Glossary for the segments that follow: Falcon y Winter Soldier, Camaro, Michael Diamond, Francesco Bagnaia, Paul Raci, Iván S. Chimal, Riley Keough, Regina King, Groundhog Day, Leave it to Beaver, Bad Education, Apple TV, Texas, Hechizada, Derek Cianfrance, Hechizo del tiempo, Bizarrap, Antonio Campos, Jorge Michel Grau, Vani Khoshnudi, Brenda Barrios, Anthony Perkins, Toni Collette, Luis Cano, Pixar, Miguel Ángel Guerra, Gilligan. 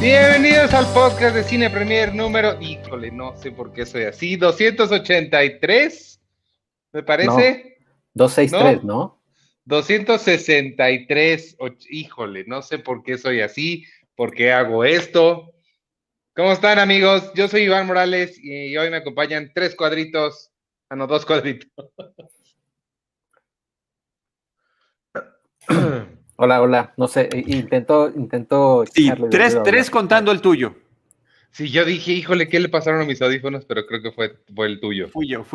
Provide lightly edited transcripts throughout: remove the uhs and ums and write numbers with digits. Bienvenidos al podcast de Cine Premier número, híjole, no sé por qué soy así, 283, me parece. No, 263, ¿no? 263, híjole, no sé por qué soy así, por qué hago esto. ¿Cómo están, amigos? Yo soy Iván Morales y hoy me acompañan dos cuadritos. Hola, no sé, intentó... Sí, tres contando el tuyo. Sí, yo dije, híjole, ¿qué le pasaron a mis audífonos? Pero creo que fue el tuyo. Fui yo.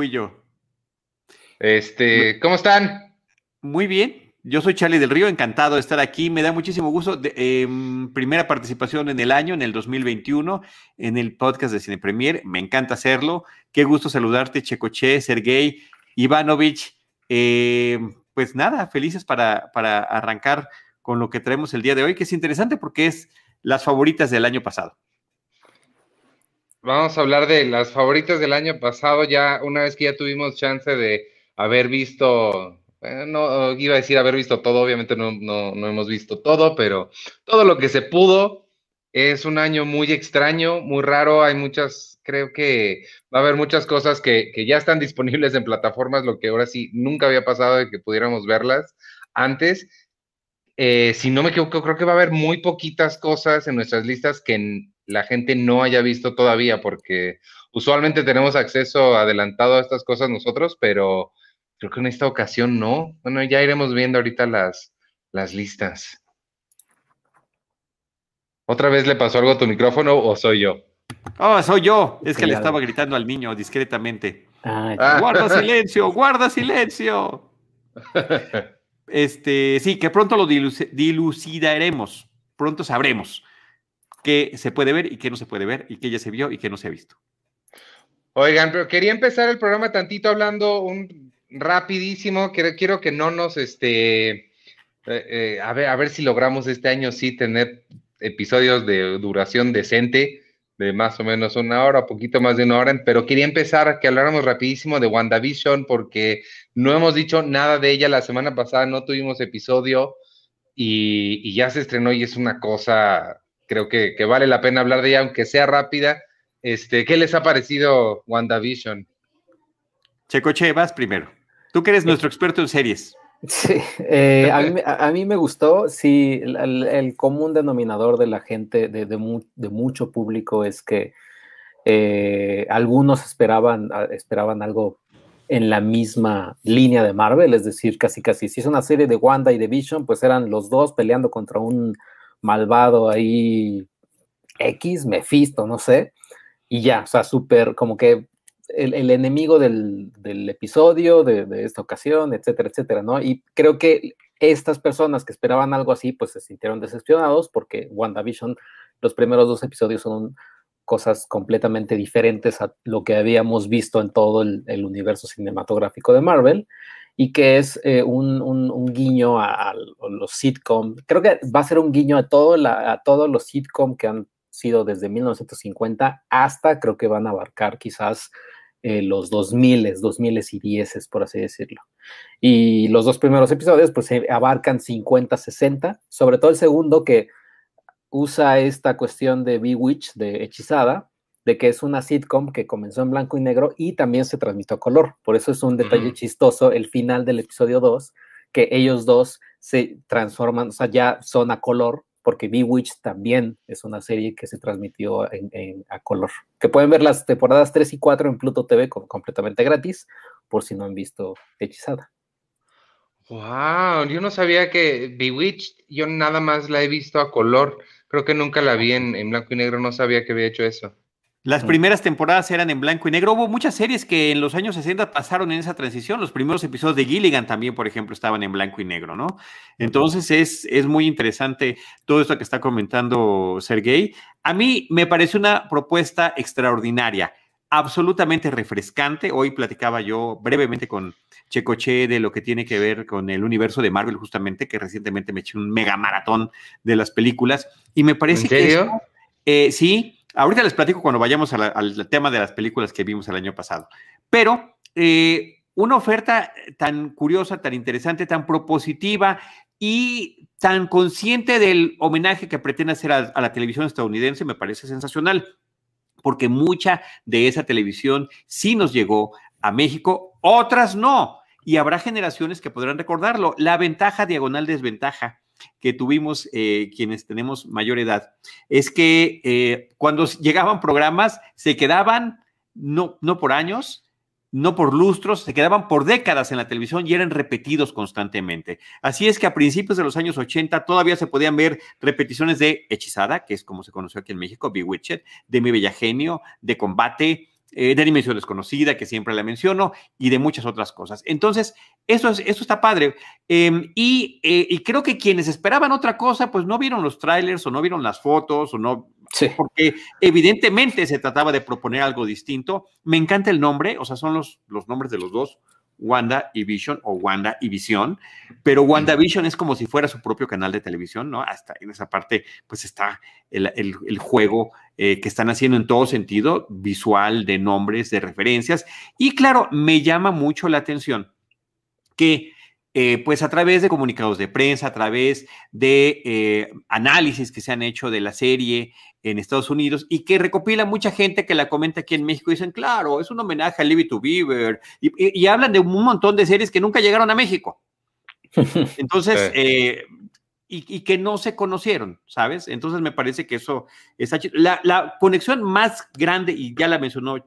¿Cómo están? Muy bien, yo soy Charlie del Río, encantado de estar aquí, me da muchísimo gusto. Primera participación en el año, en el 2021, en el podcast de Cine Premier, me encanta hacerlo. Qué gusto saludarte, Checoche, Sergey, Ivanovich, Pues nada, felices para arrancar con lo que traemos el día de hoy, que es interesante porque es las favoritas del año pasado. Vamos a hablar de las favoritas del año pasado, ya una vez que ya tuvimos chance de haber visto, no iba a decir haber visto todo, obviamente no hemos visto todo, pero todo lo que se pudo. Es un año muy extraño, muy raro, creo que va a haber muchas cosas que ya están disponibles en plataformas, lo que ahora sí nunca había pasado de que pudiéramos verlas antes. Si no me equivoco, creo que va a haber muy poquitas cosas en nuestras listas que la gente no haya visto todavía, porque usualmente tenemos acceso adelantado a estas cosas nosotros, pero creo que en esta ocasión no. Bueno, ya iremos viendo ahorita las listas. ¿Otra vez le pasó algo a tu micrófono o soy yo? Oh, soy yo. Es que le estaba gritando al niño discretamente. ¡Guarda silencio! Sí, que pronto lo dilucidaremos. Pronto sabremos qué se puede ver y qué no se puede ver, y qué ya se vio y qué no se ha visto. Oigan, pero quería empezar el programa tantito hablando rapidísimo. Quiero que no nos... a ver si logramos este año sí tener... episodios de duración decente, de más o menos una hora, poquito más de una hora, pero quería empezar que habláramos rapidísimo de WandaVision, porque no hemos dicho nada de ella. La semana pasada no tuvimos episodio, y ya se estrenó, y es una cosa, creo que vale la pena hablar de ella, aunque sea rápida. ¿Qué les ha parecido WandaVision? Checoche, vas primero. Tú que eres nuestro experto en series. Sí, a mí me gustó. Sí, el común denominador de la gente, de mucho público, es que algunos esperaban algo en la misma línea de Marvel, es decir, casi, si es una serie de Wanda y de Vision, pues eran los dos peleando contra un malvado ahí X, Mephisto, no sé, y ya, o sea, súper, como que el enemigo del episodio, de esta ocasión, etcétera, etcétera, ¿no? Y creo que estas personas que esperaban algo así, pues se sintieron decepcionados porque WandaVision, los primeros dos episodios son cosas completamente diferentes a lo que habíamos visto en todo el universo cinematográfico de Marvel, y que es un guiño a los sitcom. Creo que va a ser un guiño a todos los sitcom que han sido desde 1950 hasta, creo que van a abarcar quizás los 2000s y 2010s, por así decirlo. Y los dos primeros episodios pues se abarcan 50, 60, sobre todo el segundo, que usa esta cuestión de Bewitched, de Hechizada, de que es una sitcom que comenzó en blanco y negro y también se transmitió a color. Por eso es un detalle chistoso el final del episodio 2, que ellos dos se transforman, o sea, ya son a color, porque Bewitched también es una serie que se transmitió a color. Que pueden ver las temporadas 3 y 4 en Pluto TV completamente gratis, por si no han visto Hechizada. ¡Wow! Yo no sabía que Bewitched, yo nada más la he visto a color. Creo que nunca la vi en blanco y negro, no sabía que había hecho eso. Las primeras temporadas eran en blanco y negro. Hubo muchas series que en los años 60 pasaron en esa transición. Los primeros episodios de Gilligan también, por ejemplo, estaban en blanco y negro, ¿no? Entonces es muy interesante todo esto que está comentando Sergey. A mí me parece una propuesta extraordinaria, absolutamente refrescante. Hoy platicaba yo brevemente con Checoche de lo que tiene que ver con el universo de Marvel, justamente, que recientemente me eché un mega maratón de las películas. Y me parece que... ¿En serio? Sí. Ahorita les platico cuando vayamos al tema de las películas que vimos el año pasado. Pero una oferta tan curiosa, tan interesante, tan propositiva, y tan consciente del homenaje que pretende hacer a la televisión estadounidense, me parece sensacional, porque mucha de esa televisión sí nos llegó a México, otras no, y habrá generaciones que podrán recordarlo. La ventaja diagonal desventaja que tuvimos quienes tenemos mayor edad es que cuando llegaban programas se quedaban no por años, no por lustros, se quedaban por décadas en la televisión y eran repetidos constantemente. Así es que a principios de los años 80 todavía se podían ver repeticiones de Hechizada, que es como se conoció aquí en México, Bewitched, de Mi Bella Genio, de Combate, de Dimensión Desconocida, que siempre la menciono, y de muchas otras cosas. Entonces, eso está padre. Y creo que quienes esperaban otra cosa, pues no vieron los trailers o no vieron las fotos o no... Sí. Porque evidentemente se trataba de proponer algo distinto. Me encanta el nombre, o sea, son los nombres de los dos, Wanda y Vision o Wanda y Visión, pero WandaVision es como si fuera su propio canal de televisión, ¿no? Hasta en esa parte, pues está el juego que están haciendo en todo sentido, visual, de nombres, de referencias. Y claro, me llama mucho la atención que... pues a través de comunicados de prensa, a través de análisis que se han hecho de la serie en Estados Unidos y que recopila mucha gente que la comenta aquí en México y dicen, claro, es un homenaje a Leave It to Beaver y hablan de un montón de series que nunca llegaron a México. Entonces, y que no se conocieron, ¿sabes? Entonces me parece que eso está chido. La conexión más grande, y ya la mencionó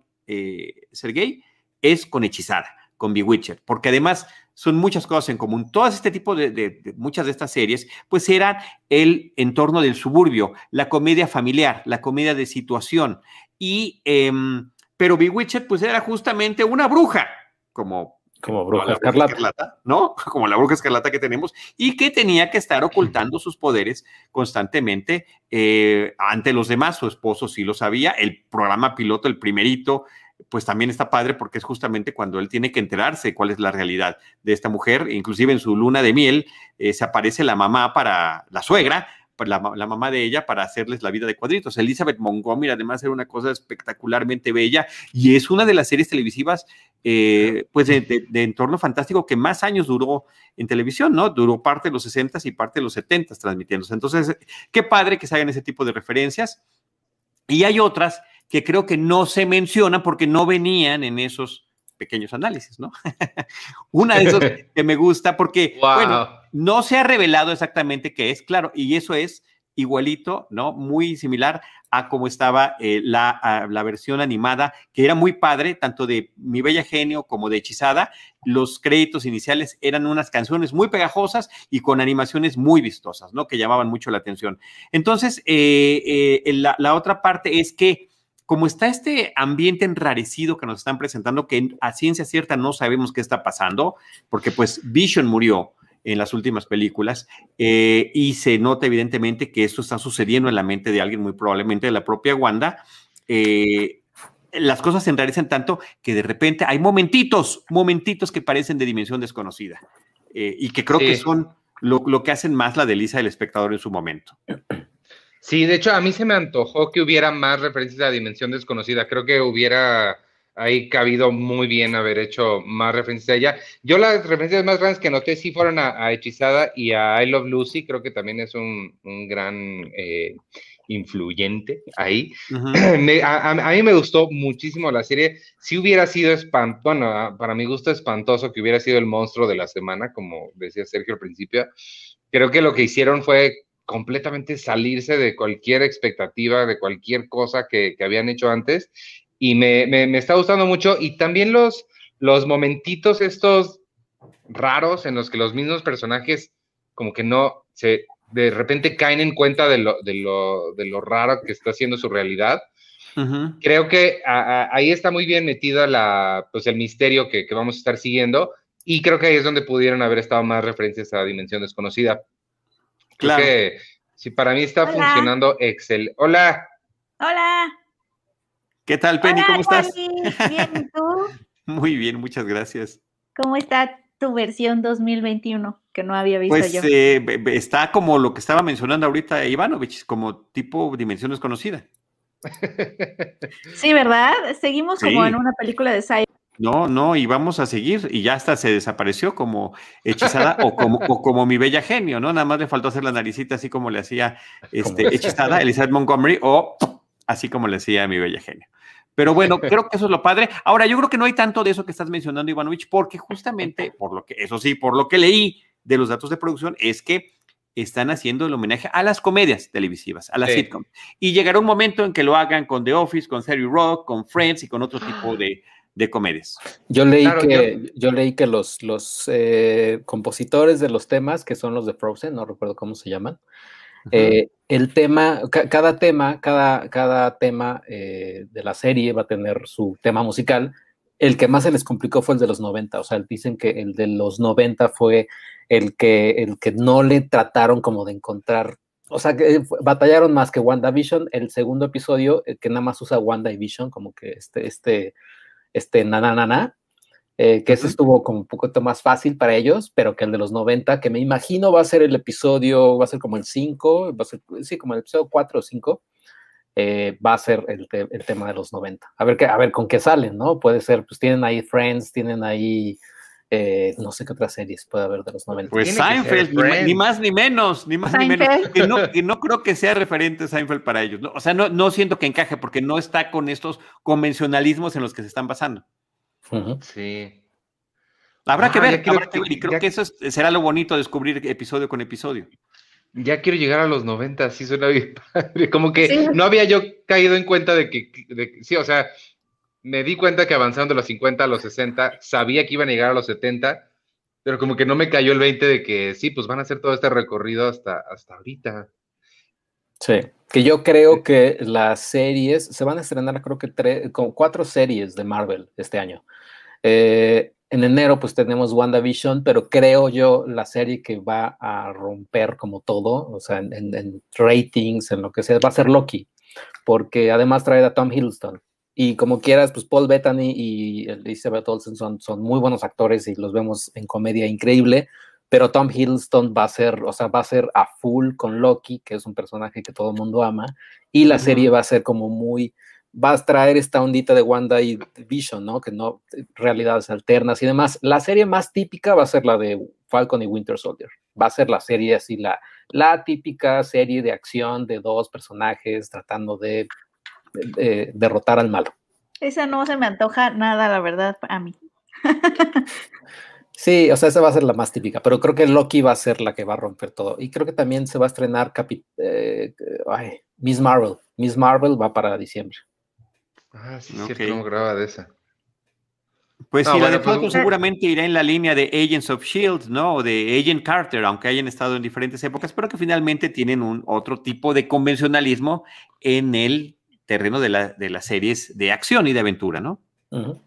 Sergey, es con Hechizada, con Bewitched, porque además son muchas cosas en común. Todas este tipo de muchas de estas series, pues eran el entorno del suburbio, la comedia familiar, la comedia de situación. Pero Bewitched, pues era justamente una bruja, como bruja escarlata, ¿no? Como la bruja escarlata que tenemos, y que tenía que estar ocultando sus poderes constantemente ante los demás. Su esposo sí lo sabía. El programa piloto, el primerito, pues también está padre porque es justamente cuando él tiene que enterarse cuál es la realidad de esta mujer. Inclusive en su luna de miel se aparece la mamá para la suegra, la mamá de ella, para hacerles la vida de cuadritos. Elizabeth Montgomery además era una cosa espectacularmente bella y es una de las series televisivas pues de entorno fantástico que más años duró en televisión, ¿no? Duró parte de los 60s y parte de los 70s transmitiéndose. Entonces, qué padre que se hagan ese tipo de referencias. Y hay otras que creo que no se mencionan porque no venían en esos pequeños análisis, ¿no? Una de esas que me gusta porque, bueno, no se ha revelado exactamente qué es, claro, y eso es igualito, ¿no? Muy similar a cómo estaba la versión animada, que era muy padre, tanto de Mi Bella Genio como de Hechizada. Los créditos iniciales eran unas canciones muy pegajosas y con animaciones muy vistosas, ¿no? Que llamaban mucho la atención. Entonces, la otra parte es que como está este ambiente enrarecido que nos están presentando, que a ciencia cierta no sabemos qué está pasando, porque pues Vision murió en las últimas películas y se nota evidentemente que esto está sucediendo en la mente de alguien, muy probablemente de la propia Wanda. Las cosas se enrarecen tanto que de repente hay momentitos que parecen de Dimensión Desconocida y que creo que son lo que hacen más la delicia del espectador en su momento. Sí, de hecho, a mí se me antojó que hubiera más referencias a Dimensión Desconocida. Creo que hubiera ahí cabido muy bien haber hecho más referencias allá. Yo las referencias más grandes que noté sí fueron a Hechizada y a I Love Lucy. Creo que también es un gran influyente ahí. Uh-huh. A mí me gustó muchísimo la serie. Sí hubiera sido bueno, para mi gusto espantoso que hubiera sido el monstruo de la semana, como decía Sergio al principio. Creo que lo que hicieron fue completamente salirse de cualquier expectativa, de cualquier cosa que habían hecho antes, y me está gustando mucho, y también los momentitos estos raros en los que los mismos personajes como que no, de repente caen en cuenta de lo raro que está siendo su realidad. Uh-huh. Creo que ahí está muy bien metida el misterio que vamos a estar siguiendo, y creo que ahí es donde pudieron haber estado más referencias a Dimensión Desconocida. Claro. Que sí, para mí está funcionando excelente. Hola. Hola. ¿Qué tal, Penny? Hola, ¿cómo estás? Bien, ¿y tú? Muy bien, muchas gracias. ¿Cómo está tu versión 2021 que no había visto yo? Pues está como lo que estaba mencionando ahorita Ivanovich, como tipo Dimensión Desconocida. Sí, ¿verdad? Seguimos como en una película de sci-fi. No, no, y vamos a seguir, y ya hasta se desapareció como Hechizada o como mi bella genio, ¿no? Nada más le faltó hacer la naricita así como le hacía Hechizada, Elizabeth Montgomery, o así como le hacía mi bella genio. Pero bueno, creo que eso es lo padre. Ahora, yo creo que no hay tanto de eso que estás mencionando, Ivanovich, porque justamente, por lo que, eso sí, por lo que leí de los datos de producción, es que están haciendo el homenaje a las comedias televisivas, a las sitcoms. Y llegará un momento en que lo hagan con The Office, con 30 Rock, con Friends y con otro tipo de comedias. Yo leí, claro, yo leí que los compositores de los temas, que son los de Frozen, no recuerdo cómo se llaman, el tema, cada tema de la serie va a tener su tema musical. El que más se les complicó fue el de los 90, o sea, dicen que el de los 90 fue el que no le trataron como de encontrar, o sea, que batallaron más que WandaVision. El segundo episodio, que nada más usa Wanda y Vision, como que ese estuvo como un poquito más fácil para ellos, pero que el de los 90, que me imagino va a ser el episodio, va a ser como el 5, va a ser, sí, como el episodio 4 o 5, va a ser el tema de los 90. A ver con qué salen, ¿no? Puede ser, pues tienen ahí Friends, tienen ahí, no sé qué otras series puede haber de los 90. Pues Seinfeld, ni más ni menos. Y no creo que sea referente Seinfeld para ellos. O sea, no siento que encaje, porque no está con estos convencionalismos en los que se están basando. Uh-huh. Sí. Habrá que ver. Y creo que eso será lo bonito, descubrir episodio con episodio. Ya quiero llegar a los 90, sí suena bien padre. Como que sí, no había yo caído en cuenta de que sí, o sea, me di cuenta que avanzando de los 50 a los 60, sabía que iban a llegar a los 70, pero como que no me cayó el 20 de que sí, pues van a hacer todo este recorrido hasta ahorita. Sí, que yo creo que las series, se van a estrenar creo que cuatro series de Marvel este año. En enero pues tenemos WandaVision, pero creo yo la serie que va a romper como todo, o sea, en ratings, en lo que sea, va a ser Loki, porque además trae a Tom Hiddleston. Y como quieras, pues Paul Bettany y Elizabeth Olsen son muy buenos actores y los vemos en comedia increíble, pero Tom Hiddleston va a ser a full con Loki, que es un personaje que todo el mundo ama, y la serie va a ser como muy, va a traer esta ondita de Wanda y Vision, ¿no? Que no, realidades alternas y demás. La serie más típica va a ser la de Falcon y Winter Soldier. Va a ser la serie así, la típica serie de acción de dos personajes tratando de derrotar al malo. Esa no se me antoja nada, la verdad, a mí. Sí, o sea, esa va a ser la más típica, pero creo que Loki va a ser la que va a romper todo. Y creo que también se va a estrenar Miss Marvel. Miss Marvel va para diciembre. Ah, sí, okay. Cierto, no grababa de esa. Pues no, sí, bueno, la de Falcon seguramente irá en la línea de Agents of S.H.I.E.L.D., ¿no? O de Agent Carter, aunque hayan estado en diferentes épocas, pero que finalmente tienen un otro tipo de convencionalismo en el terreno de las series de acción y de aventura, ¿no? Uh-huh.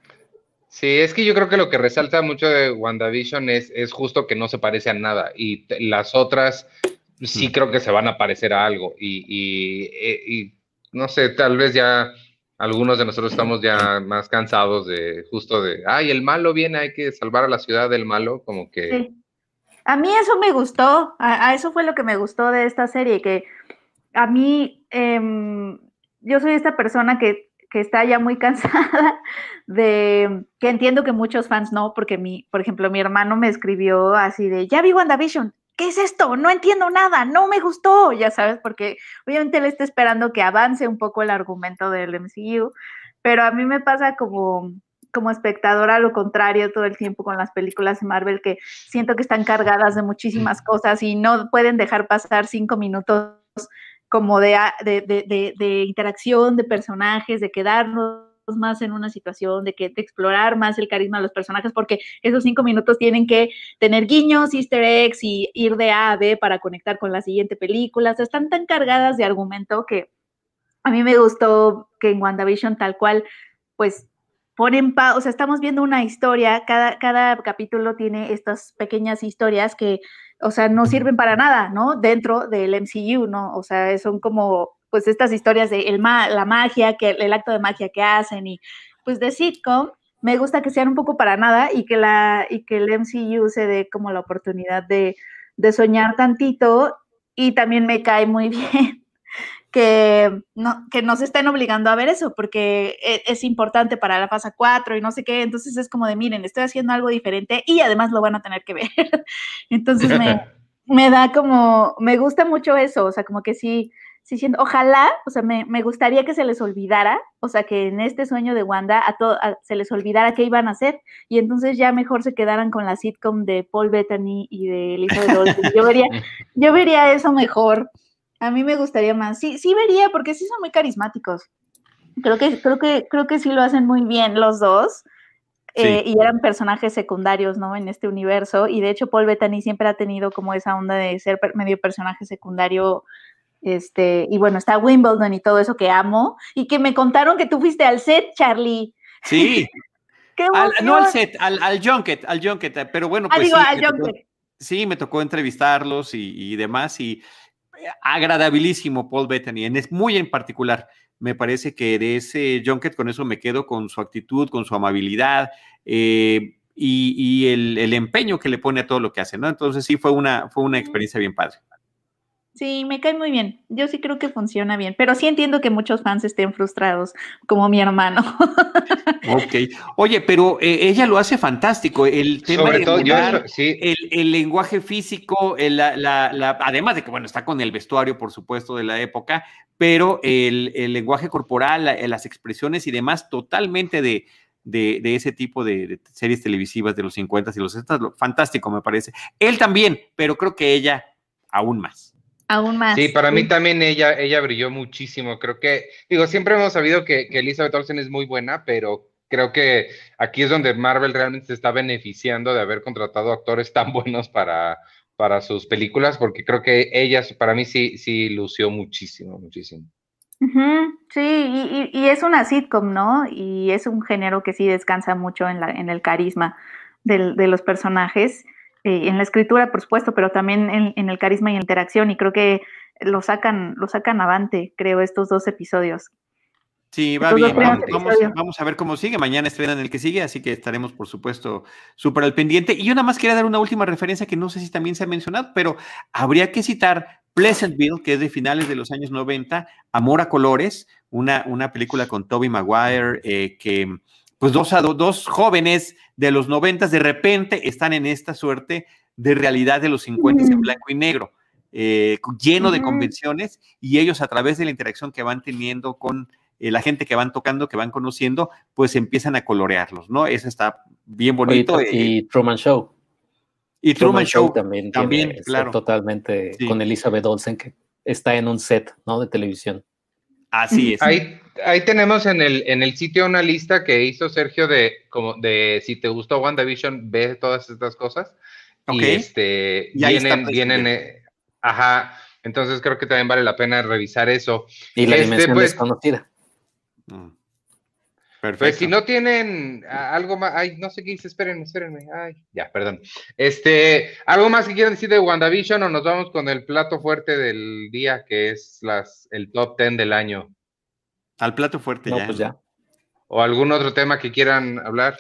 Sí, es que yo creo que lo que resalta mucho de WandaVision es justo que no se parece a nada, y las otras sí creo que se van a parecer a algo, y no sé, tal vez ya algunos de nosotros estamos ya más cansados de justo de, ay, el malo viene, hay que salvar a la ciudad del malo, como que... Sí. A mí eso me gustó, a eso fue lo que me gustó de esta serie, que a mí, yo soy esta persona que está ya muy cansada de... que entiendo que muchos fans no, porque por ejemplo, mi hermano me escribió así de, ya vi WandaVision, ¿qué es esto? No entiendo nada, no me gustó, ya sabes, porque obviamente él está esperando que avance un poco el argumento del MCU, pero a mí me pasa como espectadora lo contrario todo el tiempo con las películas de Marvel, que siento que están cargadas de muchísimas cosas y no pueden dejar pasar 5 minutos como de interacción, de personajes, de quedarnos más en una situación, de explorar más el carisma de los personajes, porque esos 5 minutos tienen que tener guiños, easter eggs y ir de A a B para conectar con la siguiente película. O sea, están tan cargadas de argumento que a mí me gustó que en WandaVision tal cual, pues, ponen pausa, o sea, estamos viendo una historia, cada capítulo tiene estas pequeñas historias que, o sea, no sirven para nada, ¿no? Dentro del MCU, ¿no? O sea, son como, pues, estas historias de la magia, que el acto de magia que hacen y, pues, de sitcom. Me gusta que sean un poco para nada y que el MCU se dé como la oportunidad de soñar tantito, y también me cae muy bien que nos estén obligando a ver eso, porque es importante para la fase 4 y no sé qué, entonces es como de, miren, estoy haciendo algo diferente y además lo van a tener que ver. Entonces me da como, me gusta mucho eso, o sea, como que sí siento, ojalá, o sea, me gustaría que se les olvidara, o sea, que en este sueño de Wanda se les olvidara qué iban a hacer y entonces ya mejor se quedaran con la sitcom de Paul Bettany y de Elizabeth Olsen. Yo vería eso mejor. A mí me gustaría más. Sí vería, porque sí son muy carismáticos. Creo que sí lo hacen muy bien los dos. Sí. Y eran personajes secundarios, ¿no? En este universo. Y de hecho, Paul Bettany siempre ha tenido como esa onda de ser medio personaje secundario. Y bueno, está Wimbledon y todo eso que amo. Y que me contaron que tú fuiste al set, Charlie. Sí. No al set, al junket. Pero bueno, pues digo, sí, me tocó entrevistarlos y demás. Y agradabilísimo Paul Bettany, muy en particular, me parece que de ese junket, con eso me quedo, con su actitud, con su amabilidad y el empeño que le pone a todo lo que hace, ¿no? Entonces sí fue una experiencia bien padre. Sí, me cae muy bien, yo sí creo que funciona bien, pero sí entiendo que muchos fans estén frustrados, como mi hermano. Ok, oye, pero ella lo hace fantástico, el tema sobre todo, el lenguaje físico, además de que, bueno, está con el vestuario, por supuesto, de la época, pero el lenguaje corporal, las expresiones y demás, totalmente de ese tipo de series televisivas de los 50s y los 60s, fantástico me parece. Él también, pero creo que ella aún más. Aún más. Sí, para mí también ella brilló muchísimo. Creo que, digo, siempre hemos sabido que Elizabeth Olsen es muy buena, pero creo que aquí es donde Marvel realmente se está beneficiando de haber contratado actores tan buenos para sus películas, porque creo que ella, para mí, sí lució muchísimo, muchísimo. Uh-huh. Sí, y es una sitcom, ¿no? Y es un género que sí descansa mucho en el carisma de los personajes. En la escritura, por supuesto, pero también en el carisma y la interacción, y creo que lo sacan avante, creo, estos dos episodios. Sí, va bien, vamos a ver cómo sigue, mañana estrenan el que sigue, así que estaremos, por supuesto, súper al pendiente. Y yo nada más quería dar una última referencia que no sé si también se ha mencionado, pero habría que citar Pleasantville, que es de finales de los años 90, Amor a Colores, una película con Tobey Maguire, que... pues dos jóvenes de los 90 de repente están en esta suerte de realidad de los 50 en blanco y negro, lleno de convenciones, y ellos a través de la interacción que van teniendo con la gente que van tocando, que van conociendo, pues empiezan a colorearlos, ¿no? Eso está bien bonito. Oye, y Truman Show. Y Truman Show también tiene, claro. Totalmente, sí. Con Elizabeth Olsen, que está en un set, ¿no? De televisión. Así es. Ahí tenemos en el sitio una lista que hizo Sergio de si te gustó WandaVision, ve todas estas cosas. Okay. Y vienen, ajá, entonces creo que también vale la pena revisar eso. Y la dimensión desconocida. Perfecto. Pues si no tienen algo más, ay, no sé qué hice, espérenme, ay, ya, perdón. ¿Algo más que quieran decir de WandaVision o nos vamos con el plato fuerte del día, que es el top 10 del año? Al plato fuerte, no, ya. Pues ya. ¿O algún otro tema que quieran hablar?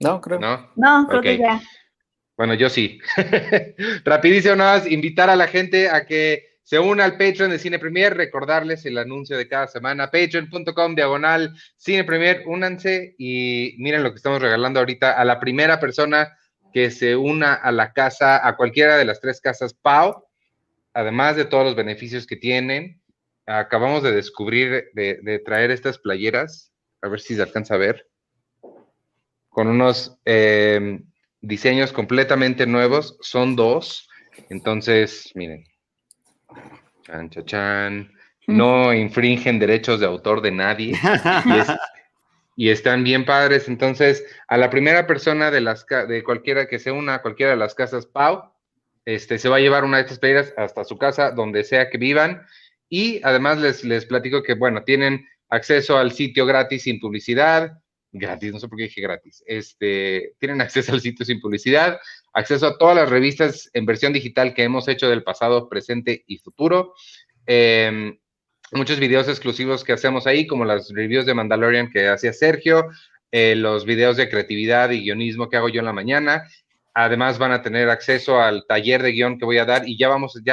No, creo. No, creo okay. Que ya. Bueno, yo sí. Rapidísimo, nada más, invitar a la gente a que se una al Patreon de Cine Premier, recordarles el anuncio de cada semana, patreon.com/Cine Premier, únanse y miren lo que estamos regalando ahorita a la primera persona que se una a la casa, a cualquiera de las 3 casas Pau, además de todos los beneficios que tienen. Acabamos de descubrir, de traer estas playeras, a ver si se alcanza a ver, con unos diseños completamente nuevos, son 2, entonces, miren. Chan, chan, chan. No infringen derechos de autor de nadie y están bien padres. Entonces, a la primera persona de cualquiera que se una a cualquiera de las casas Pau, se va a llevar una de estas playeras hasta su casa, donde sea que vivan, y además les platico que, bueno, tienen acceso al sitio gratis sin publicidad, gratis, no sé por qué dije gratis, tienen acceso al sitio sin publicidad, acceso a todas las revistas en versión digital que hemos hecho del pasado, presente y futuro. Muchos videos exclusivos que hacemos ahí, como las reviews de Mandalorian que hacía Sergio, los videos de creatividad y guionismo que hago yo en la mañana, Además van a tener acceso al taller de guión que voy a dar y ya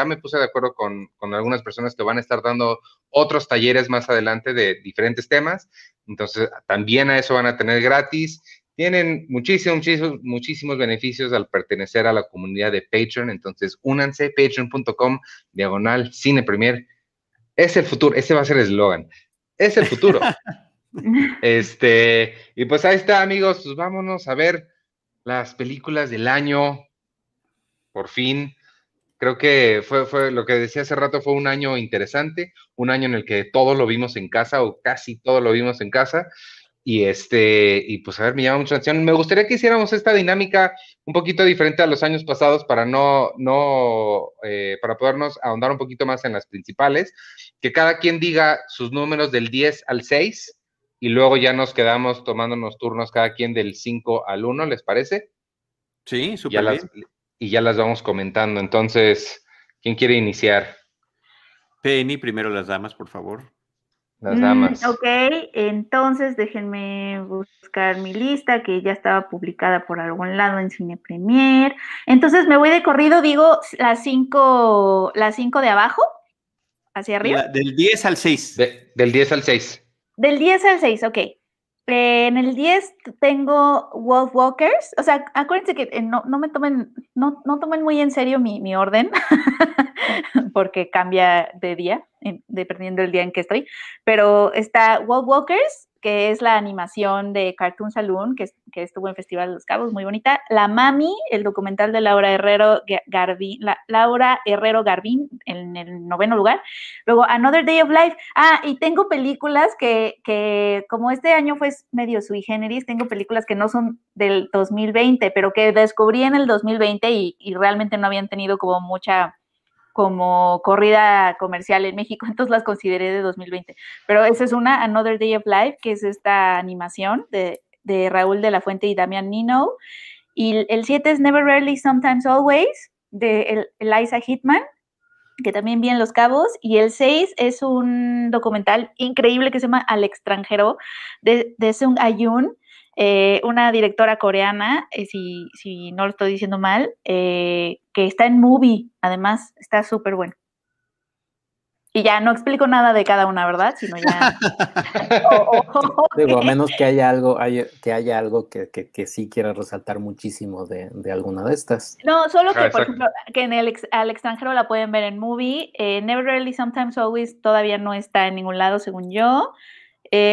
me puse de acuerdo con algunas personas que van a estar dando otros talleres más adelante de diferentes temas. Entonces, también a eso van a tener gratis. Tienen muchísimos beneficios al pertenecer a la comunidad de Patreon. Entonces, únanse, patreon.com/cinepremier. Es el futuro, ese va a ser el eslogan. Es el futuro. Y pues ahí está, amigos. Pues vámonos a ver las películas del año, por fin. Creo que fue lo que decía hace rato, fue un año interesante, un año en el que todo lo vimos en casa, o casi todo lo vimos en casa, y pues a ver, me llama mucho la atención. Me gustaría que hiciéramos esta dinámica un poquito diferente a los años pasados para para podernos ahondar un poquito más en las principales, que cada quien diga sus números del 10 al 6, y luego ya nos quedamos tomándonos turnos cada quien del 5 al 1, ¿les parece? Sí, súper bien. Y ya las vamos comentando. Entonces, ¿quién quiere iniciar? Penny, primero las damas, por favor. Las damas. Ok, entonces déjenme buscar mi lista, que ya estaba publicada por algún lado en Cine Premier. Entonces, me voy de corrido, digo las cinco de abajo, hacia arriba. Del 10 al 6. Del 10 al 6. Del 10 al 6, ok. En el 10 tengo Wolfwalkers. O sea, acuérdense que no tomen muy en serio mi orden, porque cambia de día, dependiendo del día en que estoy. Pero está Wolfwalkers, que es la animación de Cartoon Saloon, que estuvo en Festival de los Cabos, muy bonita. La Mami, el documental de Laura Herrero Garbín, en el 9º lugar. Luego, Another Day of Life. Ah, y tengo películas que como este año fue medio sui generis, tengo películas que no son del 2020, pero que descubrí en el 2020 y realmente no habían tenido como mucha corrida comercial en México, entonces las consideré de 2020. Pero esa es una, Another Day of Life, que es esta animación de Raúl de la Fuente y Damián Nino. Y el 7 es Never Rarely Sometimes Always, de Eliza Hittman, que también vi en Los Cabos. Y el 6 es un documental increíble que se llama Al Extranjero, de Sung Ayun, una directora coreana, si no lo estoy diciendo mal, que está en Movie, además, está súper bueno. Y ya no explico nada de cada una, ¿verdad? Sino ya... Digo, a menos que haya algo que sí quiera resaltar muchísimo de alguna de estas. No, solo que, por ejemplo, que en Al Extranjero la pueden ver en Movie. Never Rarely, Sometimes, Always todavía no está en ningún lado, según yo.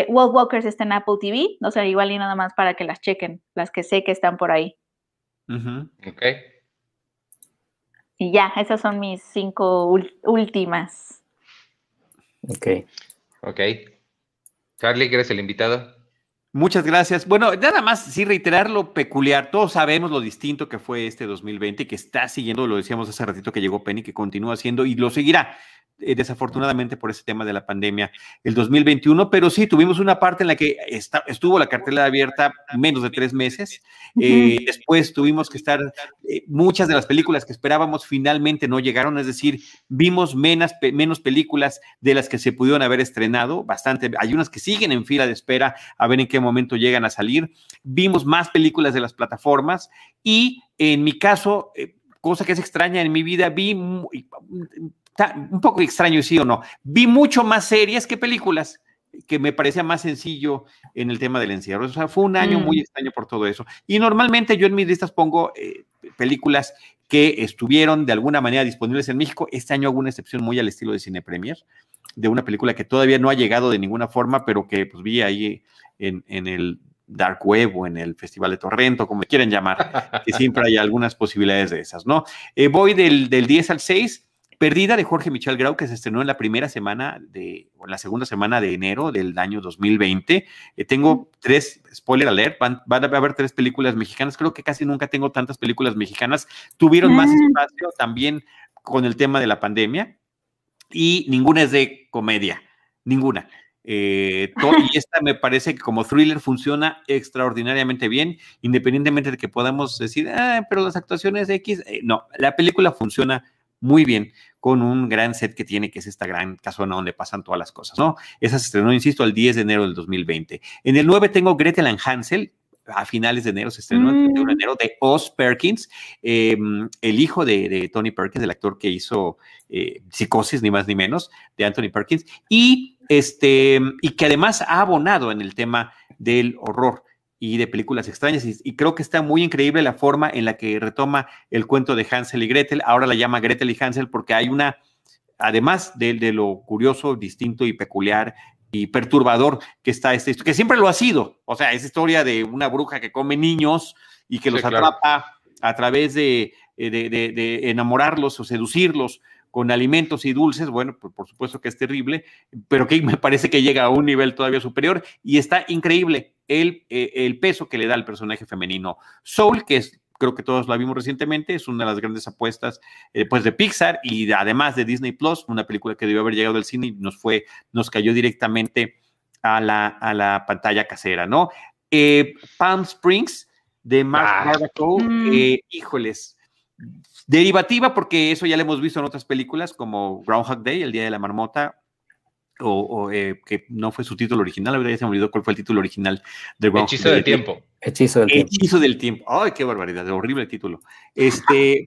Wolfwalkers está en Apple TV, o sea, igual y nada más para que las chequen, las que sé que están por ahí. Uh-huh. Ok. Y ya, esas son mis 5 últimas. Ok. Charlie, ¿eres el invitado? Muchas gracias. Bueno, nada más, sí, reiterar lo peculiar. Todos sabemos lo distinto que fue este 2020, que está siguiendo, lo decíamos hace ratito que llegó Penny, que continúa siendo y lo seguirá, desafortunadamente por ese tema de la pandemia, el 2021, pero sí, tuvimos una parte en la que estuvo la cartelera abierta menos de 3 meses. Después tuvimos que estar, muchas de las películas que esperábamos finalmente no llegaron, es decir, vimos menos películas de las que se pudieron haber estrenado, bastante, hay unas que siguen en fila de espera a ver en qué momento llegan a salir, vimos más películas de las plataformas y en mi caso, cosa que es extraña en mi vida, un poco extraño, sí o no, vi mucho más series que películas, que me parecía más sencillo en el tema del encierro. O sea, fue un año muy extraño por todo eso. Y normalmente yo en mis listas pongo películas que estuvieron de alguna manera disponibles en México. Este año hago una excepción muy al estilo de Cine Premier, de una película que todavía no ha llegado de ninguna forma, pero que pues, vi ahí en el Dark Web o en el Festival de Torrento, como quieran llamar, que siempre hay algunas posibilidades de esas, ¿no? Voy del 10 al 6, Perdida de Jorge Michel Grau, que se estrenó en la primera semana o la segunda semana de enero del año 2020. Tengo 3, spoiler alert, van a haber 3 películas mexicanas. Creo que casi nunca tengo tantas películas mexicanas. Tuvieron más espacio también con el tema de la pandemia y ninguna es de comedia, ninguna. Y esta me parece que como thriller funciona extraordinariamente bien, independientemente de que podamos decir, pero las actuaciones de X, no, la película funciona muy bien, con un gran set que tiene, que es esta gran casona donde pasan todas las cosas, ¿no? Esa se estrenó, insisto, el 10 de enero del 2020. En el 9 tengo Gretel and Hansel, a finales de enero, se estrenó el 31 de enero, de Oz Perkins, el hijo de Tony Perkins, el actor que hizo Psicosis, ni más ni menos, de Anthony Perkins, y que además ha abonado en el tema del horror y de películas extrañas, y creo que está muy increíble la forma en la que retoma el cuento de Hansel y Gretel. Ahora la llama Gretel y Hansel porque hay una, además de lo curioso, distinto y peculiar y perturbador que está esta historia, que siempre lo ha sido, o sea, es historia de una bruja que come niños y que los atrapa, claro, a través de enamorarlos o seducirlos con alimentos y dulces. Bueno, pues por supuesto que es terrible, pero que me parece que llega a un nivel todavía superior, y está increíble el peso que le da al personaje femenino Soul, que es, creo que todos la vimos recientemente, es una de las grandes apuestas pues de Pixar, y además de Disney Plus, una película que debió haber llegado al cine y nos cayó directamente a la pantalla casera, ¿no? Palm Springs de Mark Baracow, híjoles, derivativa, porque eso ya lo hemos visto en otras películas como Groundhog Day, El Día de la Marmota, o que no fue su título original, la verdad ya se me olvidó cuál fue el título original de Groundhog Day. Hechizo del Tiempo. Ay, qué barbaridad, horrible título.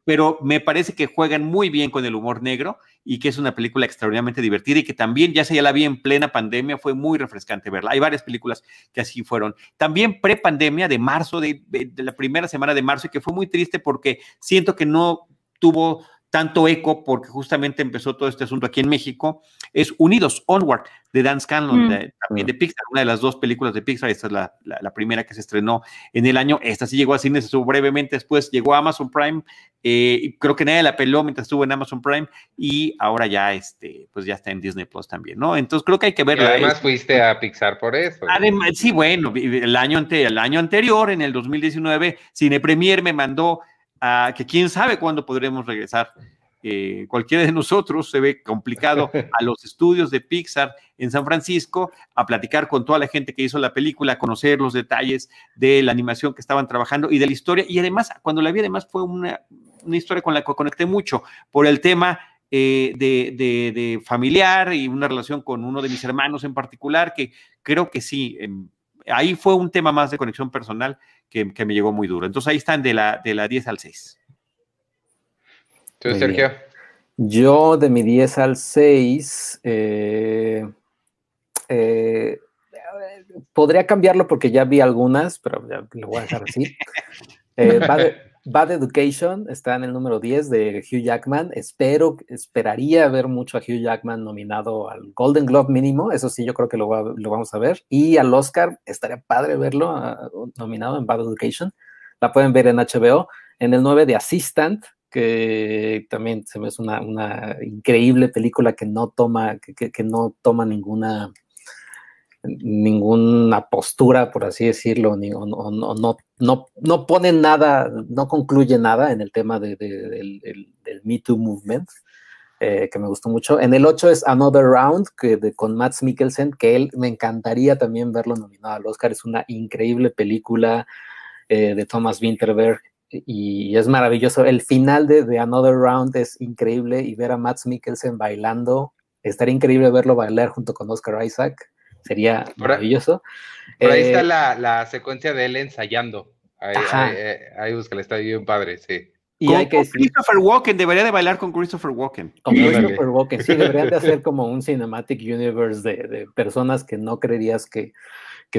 Pero me parece que juegan muy bien con el humor negro y que es una película extraordinariamente divertida y que también ya la vi en plena pandemia, fue muy refrescante verla. Hay varias películas que así fueron. También prepandemia de marzo, de la primera semana de marzo, y que fue muy triste porque siento que no tuvo tanto eco porque justamente empezó todo este asunto aquí en México, es Unidos, Onward, de Dan Scanlon, también de Pixar, una de las dos películas de Pixar. Esta es la primera que se estrenó en el año. Esta sí llegó a cines, estuvo brevemente, después llegó a Amazon Prime, creo que nadie la peló mientras estuvo en Amazon Prime, y ahora ya pues ya está en Disney Plus también, ¿no? Entonces creo que hay que verla. Y además fuiste a Pixar por eso. Además, sí, bueno, el año anterior, en el 2019, Cine Premier me mandó que quién sabe cuándo podremos regresar, cualquiera de nosotros, se ve complicado, a los estudios de Pixar en San Francisco, a platicar con toda la gente que hizo la película, a conocer los detalles de la animación que estaban trabajando y de la historia. Y además, cuando la vi, además fue una historia con la que conecté mucho por el tema de familiar y una relación con uno de mis hermanos en particular, que creo que sí, ahí fue un tema más de conexión personal que me llegó muy duro. Entonces ahí están de la 10 al 6. Entonces, Sergio. Yo de mi 10 al 6 podría cambiarlo porque ya vi algunas, pero ya lo voy a dejar así. Bad Education está en el número 10 de Hugh Jackman. Esperaría ver mucho a Hugh Jackman nominado al Golden Globe mínimo. Eso sí, yo creo que lo vamos a ver. Y al Oscar, estaría padre verlo nominado en Bad Education. La pueden ver en HBO. En el 9 de Assistant, que también se me hace una increíble película que no toma ninguna postura, por así decirlo, no pone nada, no concluye nada en el tema del Me Too Movement, que me gustó mucho. En el 8 es Another Round, con Mads Mikkelsen, que él me encantaría también verlo nominado al Oscar. Es una increíble película de Thomas Vinterberg, y es maravilloso. El final de Another Round es increíble, y ver a Mads Mikkelsen bailando, estaría increíble verlo bailar junto con Oscar Isaac. Sería maravilloso. Por ahí está la secuencia de él ensayando. Ahí búscala, está bien padre, sí. Y Christopher Walken, debería de bailar con Christopher Walken. Con Christopher Walken, sí, deberían de hacer como un Cinematic Universe de personas que no creerías que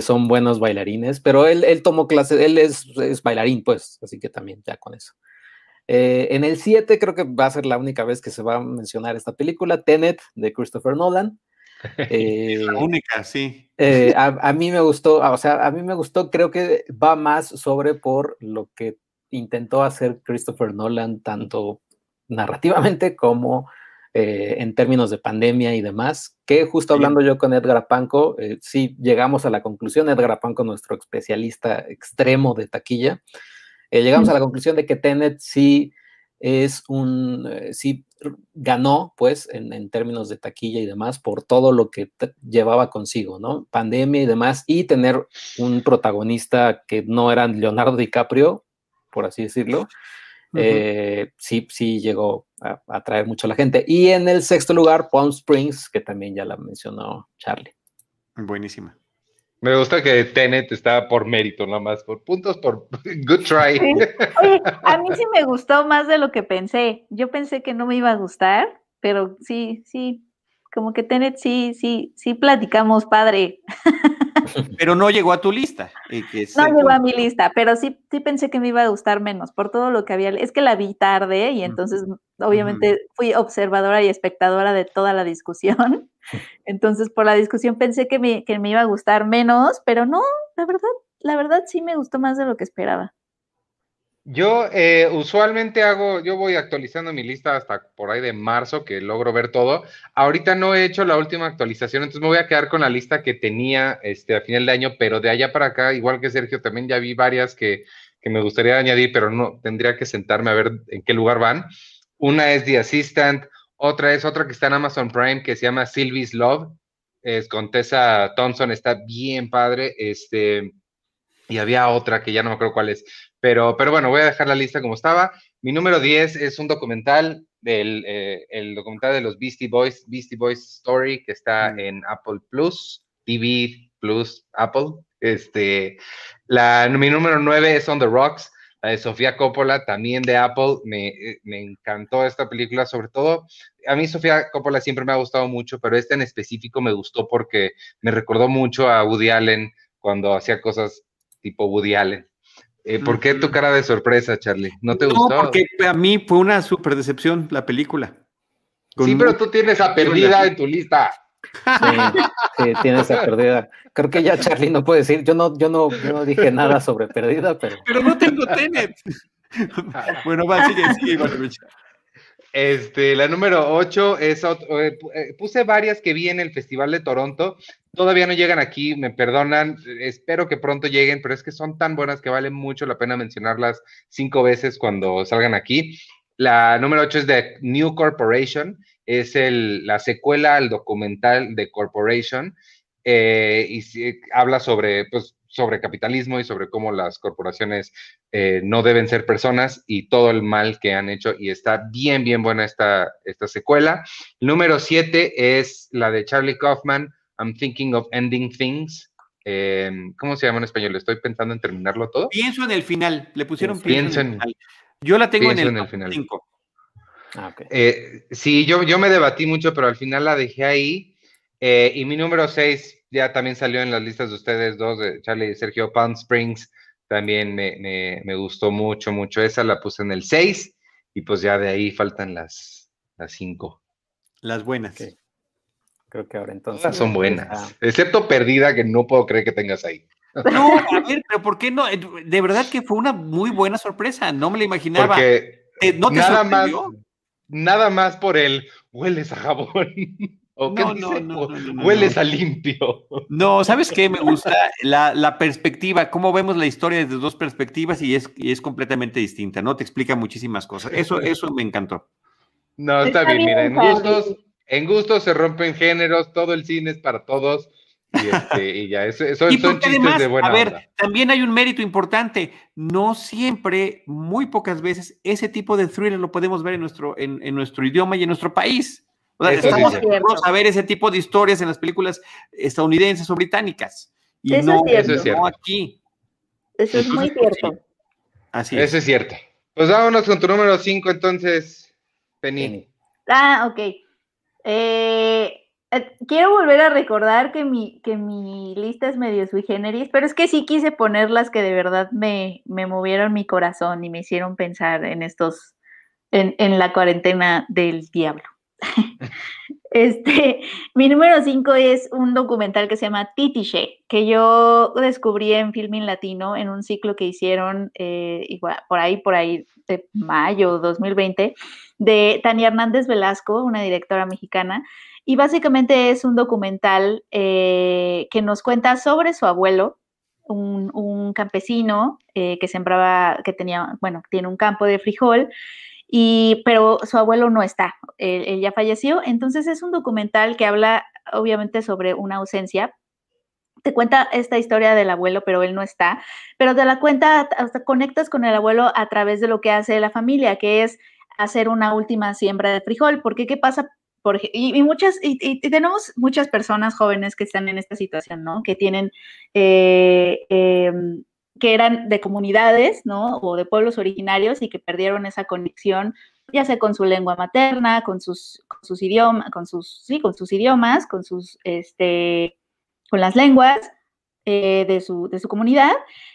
son buenos bailarines, pero él tomó clases, él es bailarín, pues, así que también ya con eso. En el 7 creo que va a ser la única vez que se va a mencionar esta película, Tenet, de Christopher Nolan. Es la única, sí. A mí me gustó, creo que va más por lo que intentó hacer Christopher Nolan, tanto narrativamente como en términos de pandemia y demás, que justo hablando yo con Edgar Apanco, sí llegamos a la conclusión, Edgar Apanco, nuestro especialista extremo de taquilla, llegamos a la conclusión de que Tenet sí ganó, pues, en términos de taquilla y demás, por todo lo que llevaba consigo, ¿no? Pandemia y demás, y tener un protagonista que no era Leonardo DiCaprio, por así decirlo, sí llegó a atraer mucho a la gente. Y en el sexto lugar, Palm Springs, que también ya la mencionó Charlie. Buenísima. Me gusta que Tenet está por mérito, nada más, por puntos, por good try. Sí. Oye, a mí sí me gustó más de lo que pensé. Yo pensé que no me iba a gustar, pero sí, como que Tenet sí platicamos padre. Pero no llegó a tu lista. No llegó a mi lista, pero sí pensé que me iba a gustar menos, por todo lo que había. Es que la vi tarde y entonces obviamente fui observadora y espectadora de toda la discusión. Entonces por la discusión pensé que me iba a gustar menos, pero no, la verdad sí me gustó más de lo que esperaba. Yo usualmente yo voy actualizando mi lista hasta por ahí de marzo, que logro ver todo. Ahorita no he hecho la última actualización, entonces me voy a quedar con la lista que tenía a final de año, pero de allá para acá, igual que Sergio, también ya vi varias que me gustaría añadir, pero no, tendría que sentarme a ver en qué lugar van. Una es The Assistant, otra es otra que está en Amazon Prime, que se llama Sylvie's Love, es con Tessa Thompson, está bien padre, y había otra que ya no me acuerdo cuál es. Pero bueno, voy a dejar la lista como estaba. Mi número 10 es un documental, el documental de los Beastie Boys Story, que está en Apple Plus, TV Plus, Apple. Mi número 9 es On the Rocks, la de Sofía Coppola, también de Apple. Me encantó esta película, sobre todo. A mí Sofía Coppola siempre me ha gustado mucho, pero esta en específico me gustó porque me recordó mucho a Woody Allen cuando hacía cosas tipo Woody Allen. ¿Por qué tu cara de sorpresa, Charlie? ¿No te gustó? No, porque a mí fue una súper decepción la película. Sí, pero tú tienes a Perdida en tu lista. Sí, tienes a Perdida. Creo que ya Charlie no puede decir. Yo no dije nada sobre Perdida, pero... Pero no tengo Tenet. Bueno, va, sigue, Iván. La número 8 es... puse varias que vi en el Festival de Toronto. Todavía no llegan aquí, me perdonan, espero que pronto lleguen, pero es que son tan buenas que vale mucho la pena mencionarlas 5 veces cuando salgan aquí. La número 8 es de New Corporation, es la secuela al documental de Corporation, y habla sobre capitalismo y sobre cómo las corporaciones no deben ser personas y todo el mal que han hecho, y está bien, bien buena esta secuela. Número 7 es la de Charlie Kaufman, I'm Thinking of Ending Things. ¿Cómo se llama en español? Estoy pensando en terminarlo todo. Pienso en el final. Le pusieron pienso en el final. Yo la tengo en el final. 5. Ah, okay. Sí, yo me debatí mucho, pero al final la dejé ahí. Y mi número 6 ya también salió en las listas de ustedes dos, de Charlie y Sergio, Palm Springs. También me gustó mucho, mucho. Esa la puse en el 6. Y pues ya de ahí faltan las 5. Las buenas. Okay. Creo que ahora entonces... Todas son buenas, excepto Perdida, que no puedo creer que tengas ahí. No, a ver, pero ¿por qué no? De verdad que fue una muy buena sorpresa, no me la imaginaba. Porque ¿no te sorprendió? Nada más por el hueles a jabón. ¿O qué dice? No, hueles a limpio. No, ¿sabes qué? Me gusta la perspectiva, cómo vemos la historia desde dos perspectivas y es completamente distinta, ¿no? Te explica muchísimas cosas. Eso me encantó. No, está bien, mira, en gustos... En gusto se rompen géneros, todo el cine es para todos, y ya, son chistes además, de buena onda. A ver, también hay un mérito importante, no siempre, muy pocas veces, ese tipo de thriller lo podemos ver en nuestro idioma y en nuestro país. O sea, estamos acostumbrados a ver ese tipo de historias en las películas estadounidenses o británicas, y eso es cierto. Aquí. Eso es muy cierto. Sí. Así es. Eso es cierto. Pues vámonos con tu número 5, entonces, Penny. Ah, ok. Quiero volver a recordar que mi lista es medio sui generis, pero es que sí quise poner las que de verdad me movieron mi corazón y me hicieron pensar en en la cuarentena del diablo. Mi número 5 es un documental que se llama Titiche, que yo descubrí en Filmin Latino en un ciclo que hicieron por ahí de mayo 2020, de Tania Hernández Velasco, una directora mexicana, y básicamente es un documental que nos cuenta sobre su abuelo, un campesino que sembraba, tiene un campo de frijol, pero su abuelo no está, él ya falleció. Entonces es un documental que habla obviamente sobre una ausencia. Te cuenta esta historia del abuelo, pero él no está, pero te la cuenta, hasta conectas con el abuelo a través de lo que hace la familia, que es hacer una última siembra de frijol, porque ¿qué pasa Y tenemos muchas personas jóvenes que están en esta situación, ¿no? Que tienen, que eran de comunidades, ¿no? O de pueblos originarios y que perdieron esa conexión, ya sea con su lengua materna, con las lenguas de su comunidad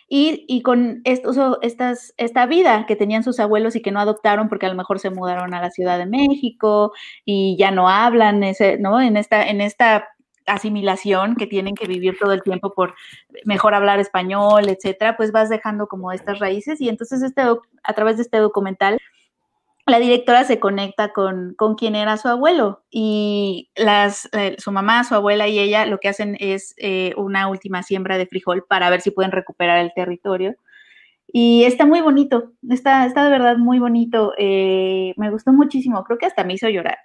y con esta vida que tenían sus abuelos y que no adoptaron porque a lo mejor se mudaron a la Ciudad de México y ya no hablan en esta asimilación que tienen que vivir todo el tiempo por mejor hablar español, etcétera, pues vas dejando como estas raíces y entonces a través de este documental la directora se conecta con quien era su abuelo y su mamá, su abuela y ella lo que hacen es una última siembra de frijol para ver si pueden recuperar el territorio y está muy bonito, está de verdad muy bonito, me gustó muchísimo, creo que hasta me hizo llorar.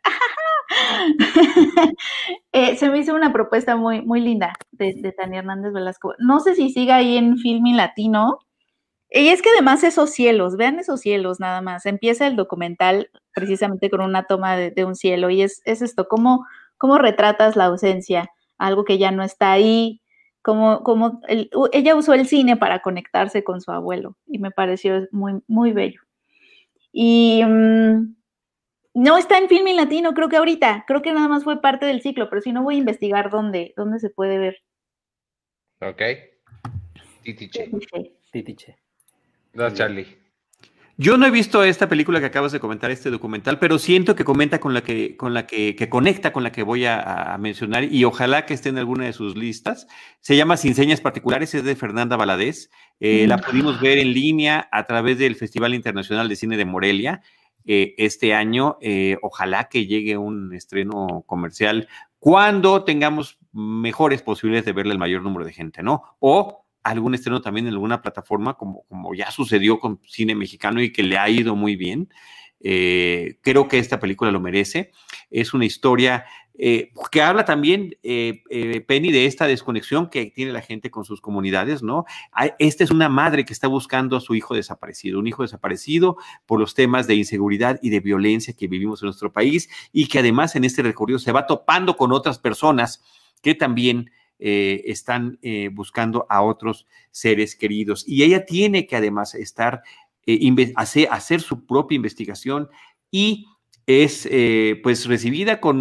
Se me hizo una propuesta muy, muy linda de Tania Hernández Velasco. No sé si siga ahí en Filmin Latino. Y es que además esos cielos, vean esos cielos nada más. Empieza el documental precisamente con una toma de un cielo y es esto, cómo retratas la ausencia, algo que ya no está ahí, ella usó el cine para conectarse con su abuelo y me pareció muy, muy bello. Y... no está en Filmin Latino, creo que ahorita. Creo que nada más fue parte del ciclo, pero si no voy a investigar dónde se puede ver. Ok. Titiche. No, Charlie. Yo no he visto esta película que acabas de comentar, este documental, pero siento que comenta conecta con la que voy a mencionar y ojalá que esté en alguna de sus listas. Se llama Sin Señas Particulares, es de Fernanda Valadez. La pudimos ver en línea a través del Festival Internacional de Cine de Morelia. Este año, ojalá que llegue un estreno comercial cuando tengamos mejores posibilidades de verle el mayor número de gente, ¿no? O algún estreno también en alguna plataforma, como ya sucedió con cine mexicano y que le ha ido muy bien. Creo que esta película lo merece. Es una historia que habla también, Penny, de esta desconexión que tiene la gente con sus comunidades, ¿no? Esta es una madre que está buscando a su hijo desaparecido, un hijo desaparecido por los temas de inseguridad y de violencia que vivimos en nuestro país y que además en este recorrido se va topando con otras personas que también están buscando a otros seres queridos. Y ella tiene que además estar hacer su propia investigación y es pues recibida por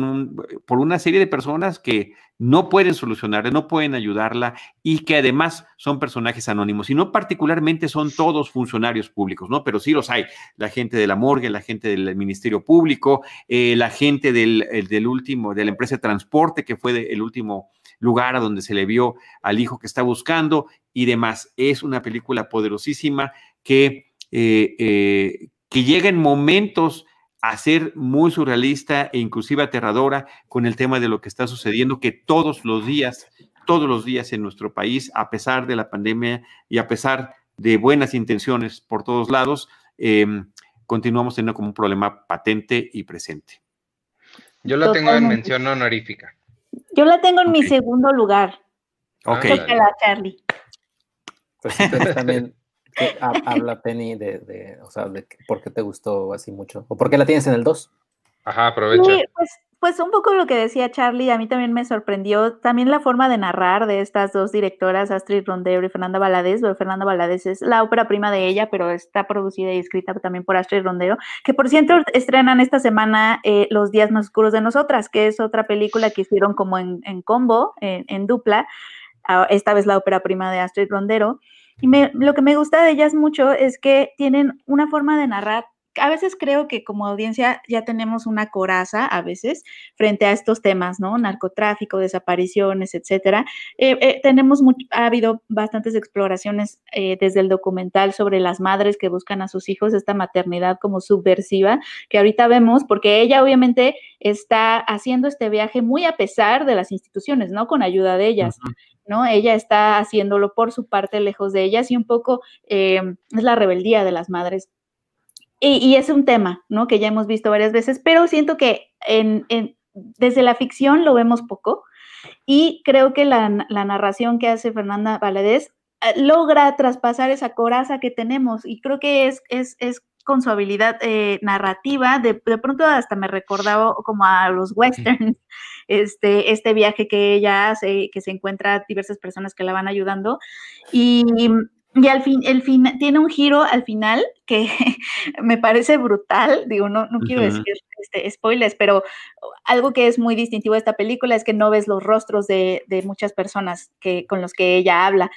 una serie de personas que no pueden solucionarla, no pueden ayudarla y que además son personajes anónimos y no particularmente son todos funcionarios públicos, ¿no? Pero sí los hay, la gente de la morgue, la gente del Ministerio Público, la gente de la empresa de transporte que fue el último lugar a donde se le vio al hijo que está buscando y demás. Es una película poderosísima que llega en momentos a ser muy surrealista e inclusive aterradora con el tema de lo que está sucediendo, que todos los días en nuestro país, a pesar de la pandemia y a pesar de buenas intenciones por todos lados, continuamos teniendo como un problema patente y presente. Yo la tengo en mención honorífica. Yo la tengo en mi segundo lugar. Ok. Chécala, Charlie. Pues sí, también... Habla Penny de por qué te gustó así mucho, o por qué la tienes en el 2. Ajá, aprovecha. Sí, pues un poco lo que decía Charlie, a mí también me sorprendió, también la forma de narrar de estas dos directoras, Astrid Rondero y Fernanda Valadez. Pero Fernanda Valadez es la ópera prima de ella, pero está producida y escrita también por Astrid Rondero, que por cierto estrenan esta semana Los Días Más Oscuros de Nosotras, que es otra película que hicieron como en combo, en dupla, esta vez la ópera prima de Astrid Rondero. Y lo que me gusta de ellas mucho es que tienen una forma de narrar. A veces creo que como audiencia ya tenemos una coraza, a veces, frente a estos temas, ¿no? Narcotráfico, desapariciones, etcétera. Ha habido bastantes exploraciones desde el documental sobre las madres que buscan a sus hijos, esta maternidad como subversiva, que ahorita vemos, porque ella obviamente está haciendo este viaje muy a pesar de las instituciones, ¿no? Con ayuda de ellas. Uh-huh. ¿No? Ella está haciéndolo por su parte, lejos de ellas, y un poco es la rebeldía de las madres. Y es un tema, ¿no? Que ya hemos visto varias veces, pero siento que desde la ficción lo vemos poco, y creo que la narración que hace Fernanda Valadez logra traspasar esa coraza que tenemos, y creo que es con su habilidad narrativa, de pronto hasta me recordaba como a los westerns, este viaje que ella hace, que se encuentra diversas personas que la van ayudando, y al fin tiene un giro al final que me parece brutal, digo, no quiero decir spoilers, pero algo que es muy distintivo de esta película es que no ves los rostros de muchas personas con los que ella habla,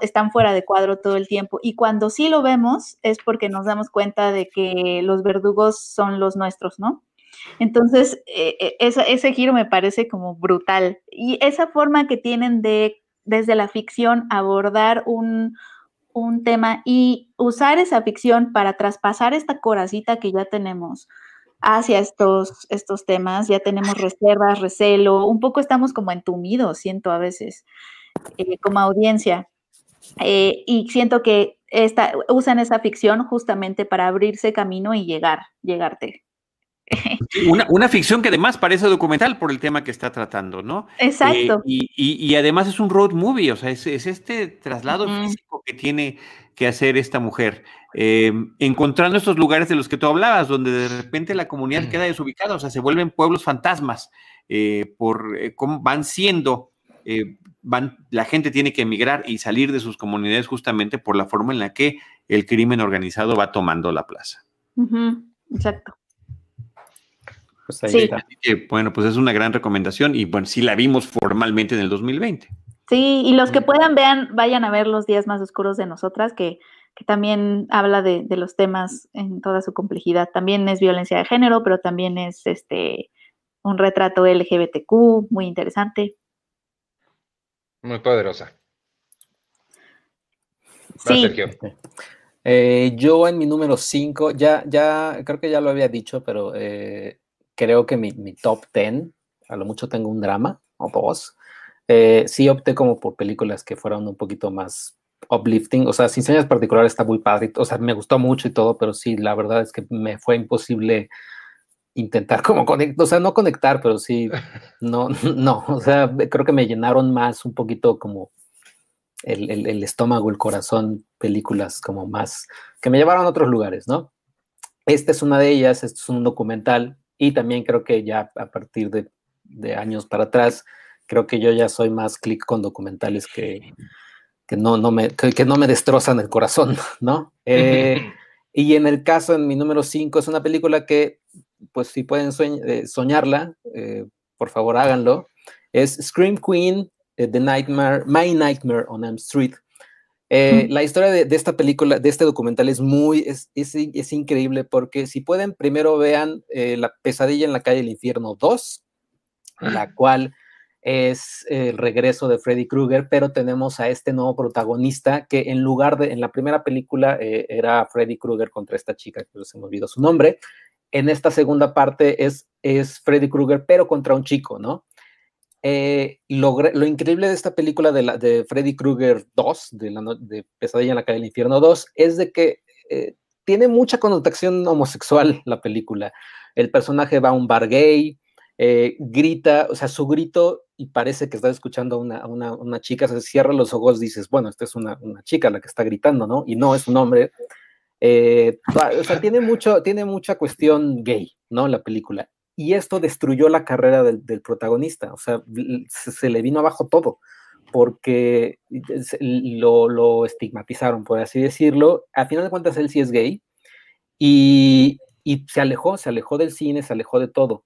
están fuera de cuadro todo el tiempo, y cuando sí lo vemos es porque nos damos cuenta de que los verdugos son los nuestros, ¿no? Entonces, ese giro me parece como brutal, y esa forma que tienen de desde la ficción abordar un tema y usar esa ficción para traspasar esta coracita que ya tenemos hacia estos temas, ya tenemos reservas, recelo, un poco estamos como entumidos, siento a veces, como audiencia, y siento que usan esa ficción justamente para abrirse camino y llegarte. Una ficción que además parece documental por el tema que está tratando, ¿no? Exacto. Y además es un road movie, o sea, es este traslado físico que tiene que hacer esta mujer, encontrando estos lugares de los que tú hablabas, donde de repente la comunidad queda desubicada, o sea, se vuelven pueblos fantasmas, cómo van siendo... la gente tiene que emigrar y salir de sus comunidades justamente por la forma en la que el crimen organizado va tomando la plaza. Exacto. Pues ahí está. Bueno, pues es una gran recomendación y bueno, sí la vimos formalmente en el 2020. Sí, y los que puedan vayan a ver Los días más oscuros de nosotras, que también habla de los temas en toda su complejidad. También es violencia de género, pero también es un retrato LGBTQ muy interesante. Muy poderosa. Sí. Sergio. Yo en mi número 5, ya creo que ya lo había dicho, pero... creo que mi top 10, a lo mucho tengo un drama o dos, sí opté como por películas que fueran un poquito más uplifting, o sea, Sin señas particulares está muy padre, o sea, me gustó mucho y todo, pero sí, la verdad es que me fue imposible intentar como conectar, o sea, no conectar, pero sí, no, o sea, creo que me llenaron más un poquito como el estómago, el corazón, películas como más, que me llevaron a otros lugares, ¿no? Esta es una de ellas, esto es un documental. Y también creo que ya a partir de años para atrás, creo que yo ya soy más clic con documentales que no me destrozan el corazón, ¿no? Y en el caso, en mi número 5, es una película que, pues si pueden soñarla, por favor háganlo. Es Scream Queen, My Nightmare on Elm Street. La historia de esta película, de este documental es increíble porque si pueden, primero vean La pesadilla en la calle del infierno 2, la cual es el regreso de Freddy Krueger, pero tenemos a este nuevo protagonista que en la primera película era Freddy Krueger contra esta chica, que se me olvidó su nombre. En esta segunda parte es Freddy Krueger, pero contra un chico, ¿no? Lo increíble de esta película de Freddy Krueger 2, de Pesadilla en la calle del infierno 2, es de que tiene mucha connotación homosexual la película. El personaje va a un bar gay, grita, o sea, su grito, y parece que está escuchando a una chica, se cierra los ojos, dices, bueno, esta es una chica la que está gritando, ¿no? Y no, es un hombre. O sea, tiene mucha cuestión gay, ¿no? La película. Y esto destruyó la carrera del protagonista, o sea, se le vino abajo todo, porque lo estigmatizaron, por así decirlo. Al final de cuentas, él sí es gay, y se alejó del cine, se alejó de todo.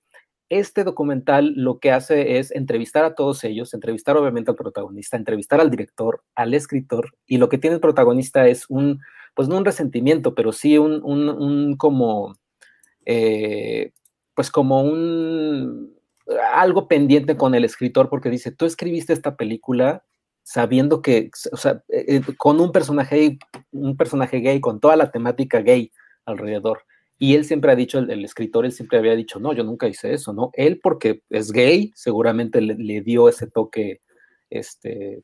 Este documental lo que hace es entrevistar a todos ellos, entrevistar obviamente al protagonista, entrevistar al director, al escritor, y lo que tiene el protagonista es pues no un resentimiento, pero sí un como... pues como algo pendiente con el escritor, porque dice, tú escribiste esta película sabiendo que, o sea, con un personaje gay, con toda la temática gay alrededor. Y él siempre ha dicho, el escritor, él siempre había dicho, no, yo nunca hice eso, ¿no? Él, porque es gay, seguramente le dio ese toque,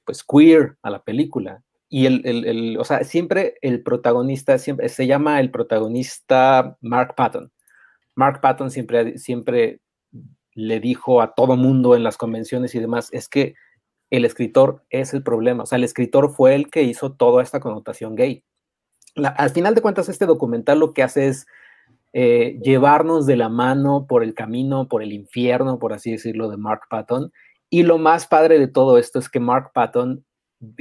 pues, queer a la película. Y o sea, siempre el protagonista, siempre se llama el protagonista Mark Patton. Mark Patton siempre le dijo a todo mundo en las convenciones y demás, es que el escritor es el problema. O sea, el escritor fue el que hizo toda esta connotación gay. al final de cuentas, este documental lo que hace es llevarnos de la mano por el camino, por el infierno, por así decirlo, de Mark Patton. Y lo más padre de todo esto es que Mark Patton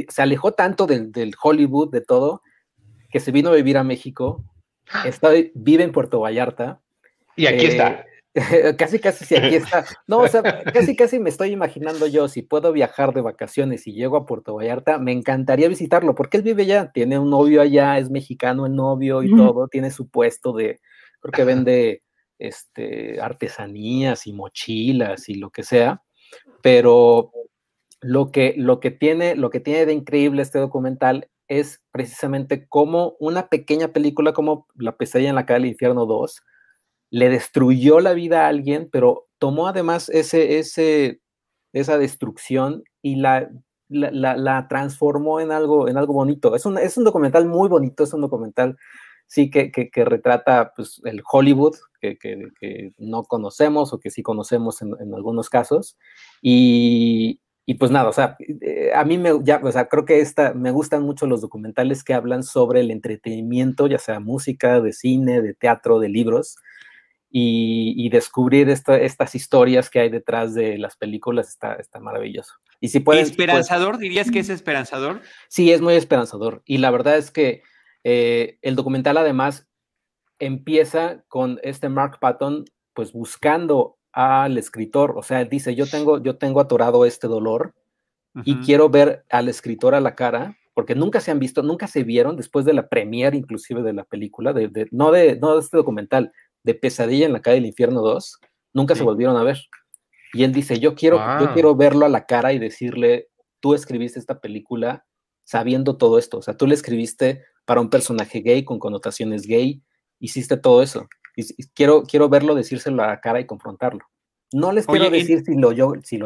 se alejó tanto del Hollywood, de todo, que se vino a vivir a México. Vive en Puerto Vallarta. Y aquí está. Casi, si aquí está. No, o sea, casi me estoy imaginando yo, si puedo viajar de vacaciones y llego a Puerto Vallarta, me encantaría visitarlo, porque él vive allá, tiene un novio allá, es mexicano el novio y todo, tiene su puesto de, creo que vende artesanías y mochilas y lo que sea, pero lo que tiene de increíble este documental es precisamente como una pequeña película como La pesadilla en la calle del infierno 2 le destruyó la vida a alguien, pero tomó además esa destrucción y la transformó en algo bonito. Es un documental muy bonito, es un documental, sí, que retrata pues, el Hollywood, que no conocemos o que sí conocemos en algunos casos. Y pues nada, o sea, a mí creo que me gustan mucho los documentales que hablan sobre el entretenimiento, ya sea música, de cine, de teatro, de libros. Y descubrir estas historias que hay detrás de las películas está maravilloso. Y si pueden, ¿esperanzador? ¿Dirías que es esperanzador? Sí, es muy esperanzador. Y la verdad es que el documental además empieza con este Mark Patton pues buscando al escritor. O sea, dice, yo tengo atorado este dolor y quiero ver al escritor a la cara, porque nunca se vieron después de la premiere inclusive de la película, no de este documental, de Pesadilla en la calle del infierno 2, nunca se volvieron a ver. Y él dice, yo quiero verlo a la cara y decirle, tú escribiste esta película sabiendo todo esto. O sea, tú le escribiste para un personaje gay con connotaciones gay, hiciste todo eso. Y quiero verlo, decírselo a la cara y confrontarlo. No les quiero decir si lo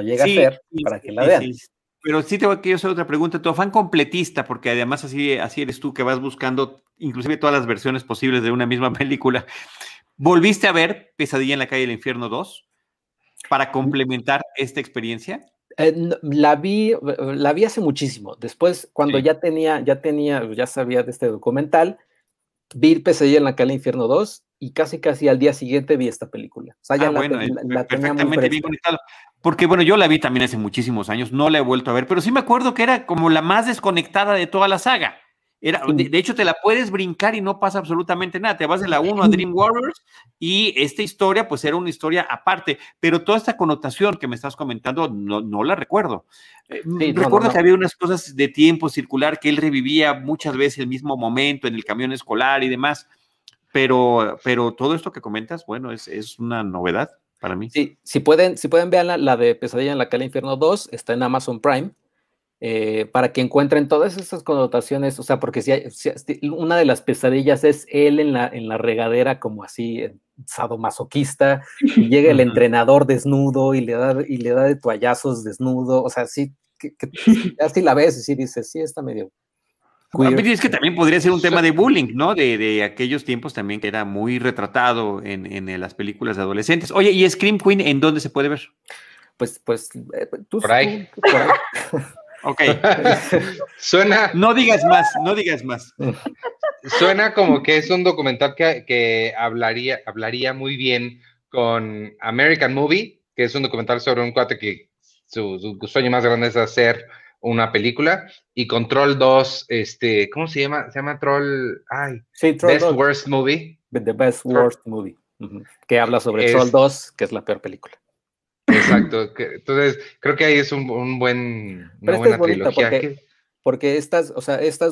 llega a hacer, para que la vean. Sí. Pero sí te voy a querer hacer otra pregunta. Tu afán completista, porque además así eres tú, que vas buscando inclusive todas las versiones posibles de una misma película. ¿Volviste a ver Pesadilla en la calle del infierno 2 para complementar esta experiencia? La vi hace muchísimo. Después, cuando ya sabía de este documental, vi Pesadilla en la calle del infierno 2 y casi al día siguiente vi esta película. O sea, la perfectamente bien conectado. Porque, bueno, yo la vi también hace muchísimos años, no la he vuelto a ver, pero sí me acuerdo que era como la más desconectada de toda la saga. De hecho, te la puedes brincar y no pasa absolutamente nada. Te vas de la 1 a Dream Warriors y esta historia, pues era una historia aparte. Pero toda esta connotación que me estás comentando, no la recuerdo. Recuerdo que había unas cosas de tiempo circular que él revivía muchas veces el mismo momento en el camión escolar y demás. Pero todo esto que comentas, bueno, es una novedad para mí. Sí, si pueden ver la de Pesadilla en la calle Infierno 2, está en Amazon Prime. Para que encuentren todas esas connotaciones, o sea, porque si una de las pesadillas es él en la regadera como así, sadomasoquista, y llega el entrenador desnudo y le da de toallazos desnudo, o sea, sí, así la ves y sí dices, sí, está medio... Es que también podría ser un tema de bullying, ¿no? De aquellos tiempos también que era muy retratado en las películas de adolescentes. Oye, ¿y Scream Queen en dónde se puede ver? Pues tú... Por ahí. Ok. Suena... No digas más. Suena como que es un documental que hablaría muy bien con American Movie, que es un documental sobre un cuate que su sueño más grande es hacer una película, y con Troll 2, ¿cómo se llama? Se llama Troll... Ay, sí, Troll Best 2. Worst Movie. The Best Worst Movie. Que habla sobre Troll 2, que es la peor película. Exacto, entonces creo que ahí es un buen, una buena trilogía. Porque estas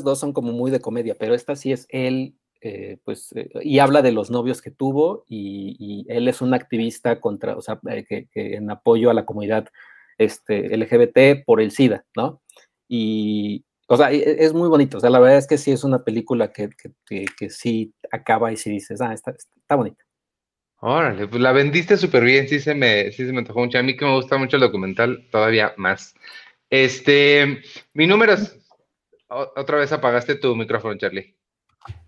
dos son como muy de comedia, pero esta sí es él, y habla de los novios que tuvo, y él es un activista contra, o sea, que en apoyo a la comunidad LGBT por el SIDA, ¿no? Y, o sea, es muy bonito, o sea, la verdad es que sí es una película que sí acaba y sí dices, está bonita. Órale, pues la vendiste súper bien, sí se me antojó mucho. A mí que me gusta mucho el documental, todavía más. Mi número es... Otra vez apagaste tu micrófono, Charlie.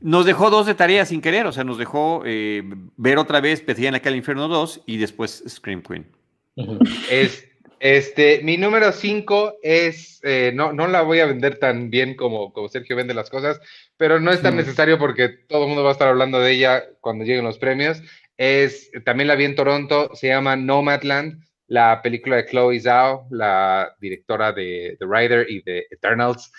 Nos dejó dos de tareas sin querer, o sea, nos dejó ver otra vez Pesadilla en la calle del infierno 2 y después Scream Queen. Uh-huh. Mi número 5 es, no la voy a vender tan bien como Sergio vende las cosas, pero no es tan necesario porque todo el mundo va a estar hablando de ella cuando lleguen los premios. También la vi en Toronto, se llama Nomadland, la película de Chloe Zhao, la directora de The Rider y de Eternals,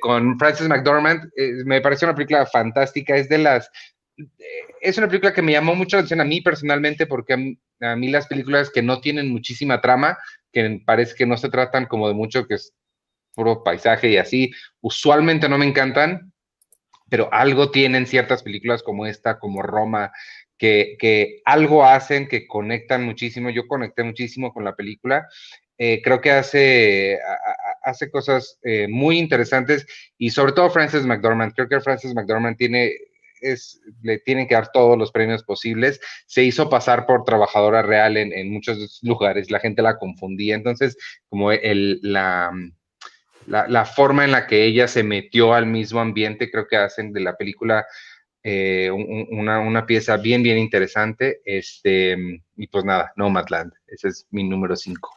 con Frances McDormand. Me pareció una película fantástica, es una película que me llamó mucho la atención a mí personalmente, porque a mí las películas que no tienen muchísima trama, que parece que no se tratan como de mucho, que es puro paisaje y así, usualmente no me encantan, pero algo tienen ciertas películas como esta, como Roma, que algo hacen, que conectan muchísimo. Yo conecté muchísimo con la película. Creo que hace cosas muy interesantes, y sobre todo Frances McDormand. Creo que Frances McDormand le tienen que dar todos los premios posibles. Se hizo pasar por trabajadora real en muchos lugares, la gente la confundía. Entonces, como la forma en la que ella se metió al mismo ambiente, creo que hacen de la película una pieza bien, bien interesante. Y pues nada, Nomadland. Ese es mi número 5.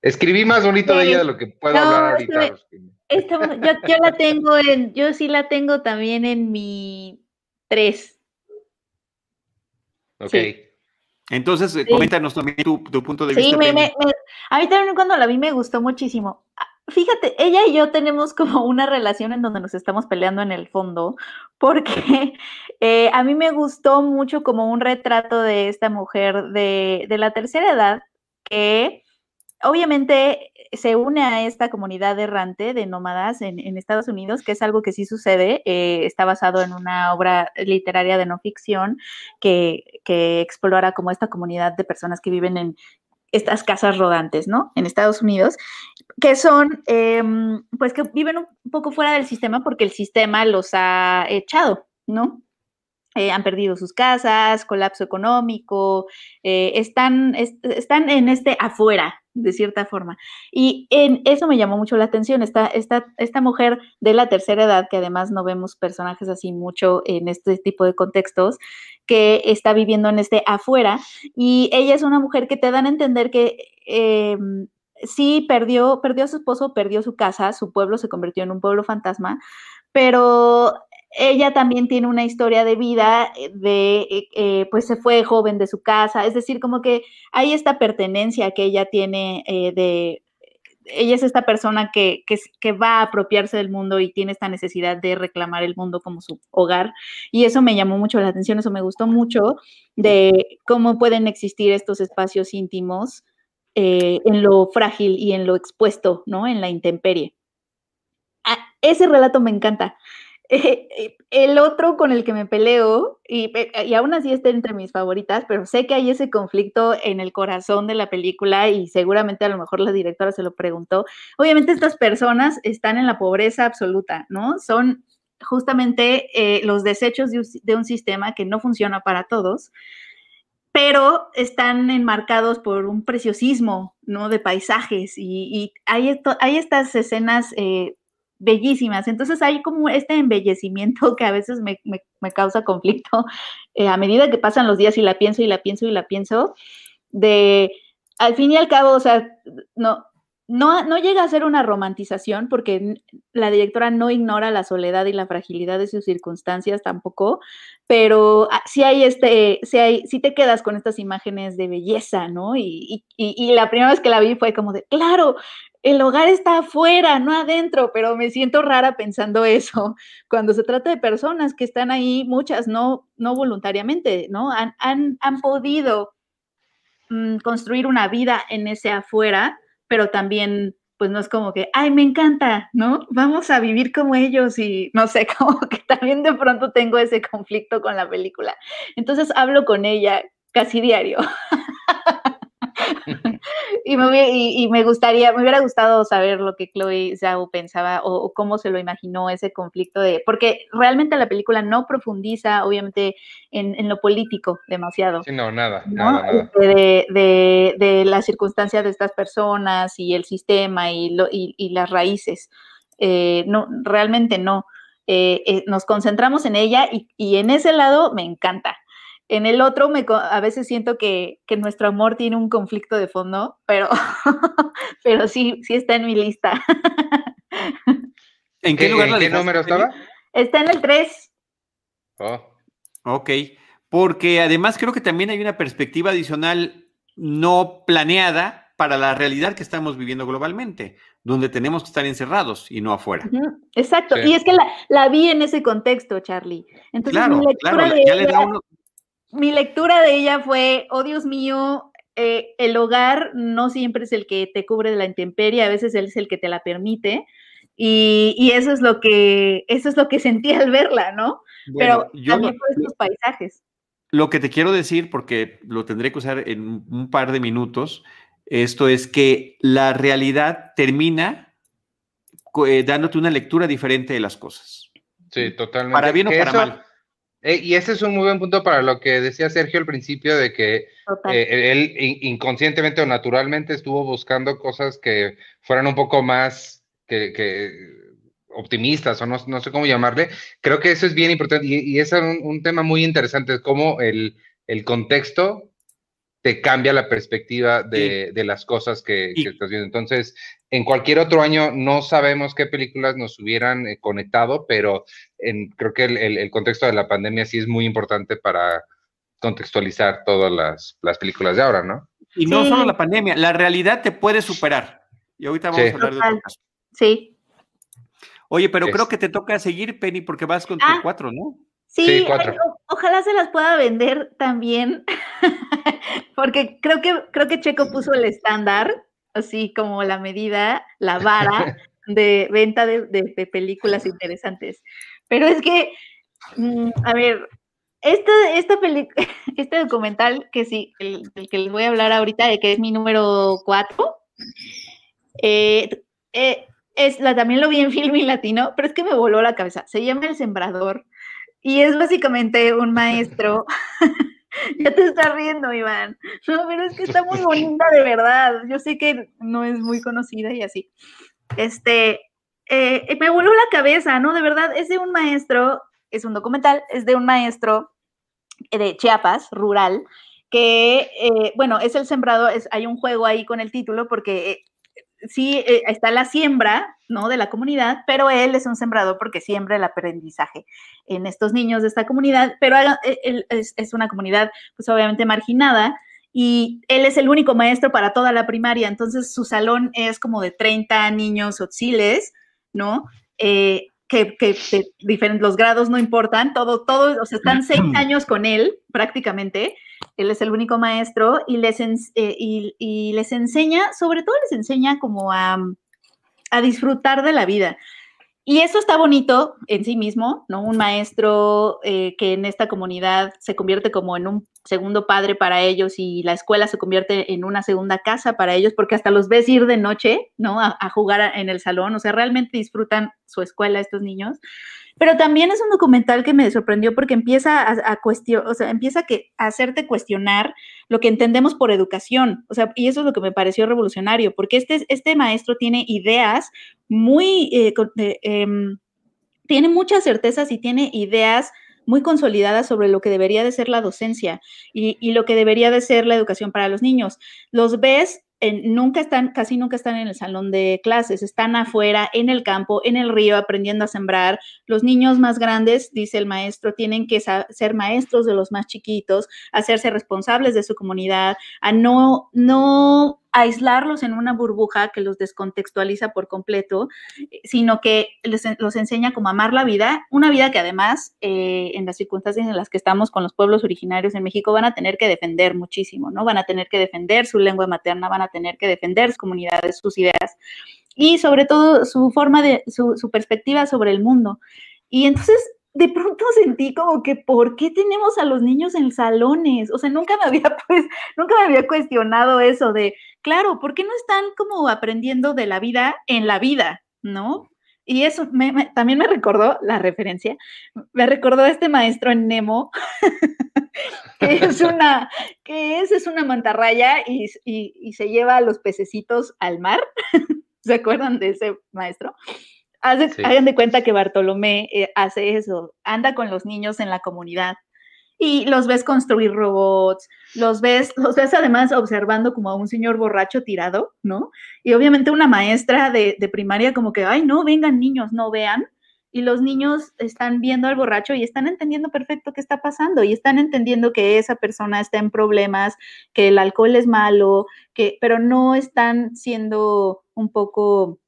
Escribí más bonito de ella de lo que puedo hablar ahorita. Yo sí la tengo también en mi 3. Ok. Sí. Entonces, coméntanos también tu punto de vista. Sí, a mí también cuando la vi me gustó muchísimo. Fíjate, ella y yo tenemos como una relación en donde nos estamos peleando en el fondo, porque a mí me gustó mucho como un retrato de esta mujer de la tercera edad que... Obviamente se une a esta comunidad errante de nómadas en Estados Unidos, que es algo que sí sucede. Está basado en una obra literaria de no ficción que explora como esta comunidad de personas que viven en estas casas rodantes, ¿no? En Estados Unidos, que son, pues que viven un poco fuera del sistema porque el sistema los ha echado, ¿no? Han perdido sus casas, colapso económico, están en este afuera, de cierta forma. Y en eso me llamó mucho la atención, esta mujer de la tercera edad, que además no vemos personajes así mucho en este tipo de contextos, que está viviendo en este afuera, y ella es una mujer que te dan a entender que... sí, perdió a su esposo, perdió su casa, su pueblo se convirtió en un pueblo fantasma, pero ella también tiene una historia de vida pues se fue joven de su casa, es decir, como que hay esta pertenencia que ella tiene ella es esta persona que va a apropiarse del mundo y tiene esta necesidad de reclamar el mundo como su hogar, y eso me llamó mucho la atención, eso me gustó mucho, de cómo pueden existir estos espacios íntimos en lo frágil y en lo expuesto, ¿no? En la intemperie. Ese relato me encanta. El otro con el que me peleo, y aún así está entre mis favoritas, pero sé que hay ese conflicto en el corazón de la película, y seguramente a lo mejor la directora se lo preguntó. Obviamente estas personas están en la pobreza absoluta, ¿no? Son justamente los desechos de un sistema que no funciona para todos, pero están enmarcados por un preciosismo, ¿no? De paisajes, y hay estas escenas... bellísimas. Entonces hay como este embellecimiento que a veces me causa conflicto a medida que pasan los días, y la pienso, de al fin y al cabo, o sea, no llega a ser una romantización, porque la directora no ignora la soledad y la fragilidad de sus circunstancias tampoco, pero sí te quedas con estas imágenes de belleza, ¿no? Y la primera vez que la vi fue como de, claro, el hogar está afuera, no adentro, pero me siento rara pensando eso, cuando se trata de personas que están ahí, muchas no voluntariamente, ¿no? Han podido construir una vida en ese afuera, pero también, pues no es como que, ¡ay, me encanta!, ¿no? Vamos a vivir como ellos, y no sé, como que también de pronto tengo ese conflicto con la película. Entonces hablo con ella casi diario. Me hubiera gustado saber lo que Chloe Zhao pensaba o cómo se lo imaginó ese conflicto, porque realmente la película no profundiza, obviamente, en lo político demasiado. Sí, no, nada, ¿no? Nada. De las circunstancias de estas personas y el sistema y las raíces. No, realmente no. Nos concentramos en ella y en ese lado me encanta. En el otro a veces siento que nuestro amor tiene un conflicto de fondo, pero sí, sí está en mi lista. ¿En qué lugar? ¿En qué número estaba? Está en el 3. Oh. Ok, porque además creo que también hay una perspectiva adicional no planeada para la realidad que estamos viviendo globalmente, donde tenemos que estar encerrados y no afuera. Exacto, sí. Y es que la vi en ese contexto, Charlie. Entonces, claro, mi lectura de ella fue, oh Dios mío, el hogar no siempre es el que te cubre de la intemperie, a veces él es el que te la permite, y eso es lo que sentí al verla, ¿no? Bueno, pero también por estos paisajes. Lo que te quiero decir, porque lo tendré que usar en un par de minutos, esto es que la realidad termina dándote una lectura diferente de las cosas. Sí, totalmente. Para bien o para mal. Y ese es un muy buen punto para lo que decía Sergio al principio, de que él inconscientemente o naturalmente estuvo buscando cosas que fueran un poco más que optimistas, o no sé cómo llamarle. Creo que eso es bien importante, y es un tema muy interesante, cómo el contexto te cambia la perspectiva de las cosas que estás viendo. Entonces, en cualquier otro año no sabemos qué películas nos hubieran conectado, pero creo que el contexto de la pandemia sí es muy importante para contextualizar todas las películas de ahora, ¿no? Y no solo la pandemia, la realidad te puede superar. Y ahorita vamos a hablar de otro caso. Sí. Oye, pero creo que te toca seguir, Penny, porque vas con tus 4, ¿no? Sí, 4. Ay, ojalá se las pueda vender también, porque creo que Checo puso el estándar, así como la medida, la vara de venta de películas interesantes. Pero es que, a ver, este documental, que sí, el que les voy a hablar ahorita, de que es mi número 4, también lo vi en Filmin Latino, pero es que me voló la cabeza. Se llama El Sembrador. Y es básicamente un maestro. Ya te estás riendo, Iván. No, pero es que está muy bonita, de verdad. Yo sé que no es muy conocida y así. Me voló la cabeza, ¿no? De verdad, es de un maestro, es un documental, es de un maestro de Chiapas, rural, que, bueno, es el sembrador. Hay un juego ahí con el título porque... Sí, está la siembra, ¿no?, de la comunidad, pero él es un sembrador porque siembra el aprendizaje en estos niños de esta comunidad, pero es una comunidad, pues, obviamente marginada, y él es el único maestro para toda la primaria, entonces su salón es como de 30 niños otziles, ¿no?, que diferentes, los grados no importan, todo, o sea, están 6 años con él prácticamente. Él es el único maestro y les enseña, sobre todo les enseña como a disfrutar de la vida. Y eso está bonito en sí mismo, ¿no? Un maestro que en esta comunidad se convierte como en un segundo padre para ellos, y la escuela se convierte en una segunda casa para ellos, porque hasta los ves ir de noche, ¿no?, a jugar en el salón. O sea, realmente disfrutan su escuela estos niños. Pero también es un documental que me sorprendió porque empieza a hacerte cuestionar lo que entendemos por educación. O sea, y eso es lo que me pareció revolucionario, porque este maestro tiene ideas muy... tiene muchas certezas y tiene ideas muy consolidadas sobre lo que debería de ser la docencia y lo que debería de ser la educación para los niños. Los ves... casi nunca están en el salón de clases, están afuera, en el campo, en el río, aprendiendo a sembrar. Los niños más grandes, dice el maestro, tienen que ser maestros de los más chiquitos, hacerse responsables de su comunidad, a no aislarlos en una burbuja que los descontextualiza por completo, sino que los enseña como amar la vida, una vida que además, en las circunstancias en las que estamos con los pueblos originarios en México, van a tener que defender muchísimo, ¿no? Van a tener que defender su lengua materna, van a tener que defender sus comunidades, sus ideas y sobre todo su perspectiva sobre el mundo. Y entonces, de pronto sentí como que, ¿por qué tenemos a los niños en salones? O sea, nunca me había cuestionado eso de, claro, ¿por qué no están como aprendiendo de la vida en la vida, no? Y eso también me recordó la referencia, me recordó a este maestro en Nemo, que es una mantarraya y se lleva a los pececitos al mar. ¿Se acuerdan de ese maestro? Hagan de cuenta que Bartolomé hace eso, anda con los niños en la comunidad Y los ves construir robots, los ves además observando como a un señor borracho tirado, ¿no? Y obviamente una maestra de primaria como que, ay, no, vengan niños, no vean. Y los niños están viendo al borracho y están entendiendo perfecto qué está pasando y están entendiendo que esa persona está en problemas, que el alcohol es malo, pero no están siendo un poco,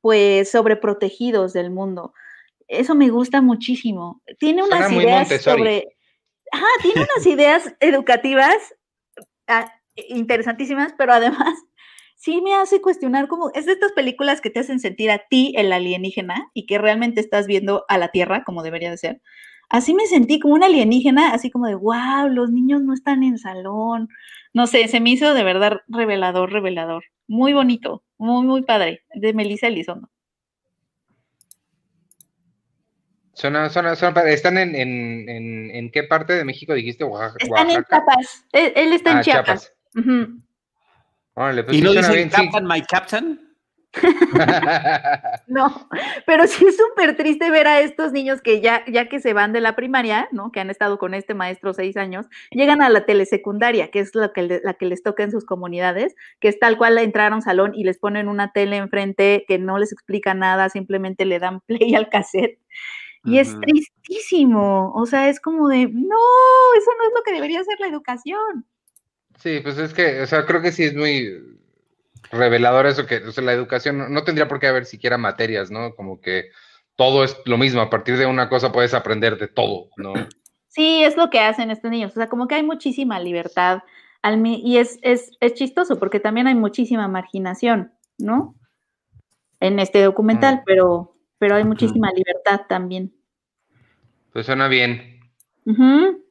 pues, sobreprotegidos del mundo. Eso me gusta muchísimo. Tiene unas ideas sobre... Ah, tiene unas ideas educativas interesantísimas, pero además... sí me hace cuestionar cómo... Es de estas películas que te hacen sentir a ti el alienígena y que realmente estás viendo a la Tierra, como debería de ser. Así me sentí como una alienígena, así como de, wow, los niños no están en salón. No sé, se me hizo de verdad revelador. Muy bonito, muy, muy padre. De Melissa Elizondo. Suena padre. ¿Están en qué parte de México dijiste? Oaxaca. Están en Chiapas. Él está en Chiapas. Uh-huh. Órale, pues. ¿Y no dicen Captain, sí. My Captain? No, pero sí es súper triste ver a estos niños que ya que se van de la primaria, ¿no? Que han estado con este maestro 6 años, llegan a la telesecundaria, que es la que les toca en sus comunidades, que es tal cual entrar a un salón y les ponen una tele enfrente que no les explica nada, simplemente le dan play al cassette. Y es tristísimo, o sea, es como de, no, eso no es lo que debería ser la educación. Sí, pues es que, o sea, creo que sí es muy revelador eso que, o sea, la educación no tendría por qué haber siquiera materias, ¿no? Como que todo es lo mismo, a partir de una cosa puedes aprender de todo, ¿no? Sí, es lo que hacen estos niños, o sea, como que hay muchísima libertad y es chistoso porque también hay muchísima marginación, ¿no? En este documental, pero hay muchísima libertad también. Pues suena bien. Uh-huh.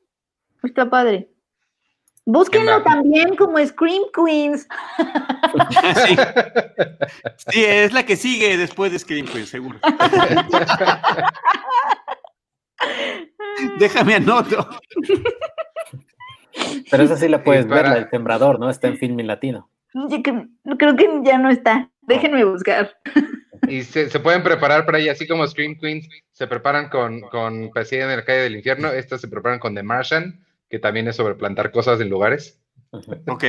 Está padre. Búsquenlo también como Scream Queens. Sí. Sí, es la que sigue después de Scream Queens, seguro. Déjame anoto. Pero esa sí la puedes ver, la del Sembrador, ¿no? Está en Filmin Latino. Creo que ya no está. Déjenme buscar. Y se pueden preparar para ella, así como Scream Queens se preparan con Pesadilla en la calle del infierno, estas se preparan con The Martian, que también es sobre plantar cosas en lugares. Ok.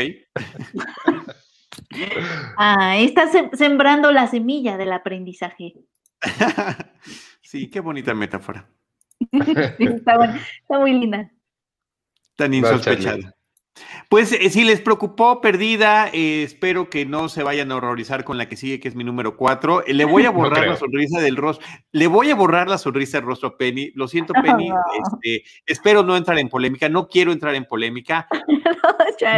Está sembrando la semilla del aprendizaje. Sí, qué bonita metáfora. Sí, está muy linda. Tan insospechada. Pues si les preocupó Perdida, espero que no se vayan a horrorizar con la que sigue, que es mi número 4. Le voy a borrar la sonrisa del rostro. Le voy a borrar la sonrisa del rostro a Penny. Lo siento, Penny. No. Espero no entrar en polémica. No quiero entrar en polémica.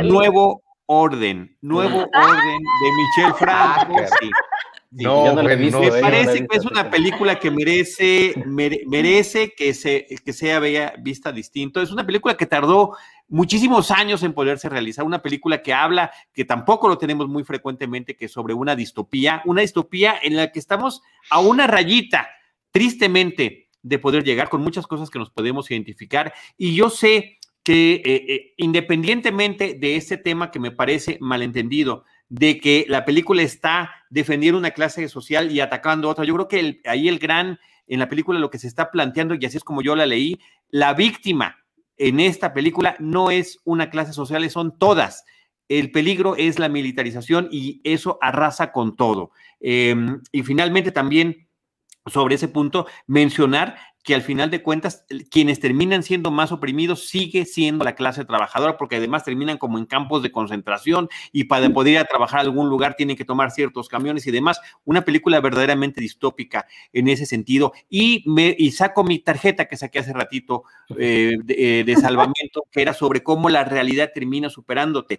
No, Nuevo Orden de Michel Franco. Sí. Sí, no, me parece que es una película que merece que sea vista distinto. Es una película que tardó muchísimos años en poderse realizar, una película que habla, que tampoco lo tenemos muy frecuentemente, que sobre una distopía en la que estamos a una rayita, tristemente, de poder llegar con muchas cosas que nos podemos identificar. Y yo sé que independientemente de este tema que me parece malentendido, de que la película está defendiendo una clase social y atacando otra. Yo creo que en la película lo que se está planteando, y así es como yo la leí, la víctima en esta película no es una clase social, son todas. El peligro es la militarización y eso arrasa con todo. Y finalmente también, sobre ese punto, mencionar que al final de cuentas quienes terminan siendo más oprimidos sigue siendo la clase trabajadora, porque además terminan como en campos de concentración y para poder ir a trabajar a algún lugar tienen que tomar ciertos camiones y demás. Una película verdaderamente distópica en ese sentido. Y saco mi tarjeta que saqué hace ratito de salvamento, que era sobre cómo la realidad termina superándote.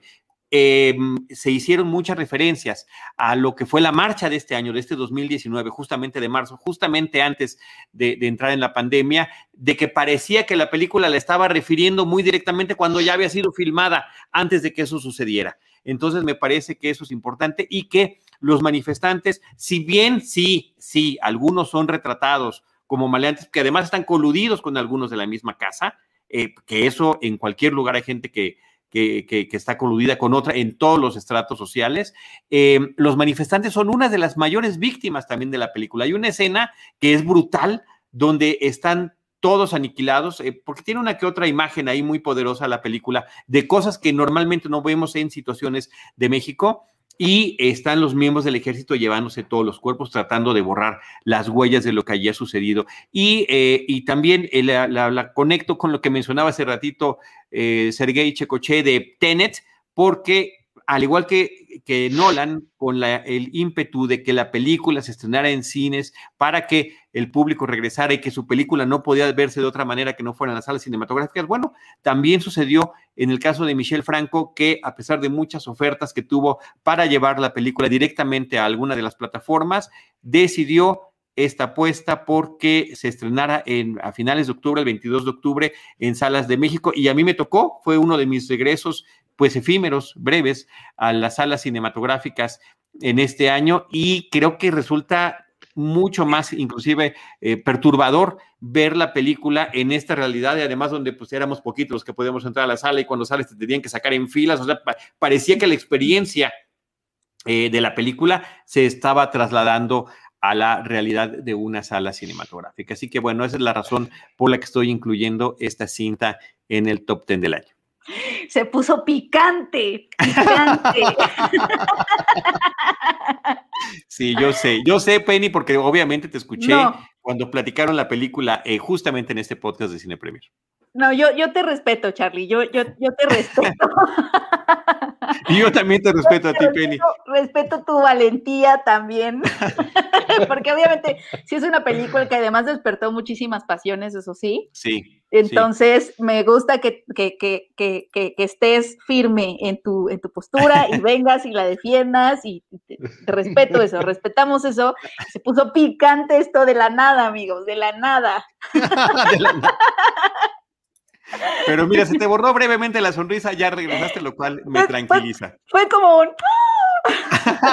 Se hicieron muchas referencias a lo que fue la marcha de este año, de este 2019, justamente de marzo, justamente antes de entrar en la pandemia, de que parecía que la película la estaba refiriendo muy directamente cuando ya había sido filmada antes de que eso sucediera. Entonces me parece que eso es importante y que los manifestantes, si bien sí, algunos son retratados como maleantes, que además están coludidos con algunos de la misma casa, que eso en cualquier lugar hay gente que está coludida con otra en todos los estratos sociales. Los manifestantes son una de las mayores víctimas también de la película. Hay una escena que es brutal, donde están todos aniquilados, porque tiene una que otra imagen ahí muy poderosa la película, de cosas que normalmente no vemos en situaciones de México, y están los miembros del ejército llevándose todos los cuerpos, tratando de borrar las huellas de lo que allí ha sucedido. Y también la conecto con lo que mencionaba hace ratito Sergey Checoche de Tenet, porque al igual que Nolan, con el ímpetu de que la película se estrenara en cines para que el público regresara y que su película no podía verse de otra manera que no fueran las salas cinematográficas. Bueno, también sucedió en el caso de Michel Franco, que a pesar de muchas ofertas que tuvo para llevar la película directamente a alguna de las plataformas, decidió esta apuesta porque se estrenara a finales de octubre, el 22 de octubre, en salas de México. Y a mí me tocó, fue uno de mis regresos pues efímeros, breves, a las salas cinematográficas en este año, y creo que resulta mucho más, inclusive, perturbador ver la película en esta realidad, y además donde pues éramos poquitos los que podíamos entrar a la sala, y cuando sales te tenían que sacar en filas, o sea, parecía que la experiencia de la película se estaba trasladando a la realidad de una sala cinematográfica. Así que, bueno, esa es la razón por la que estoy incluyendo esta cinta en el top 10 del año. Se puso picante, picante. Sí, yo sé, Penny, porque obviamente te escuché cuando platicaron la película justamente en este podcast de Cine Premier. No, yo te respeto, Charlie, yo te respeto. Y yo también te respeto a ti, Penny. Respeto tu valentía también, porque obviamente sí es una película que además despertó muchísimas pasiones, eso sí. Sí. Entonces me gusta que estés firme en tu postura y vengas y la defiendas, y te respeto eso, respetamos eso. Se puso picante esto de la nada, amigos, de la nada. De la nada. Pero mira, se te borró brevemente la sonrisa, ya regresaste, lo cual me tranquiliza. Fue como un...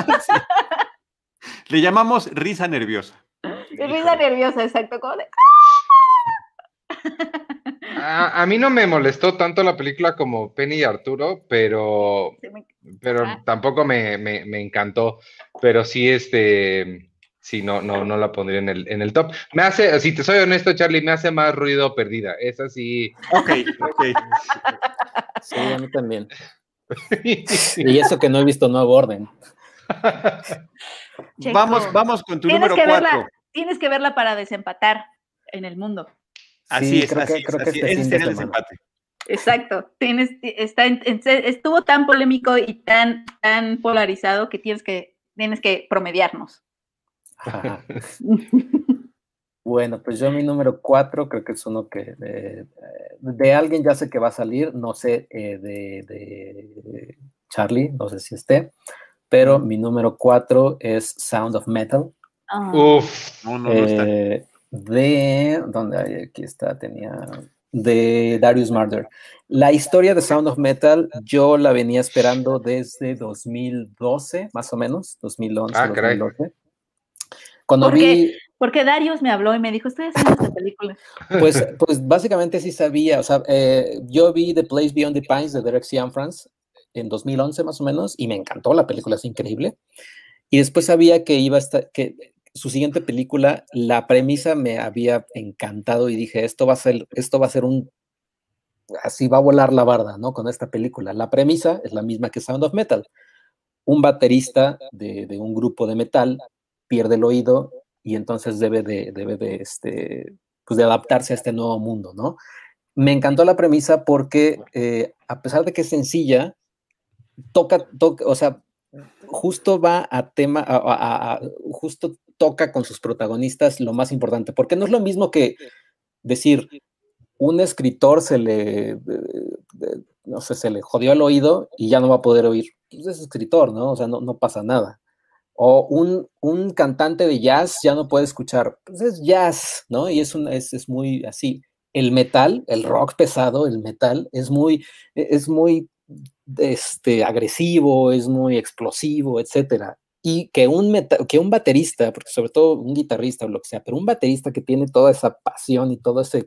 Sí. Le llamamos risa nerviosa. Risa nerviosa, exacto. Como de... A mí no me molestó tanto la película como Penny y Arturo, pero tampoco me encantó. Pero sí, sí, no la pondría en el top. Me hace, si te soy honesto, Charlie, me hace más ruido Perdida. Es así. Ok. Sí, a mí también. Y eso que no he visto No Aborden. Checo. Vamos con tu número 4. Tienes que verla para desempatar en el mundo. Así es, creo que este es el desempate. Exacto, estuvo tan polémico y tan polarizado que tienes que promediarnos. Ajá. Bueno, pues yo mi número 4 creo que es uno que de alguien ya sé que va a salir, no sé de Charlie, no sé si esté, pero mi número 4 es Sound of Metal. Oh. Uf, no está. De donde aquí está, tenía de Darius Marder. La historia de Sound of Metal yo la venía esperando desde 2012, más o menos, 2011, 2012. Caray. Porque Darius me habló y me dijo, estoy haciendo esta película. Pues básicamente sí sabía, o sea, yo vi The Place Beyond the Pines de Derek Cianfrance en 2011 más o menos, y me encantó, la película es increíble. Y después sabía que iba a estar, que su siguiente película, la premisa me había encantado y dije, esto va a ser un, así va a volar la barda, ¿no? Con esta película. La premisa es la misma que Sound of Metal. Un baterista de un grupo de metal pierde el oído y entonces debe de adaptarse a este nuevo mundo, ¿no? Me encantó la premisa porque a pesar de que es sencilla, o sea, justo va a tema, justo toca con sus protagonistas lo más importante, porque no es lo mismo que decir, un escritor se le jodió el oído y ya no va a poder oír. Pues es escritor, ¿no? O sea, no pasa nada. O un cantante de jazz ya no puede escuchar, pues es jazz, ¿no? Y es muy así. El metal, el rock pesado, el metal, es muy agresivo, es muy explosivo, etcétera. Y que un baterista, porque sobre todo un guitarrista o lo que sea, pero un baterista que tiene toda esa pasión y toda esa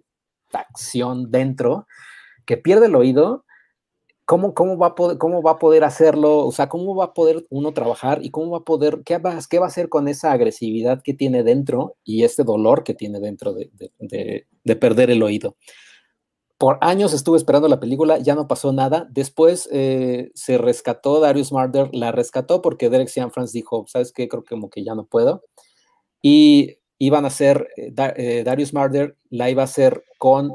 acción dentro, que pierde el oído, ¿Cómo va a poder hacerlo? O sea, ¿cómo va a poder uno trabajar? ¿Y cómo va a poder? ¿Qué va a hacer con esa agresividad que tiene dentro y este dolor que tiene dentro de perder el oído? Por años estuve esperando la película, ya no pasó nada. Después se rescató, Darius Marder la rescató porque Derek Cianfrance dijo, ¿sabes qué? Creo que como que ya no puedo. Y iban a hacer, Darius Marder la iba a hacer con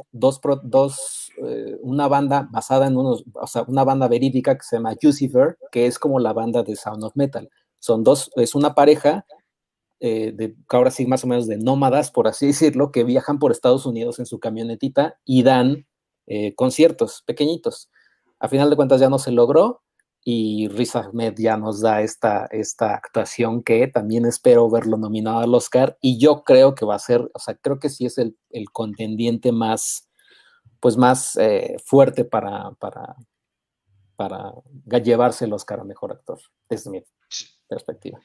una banda basada en una banda verídica que se llama Lucifer, que es como la banda de Sound of Metal. Es una pareja, ahora sí más o menos de nómadas, por así decirlo, que viajan por Estados Unidos en su camionetita y dan conciertos pequeñitos. A final de cuentas ya no se logró y Riz Ahmed ya nos da esta actuación que también espero verlo nominado al Oscar, y yo creo que va a ser, o sea, creo que sí es el contendiente más fuerte para llevarse el Oscar a Mejor Actor, desde mi perspectiva.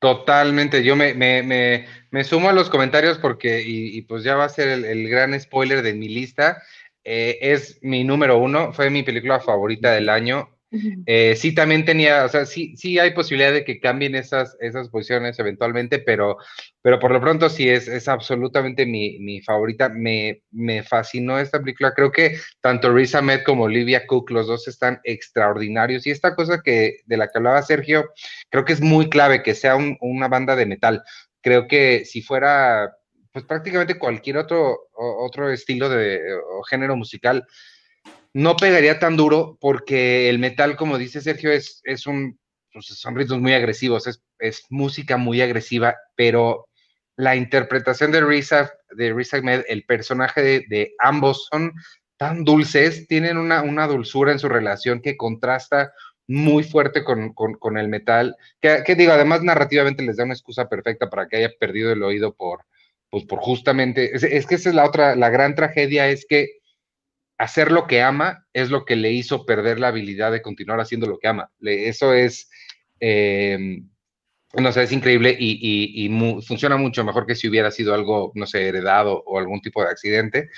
Totalmente, yo me sumo a los comentarios porque, y pues ya va a ser el gran spoiler de mi lista, es mi número 1, fue mi película favorita del año. Sí también tenía, o sea, sí hay posibilidad de que cambien esas posiciones eventualmente, pero por lo pronto sí es absolutamente mi favorita. Me fascinó esta película, creo que tanto Riz Ahmed como Olivia Cooke, los dos están extraordinarios, y esta cosa de la que hablaba Sergio, creo que es muy clave que sea una banda de metal. Creo que si fuera, pues prácticamente cualquier otro estilo o género musical, no pegaría tan duro porque el metal, como dice Sergio, son ritmos muy agresivos, es música muy agresiva, pero la interpretación de Riz Ahmed, el personaje de ambos, son tan dulces, tienen una dulzura en su relación que contrasta muy fuerte con el metal, que digo, además narrativamente les da una excusa perfecta para que haya perdido el oído por justamente, es que esa es la gran tragedia, es que hacer lo que ama es lo que le hizo perder la habilidad de continuar haciendo lo que ama. Eso es, no sé, es increíble y funciona mucho mejor que si hubiera sido algo, no sé, heredado o algún tipo de accidente.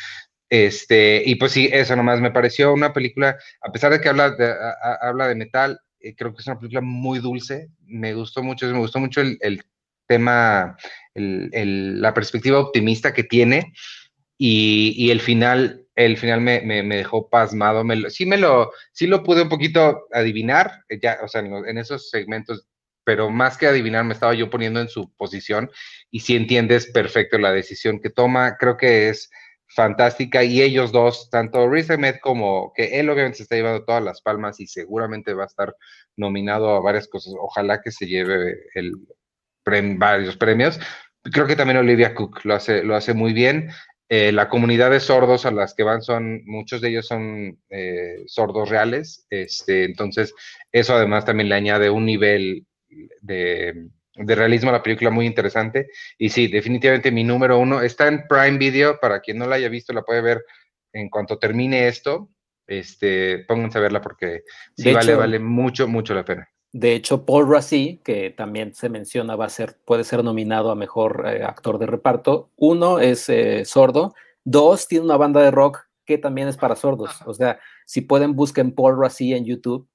Y pues sí, eso nomás me pareció una película, a pesar de que habla de metal, creo que es una película muy dulce. Me gustó mucho el tema, la perspectiva optimista que tiene y el final. El final me dejó pasmado. Sí lo pude un poquito adivinar, ya, o sea, en esos segmentos, pero más que adivinar, me estaba yo poniendo en su posición, y sí entiendes perfecto la decisión que toma. Creo que es fantástica, y ellos dos, tanto Riz Ahmed como que él obviamente se está llevando todas las palmas y seguramente va a estar nominado a varias cosas. Ojalá que se lleve varios premios. Creo que también Olivia Cooke lo hace muy bien. La comunidad de sordos a las que van muchos de ellos son sordos reales, entonces eso además también le añade un nivel de realismo a la película muy interesante. Y sí, definitivamente mi número 1, está en Prime Video, para quien no la haya visto la puede ver en cuanto termine esto, pónganse a verla porque sí vale mucho, mucho la pena. De hecho, Paul Raci, que también se menciona, puede ser nominado a Mejor Actor de Reparto. 1, es sordo. 2, tiene una banda de rock que también es para sordos. O sea, si pueden, busquen Paul Raci en YouTube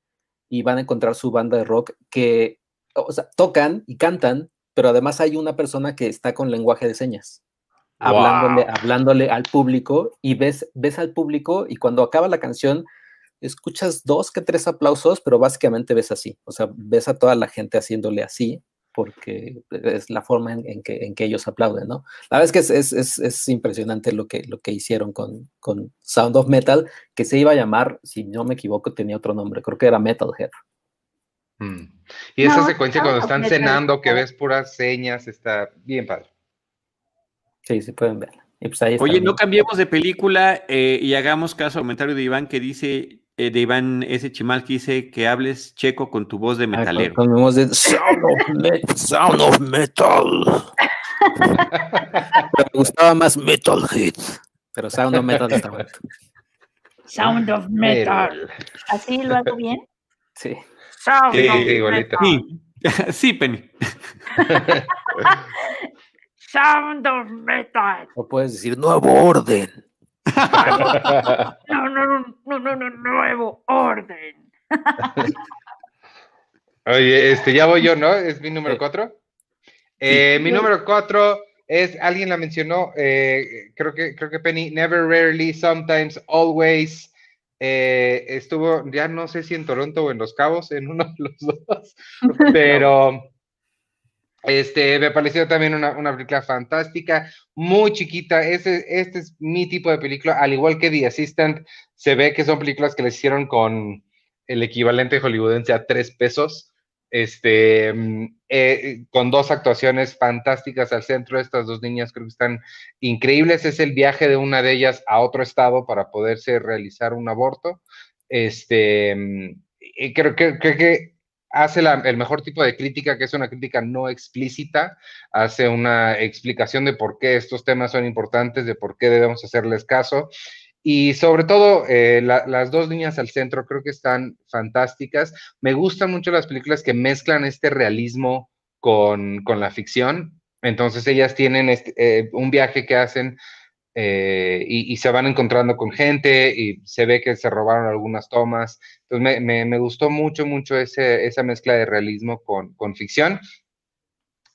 y van a encontrar su banda de rock que, o sea, tocan y cantan, pero además hay una persona que está con lenguaje de señas, hablándole al público, y ves al público, y cuando acaba la canción escuchas 2 que 3 aplausos, pero básicamente ves así, o sea, ves a toda la gente haciéndole así, porque es la forma en que ellos aplauden, ¿no? La verdad es que es impresionante lo que hicieron con Sound of Metal, que se iba a llamar, si no me equivoco, tenía otro nombre, creo que era Metalhead. Y esa secuencia cuando están cenando, que ves puras señas, está bien padre. Sí, pueden verla. Pues oye, también. No cambiemos de película y hagamos caso al comentario de Iván, que dice... de Iván S. Chimal, que dice que hables checo con tu voz de metalero. Con mi voz de Sound of Metal. Me gustaba más Metalhead, pero Sound of Metal está bueno. Sound of Metal. ¿Así lo hago bien? Sí. Sound of Metal. Sí, Penny. Sound of Metal. O puedes decir, nuevo orden. Nuevo orden. Oye, ya voy yo, ¿no? Es mi número 4. Mi número 4 es, alguien la mencionó, creo que Penny, Never Rarely Sometimes Always. Estuvo, ya no sé si en Toronto o en Los Cabos, en uno de los dos, pero me pareció también una película fantástica, muy chiquita. Este es mi tipo de película, al igual que The Assistant. Se ve que son películas que les hicieron con el equivalente hollywoodense a $3. Con dos actuaciones fantásticas al centro. Estas dos niñas creo que están increíbles. Es el viaje de una de ellas a otro estado para poderse realizar un aborto. Creo que hace el mejor tipo de crítica, que es una crítica no explícita, hace una explicación de por qué estos temas son importantes, de por qué debemos hacerles caso, y sobre todo las dos líneas al centro creo que están fantásticas. Me gustan mucho las películas que mezclan este realismo con la ficción. Entonces ellas tienen un viaje que hacen y se van encontrando con gente y se ve que se robaron algunas tomas. Entonces me gustó mucho esa mezcla de realismo con ficción.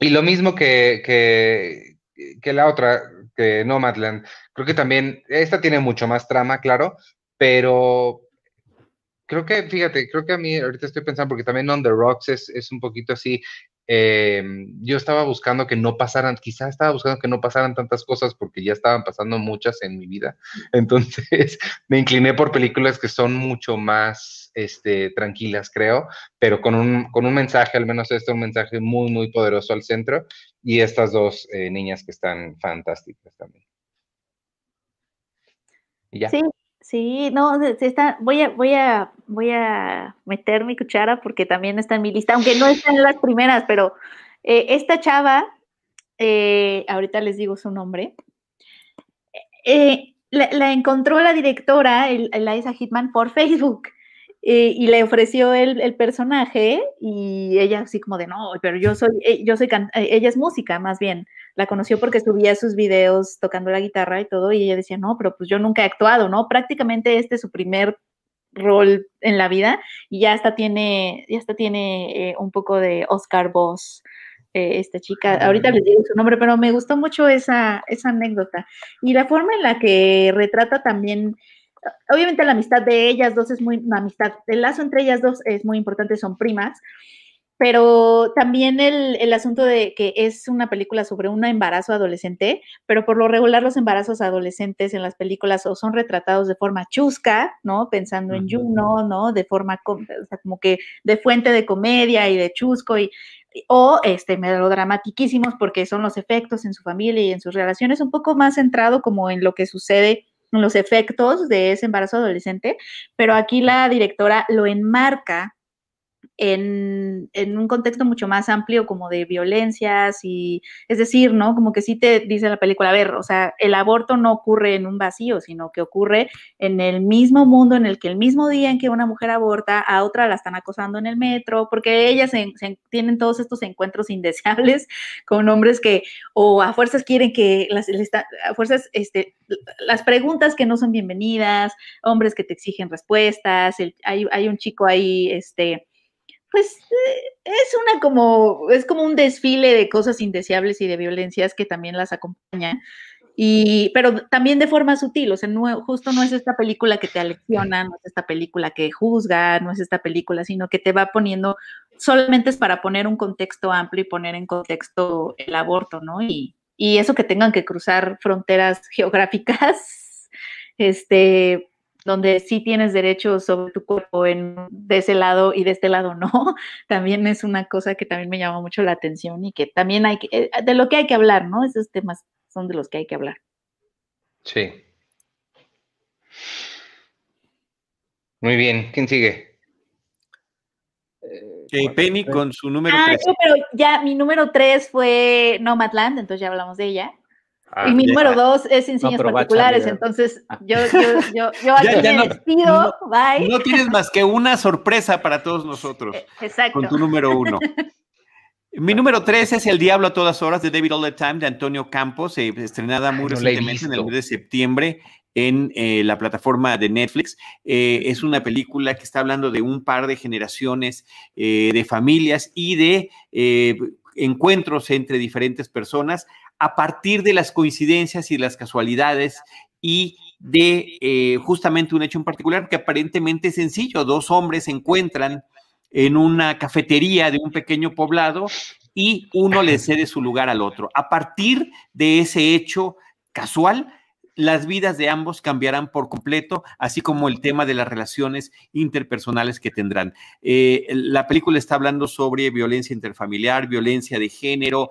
Y lo mismo que la otra, que Nomadland. Creo que también, esta tiene mucho más trama, claro, pero creo que a mí, ahorita estoy pensando, porque también On the Rocks es un poquito así. Yo estaba buscando que no pasaran tantas cosas, porque ya estaban pasando muchas en mi vida. Entonces me incliné por películas que son mucho más tranquilas, creo, pero con un mensaje, al menos un mensaje muy, muy poderoso al centro, y estas dos niñas que están fantásticas también. Y ya. Sí, no, voy a meter mi cuchara porque también está en mi lista, aunque no están las primeras, pero esta chava, ahorita les digo su nombre, la encontró la directora, Eliza Hittman, por Facebook, y le ofreció el personaje, y ella así como de, no, pero ella es música, más bien. La conoció porque subía sus videos tocando la guitarra y todo, y ella decía, no, pero pues yo nunca he actuado, ¿no? Prácticamente este es su primer rol en la vida, y ya hasta tiene un poco de Oscar Voss, esta chica. Ahorita les digo su nombre, pero me gustó mucho esa anécdota. Y la forma en la que retrata también, obviamente la amistad de ellas dos es el lazo entre ellas dos es muy importante, son primas. Pero también el asunto de que es una película sobre un embarazo adolescente, pero por lo regular los embarazos adolescentes en las películas o son retratados de forma chusca, ¿no? Pensando en Juno, ¿no? De forma, o sea, como que de fuente de comedia y de chusco, o melodramatiquísimos porque son los efectos en su familia y en sus relaciones, un poco más centrado como en lo que sucede, en los efectos de ese embarazo adolescente, pero aquí la directora lo enmarca en un contexto mucho más amplio, como de violencias, y es decir, ¿no? Como que sí te dice la película, a ver, o sea, el aborto no ocurre en un vacío, sino que ocurre en el mismo mundo, en el que el mismo día en que una mujer aborta, a otra la están acosando en el metro, porque ellas tienen todos estos encuentros indeseables con hombres que, o a fuerzas quieren que, las preguntas que no son bienvenidas, hombres que te exigen respuestas, hay un chico ahí, pues es como un desfile de cosas indeseables y de violencias que también las acompañan, pero también de forma sutil, o sea, no es esta película que te alecciona, no es esta película que juzga, no es esta película, sino que te va poniendo, solamente es para poner un contexto amplio y poner en contexto el aborto, ¿no? Y eso que tengan que cruzar fronteras geográficas, donde sí tienes derechos sobre tu cuerpo de ese lado y de este lado no, también es una cosa que también me llama mucho la atención y que también de lo que hay que hablar, ¿no? Esos temas son de los que hay que hablar. Sí. Muy bien, ¿quién sigue? Penny con su número 3. No, pero ya mi número 3 fue Nomadland, entonces ya hablamos de ella. Y mi número 2 es en señas particulares, entonces yo aquí me despido, bye. No tienes más que una sorpresa para todos nosotros. Exacto. Con tu número 1. Mi número 3 es El Diablo a Todas Horas, de David All the Time, de Antonio Campos, estrenada muy recientemente en el mes de septiembre. en la plataforma de Netflix. Es una película que está hablando de un par de generaciones de familias y de encuentros entre diferentes personas a partir de las coincidencias y las casualidades y de justamente un hecho en particular que aparentemente es sencillo. Dos hombres se encuentran en una cafetería de un pequeño poblado y uno le cede su lugar al otro. A partir de ese hecho casual, las vidas de ambos cambiarán por completo, así como el tema de las relaciones interpersonales que tendrán. La película está hablando sobre violencia interfamiliar, violencia de género,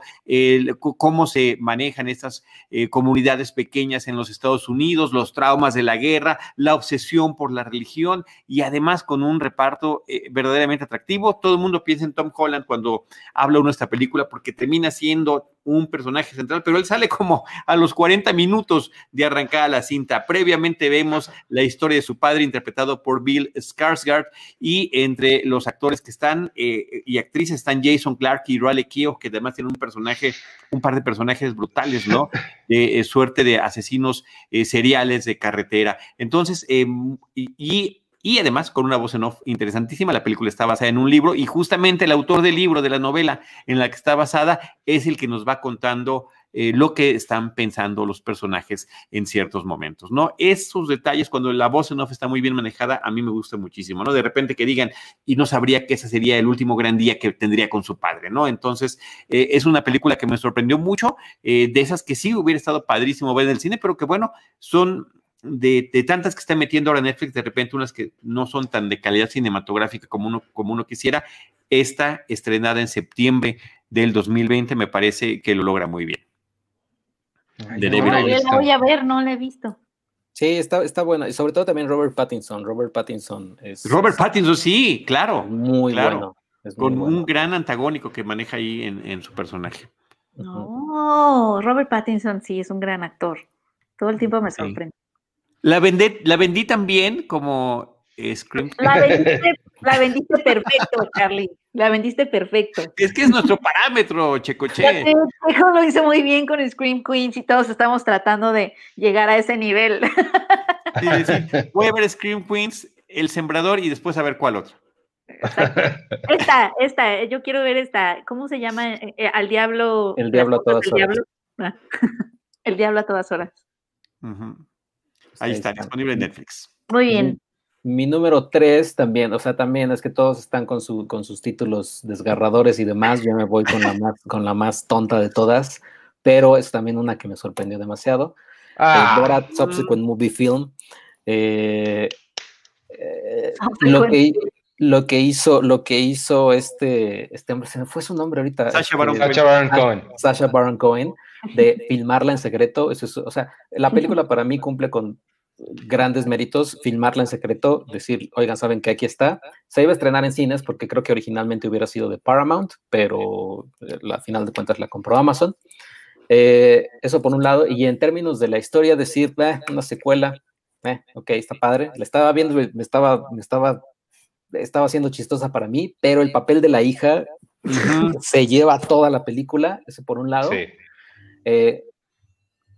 cómo se manejan estas comunidades pequeñas en los Estados Unidos, los traumas de la guerra, la obsesión por la religión y además con un reparto verdaderamente atractivo. Todo el mundo piensa en Tom Holland cuando habla uno de esta película porque termina siendo un personaje central, pero él sale como a los 40 minutos de arrancada la cinta. Previamente vemos la historia de su padre, interpretado por Bill Skarsgård, y entre los actores que están y actrices están Jason Clarke y Riley Keough, que además tienen un par de personajes brutales, ¿no? De suerte de asesinos seriales de carretera. Entonces, y además con una voz en off interesantísima. La película está basada en un libro y justamente el autor del libro, de la novela en la que está basada, es el que nos va contando lo que están pensando los personajes en ciertos momentos, ¿no? Esos detalles, cuando la voz en off está muy bien manejada, a mí me gusta muchísimo, ¿no? De repente que digan, y no sabría que ese sería el último gran día que tendría con su padre, ¿no? Entonces, es una película que me sorprendió mucho, de esas que sí hubiera estado padrísimo ver en el cine, pero que, bueno, son... De tantas que está metiendo ahora Netflix, de repente unas que no son tan de calidad cinematográfica como uno quisiera. Esta, estrenada en septiembre del 2020, me parece que lo logra muy bien. Yo la voy a ver, no la he visto. Sí, está buena. Y sobre todo también Robert Pattinson, sí, claro. Muy claro. Bueno. Es muy bueno. Un gran antagónico que maneja ahí en su personaje. No, Robert Pattinson sí es un gran actor. Todo el tiempo me sorprende. Sí. La vendí también como Scream. La vendiste perfecto, Charlie. La vendiste perfecto. Es que es nuestro parámetro, Checoche. Checo lo hizo muy bien con Scream Queens y todos estamos tratando de llegar a ese nivel. Sí. Voy a ver Scream Queens, El Sembrador y después a ver cuál otro. Esta, yo quiero ver esta. ¿Cómo se llama? Al diablo. El diablo a todas horas. El diablo a todas horas. Ajá. Ahí está, disponible en Netflix. Muy bien. Mi número 3 también, o sea, también es que todos están con sus títulos desgarradores y demás. Yo me voy con la más tonta de todas, pero es también una que me sorprendió demasiado. Dora Subsequent Movie Film. Lo que hizo este hombre, se me fue su nombre ahorita. Sacha Baron Cohen, de filmarla en secreto. O sea, la película para mí cumple con grandes méritos, filmarla en secreto, decir, oigan, ¿saben que aquí está? Se iba a estrenar en cines porque creo que originalmente hubiera sido de Paramount, pero al final de cuentas la compró Amazon. Eso por un lado, y en términos de la historia, decir, una secuela, ok, está padre. La estaba viendo, estaba siendo chistosa para mí, pero el papel de la hija se lleva toda la película, eso por un lado. Sí.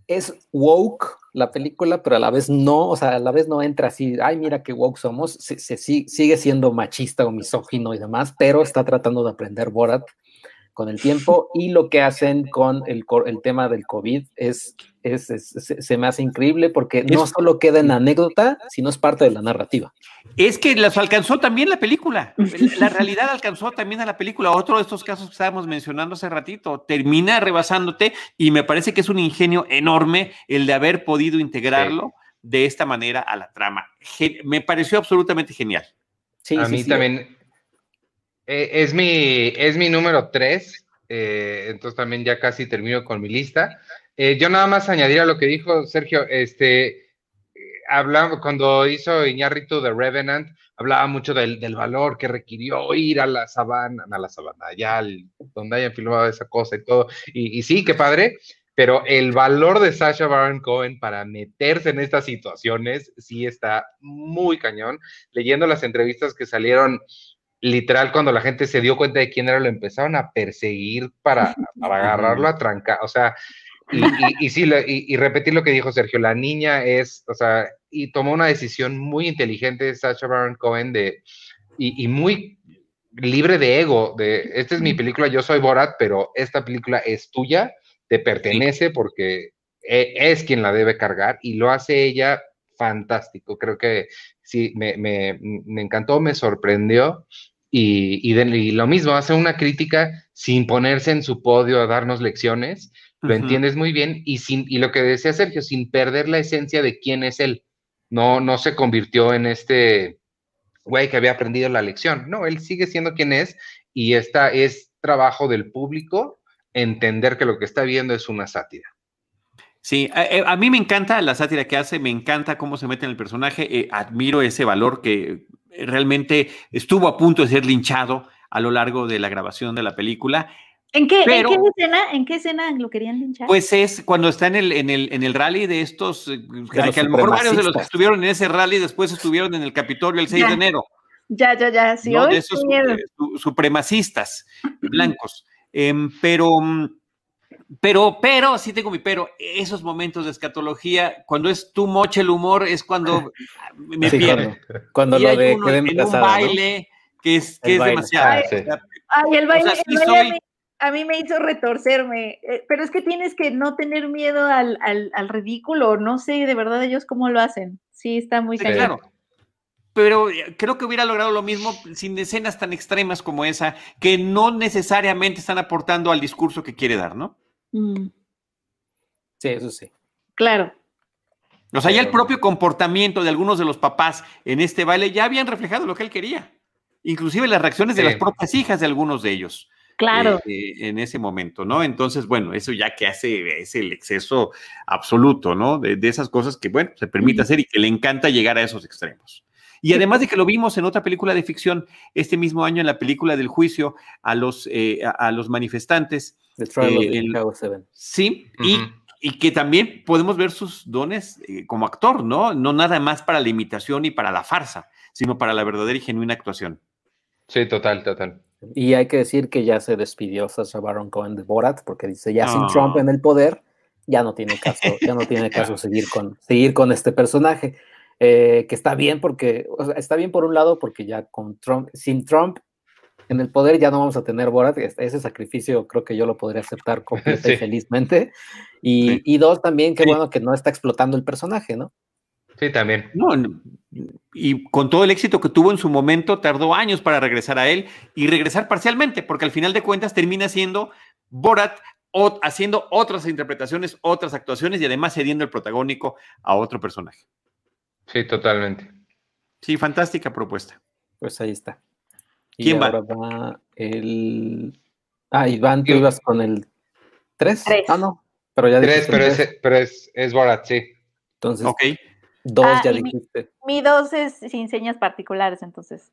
Es woke la película, pero a la vez no, o sea, a la vez no entra así, ay, mira qué woke somos, sigue siendo machista o misógino y demás, pero está tratando de aprender Borat con el tiempo, y lo que hacen con el tema del COVID se me hace increíble porque no solo queda en anécdota, sino es parte de la narrativa. Es que las alcanzó también la película. La realidad alcanzó también a la película. Otro de estos casos que estábamos mencionando hace ratito, termina rebasándote y me parece que es un ingenio enorme el de haber podido integrarlo de esta manera a la trama. Me pareció absolutamente genial. Sí, a mí también... Es mi número 3, entonces también ya casi termino con mi lista. Yo nada más añadir a lo que dijo Sergio, cuando hizo Iñárritu The Revenant, hablaba mucho del valor que requirió ir a la sabana, allá donde hayan filmado esa cosa y todo, y sí, qué padre, pero el valor de Sacha Baron Cohen para meterse en estas situaciones sí está muy cañón. Leyendo las entrevistas que salieron, literal, cuando la gente se dio cuenta de quién era, lo empezaron a perseguir para agarrarlo a trancar. O sea, Y repetir lo que dijo Sergio, la niña es, o sea, y tomó una decisión muy inteligente Sacha Baron Cohen y muy libre de ego, de esta es mi película, yo soy Borat, pero esta película es tuya, te pertenece porque es quien la debe cargar, y lo hace ella fantástico. Creo que sí, me encantó, me sorprendió. Y lo mismo, hace una crítica sin ponerse en su podio a darnos lecciones, lo entiendes muy bien, y lo que decía Sergio, sin perder la esencia de quién es él. No se convirtió en este güey que había aprendido la lección, no, él sigue siendo quien es, y esta es trabajo del público entender que lo que está viendo es una sátira. Sí, a mí me encanta la sátira que hace, me encanta cómo se mete en el personaje, admiro ese valor que realmente estuvo a punto de ser linchado a lo largo de la grabación de la película. ¿En qué escena lo querían linchar? Pues es cuando está en el rally de estos, que a lo mejor varios de los que estuvieron en ese rally después estuvieron en el Capitolio el 6 de enero. Ya, sí, ¿no? De esos supremacistas blancos. Pero, sí tengo mi pero, esos momentos de escatología, cuando es too much el humor, es cuando me pierdo. Cuando lo de un baile, ¿no? que es demasiado. El baile a mí me hizo retorcerme, pero es que tienes que no tener miedo al ridículo, no sé de verdad ellos cómo lo hacen. Sí, está muy cañón. Claro. Pero creo que hubiera logrado lo mismo sin escenas tan extremas como esa, que no necesariamente están aportando al discurso que quiere dar, ¿no? Sí, eso sí. Claro. O sea, ya el propio comportamiento de algunos de los papás en este baile ya habían reflejado lo que él quería. Inclusive las reacciones de las propias hijas de algunos de ellos. Claro. En ese momento, ¿no? Entonces, bueno, eso ya que hace es el exceso absoluto, ¿no? De esas cosas que, bueno, se permite hacer y que le encanta llegar a esos extremos. Y además de que lo vimos en otra película de ficción este mismo año, en la película del juicio a los manifestantes. The Trial of Chicago 7. Sí, y que también podemos ver sus dones como actor, ¿no? No nada más para la imitación y para la farsa, sino para la verdadera y genuina actuación. Sí, total. Y hay que decir que ya se despidió Sacha Baron Cohen de Borat, porque dice, ya sin Trump en el poder, ya no tiene caso seguir con este personaje. Que está bien porque, o sea, está bien por un lado porque ya con Trump, sin Trump en el poder ya no vamos a tener Borat, ese sacrificio creo que yo lo podría aceptar completamente y felizmente, y dos también, qué bueno que no está explotando el personaje, ¿no? Sí, también. No, y con todo el éxito que tuvo en su momento, tardó años para regresar a él y regresar parcialmente, porque al final de cuentas termina siendo Borat, haciendo otras interpretaciones, otras actuaciones y además cediendo el protagónico a otro personaje. Sí, totalmente. Sí, fantástica propuesta. Pues ahí está. ¿Quién va? Va el... Ah, Iván, tú ibas con el 3. Ah, no. Pero ya dijiste 3, pero es Borat, sí. Entonces, okay. 2 ya dijiste. Mi 2 es sin señas particulares, entonces.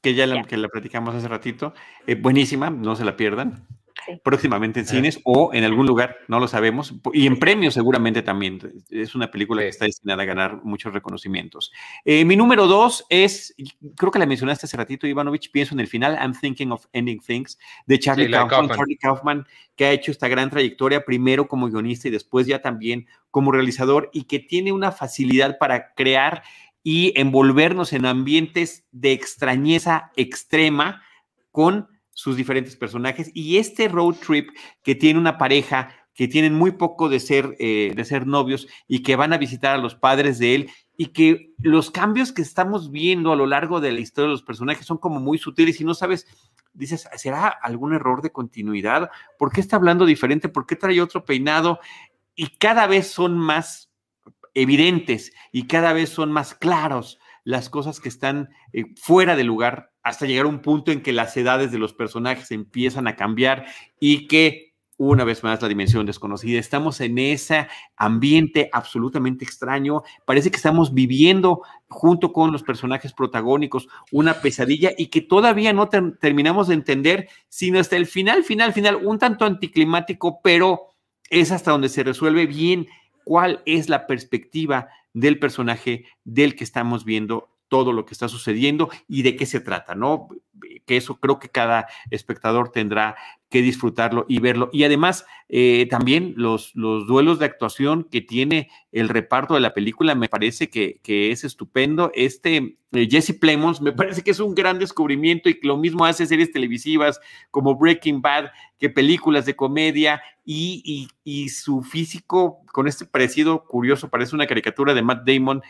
Que ya la platicamos hace ratito. Buenísima, no se la pierdan. Sí. Próximamente en cines o en algún lugar, no lo sabemos, y en premios seguramente también, es una película que está destinada a ganar muchos reconocimientos. Mi número 2 es, creo que la mencionaste hace ratito, Ivanovich, pienso en el final, I'm Thinking of Ending Things, de Charlie Kaufman, que ha hecho esta gran trayectoria, primero como guionista y después ya también como realizador, y que tiene una facilidad para crear y envolvernos en ambientes de extrañeza extrema con sus diferentes personajes, y este road trip que tiene una pareja que tienen muy poco de ser novios y que van a visitar a los padres de él, y que los cambios que estamos viendo a lo largo de la historia de los personajes son como muy sutiles y no sabes, dices, ¿será algún error de continuidad? ¿Por qué está hablando diferente? ¿Por qué trae otro peinado? Y cada vez son más evidentes y cada vez son más claros las cosas que están fuera de lugar, hasta llegar a un punto en que las edades de los personajes empiezan a cambiar y que, una vez más, la dimensión desconocida. Estamos en ese ambiente absolutamente extraño. Parece que estamos viviendo, junto con los personajes protagónicos, una pesadilla y que todavía no terminamos de entender, sino hasta el final, un tanto anticlimático, pero es hasta donde se resuelve bien cuál es la perspectiva del personaje del que estamos viendo todo lo que está sucediendo y de qué se trata, ¿no? Que eso creo que cada espectador tendrá que disfrutarlo y verlo. Y además, también los duelos de actuación que tiene el reparto de la película, me parece que es estupendo. Jesse Plemons me parece que es un gran descubrimiento, y que lo mismo hace series televisivas como Breaking Bad que películas de comedia, y su físico, con este parecido curioso, parece una caricatura de Matt Damon,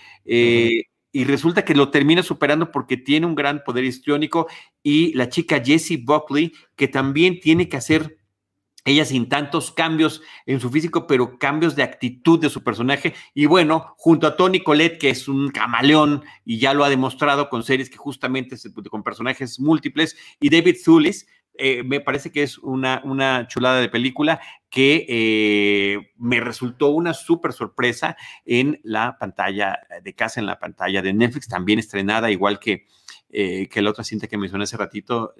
y resulta que lo termina superando porque tiene un gran poder histriónico. Y la chica Jessie Buckley, que también tiene que hacer, ella sin tantos cambios en su físico, pero cambios de actitud de su personaje. Y bueno, junto a Toni Collette, que es un camaleón y ya lo ha demostrado con series que justamente con personajes múltiples, y David Thewlis, me parece que es una chulada de película que me resultó una súper sorpresa en la pantalla de casa, en la pantalla de Netflix, también estrenada, igual que la otra cinta que mencioné hace ratito,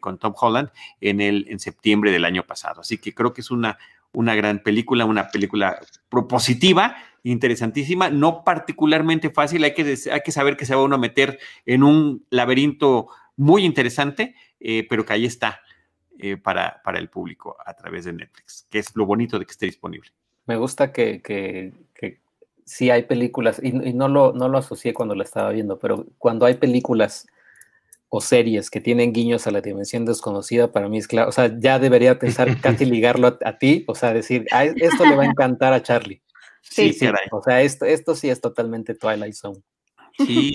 con Tom Holland, en septiembre del año pasado. Así que creo que es una gran película, una película propositiva, interesantísima, no particularmente fácil. Hay que saber que se va uno a meter en un laberinto muy interesante, pero que ahí está para el público a través de Netflix, que es lo bonito de que esté disponible. Me gusta que sí hay películas, y no lo asocié cuando la estaba viendo, pero cuando hay películas o series que tienen guiños a la dimensión desconocida, para mí es claro, o sea, ya debería pensar casi ligarlo a ti, o sea, decir, esto le va a encantar a Charlie. Sí, caray. O sea, esto sí es totalmente Twilight Zone. Sí,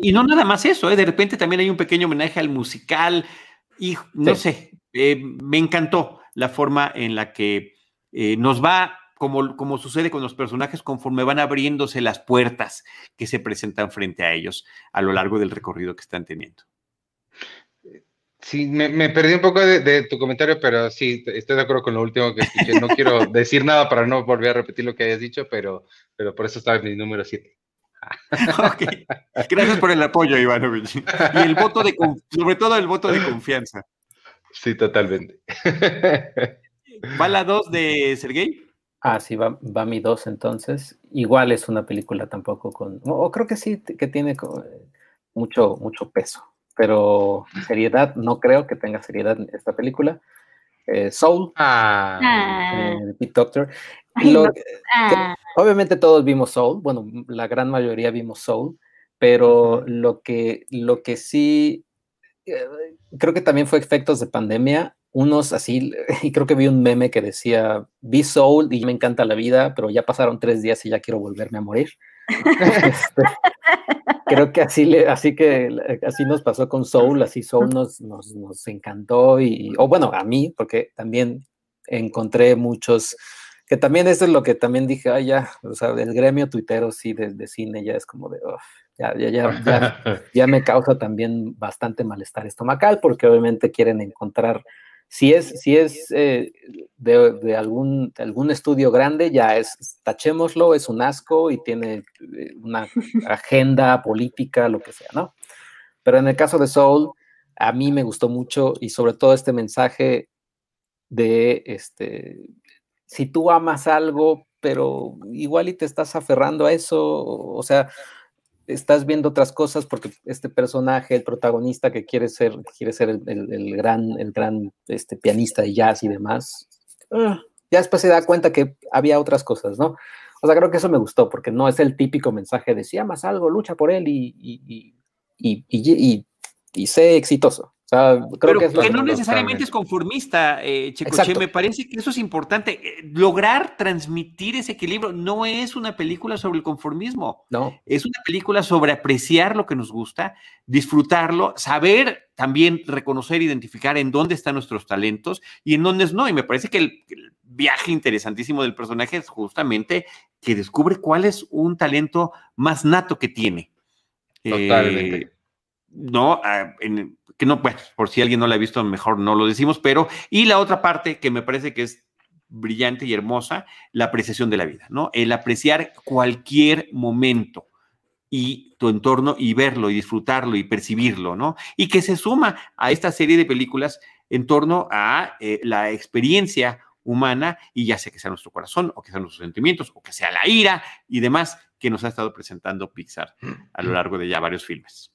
y no nada más eso, ¿eh? De repente también hay un pequeño homenaje al musical, y no sé, me encantó la forma en la que nos va, como sucede con los personajes, conforme van abriéndose las puertas que se presentan frente a ellos a lo largo del recorrido que están teniendo. Sí, me perdí un poco de tu comentario, pero sí, estoy de acuerdo con lo último que escuché. No quiero decir nada para no volver a repetir lo que hayas dicho, pero por eso estaba en mi número 7. Okay. Gracias por el apoyo, Ivanovich. Y el voto sobre todo el voto de confianza. Sí, totalmente. ¿Va la 2 de Sergey? Ah, sí, va mi 2 entonces. Igual es una película tampoco o creo que sí, que tiene mucho peso, pero seriedad, no creo que tenga seriedad esta película. Soul, Pete Doctor. Obviamente todos vimos Soul, bueno, la gran mayoría vimos Soul, pero lo que sí, creo que también fue efectos de pandemia, unos así, y creo que vi un meme que decía, vi Soul y me encanta la vida, pero ya pasaron 3 días y ya quiero volverme a morir. Creo que así nos pasó con Soul, así Soul nos encantó, o bueno, a mí, porque también encontré muchos, que también eso es lo que también dije, o sea, el gremio tuitero sí de cine ya es como de, ya me causa también bastante malestar estomacal, porque obviamente quieren encontrar, si es de algún estudio grande, ya es, tachémoslo, es un asco y tiene una agenda política, lo que sea, ¿no? Pero en el caso de Soul, a mí me gustó mucho, y sobre todo este mensaje de, si tú amas algo, pero igual y te estás aferrando a eso, o sea, estás viendo otras cosas, porque este personaje, el protagonista que quiere ser el gran pianista de jazz y demás, ya después se da cuenta que había otras cosas, ¿no? O sea, creo que eso me gustó, porque no es el típico mensaje de si amas algo, lucha por él y sé exitoso. O sea, creo que no necesariamente es conformista, Checoche. Me parece que eso es importante. Lograr transmitir ese equilibrio. No es una película sobre el conformismo. No. Es una película sobre apreciar lo que nos gusta, disfrutarlo, saber también reconocer, identificar en dónde están nuestros talentos y en dónde no. Y me parece que el viaje interesantísimo del personaje es justamente que descubre cuál es un talento más nato que tiene. Totalmente. Bueno, por si alguien no la ha visto, mejor no lo decimos, pero, y la otra parte que me parece que es brillante y hermosa, la apreciación de la vida, ¿no? El apreciar cualquier momento y tu entorno y verlo y disfrutarlo y percibirlo, ¿no? Y que se suma a esta serie de películas en torno a la experiencia humana, y ya sea que sea nuestro corazón, o que sean nuestros sentimientos, o que sea la ira y demás, que nos ha estado presentando Pixar a lo largo de ya varios filmes.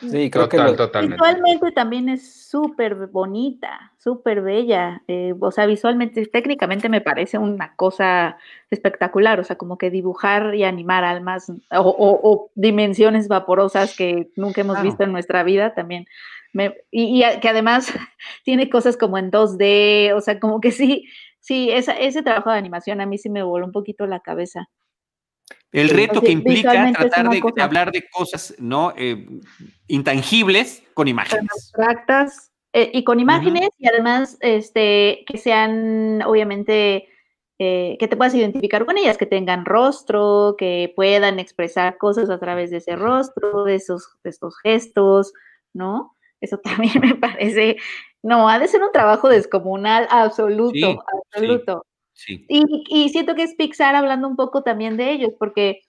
Sí, creo totalmente. Visualmente también es súper bonita, súper bella, o sea, visualmente, técnicamente me parece una cosa espectacular, o sea, como que dibujar y animar almas o dimensiones vaporosas que nunca hemos visto en nuestra vida también, y que además tiene cosas como en 2D, o sea, como que sí, ese trabajo de animación a mí sí me voló un poquito la cabeza. El reto que implica tratar de hablar de cosas no intangibles con imágenes. Abstractas y con imágenes, y además que sean, obviamente, que te puedas identificar con ellas, que tengan rostro, que puedan expresar cosas a través de ese rostro, de estos gestos, ¿no? Eso también me parece, no, ha de ser un trabajo descomunal absoluto, sí, absoluto. Sí. Sí. Y siento que es Pixar hablando un poco también de ellos, porque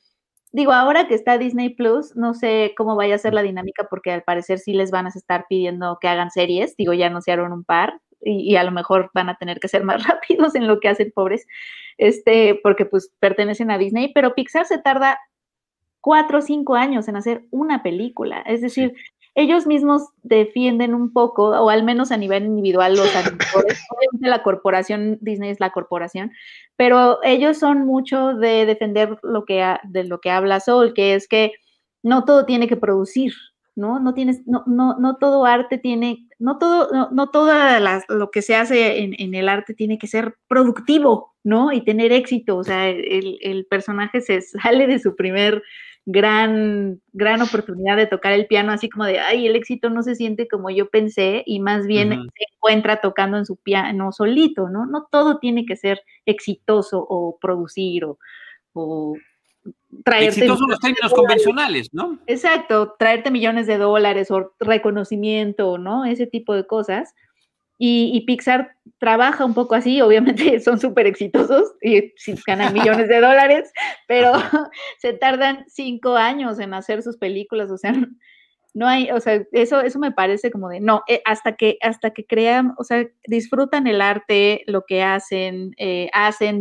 digo, ahora que está Disney Plus, no sé cómo vaya a ser la dinámica, porque al parecer sí les van a estar pidiendo que hagan series, digo, ya anunciaron un par, y a lo mejor van a tener que ser más rápidos en lo que hacen, pobres, porque pues pertenecen a Disney, pero Pixar se tarda 4 o 5 años en hacer una película, es decir, ellos mismos defienden un poco, o al menos a nivel individual, los animadores. Obviamente la corporación, Disney es la corporación, pero ellos son mucho de defender de lo que habla Sol, que es que no todo tiene que producir, ¿no? No todo lo que se hace en el arte tiene que ser productivo, ¿no? Y tener éxito, o sea, el personaje se sale de su primer... gran oportunidad de tocar el piano, así como de, ay, el éxito no se siente como yo pensé, y más bien se encuentra tocando en su piano solito, ¿no? No todo tiene que ser exitoso o producir o traerte... Exitoso en los términos convencionales, ¿no? Exacto, traerte millones de dólares o reconocimiento, ¿no? Ese tipo de cosas. Y Pixar trabaja un poco así, obviamente son súper exitosos y ganan millones de dólares, pero se tardan 5 años en hacer sus películas, o sea, no hay, o sea, eso me parece como de, no, hasta que crean, o sea, disfrutan el arte, lo que hacen,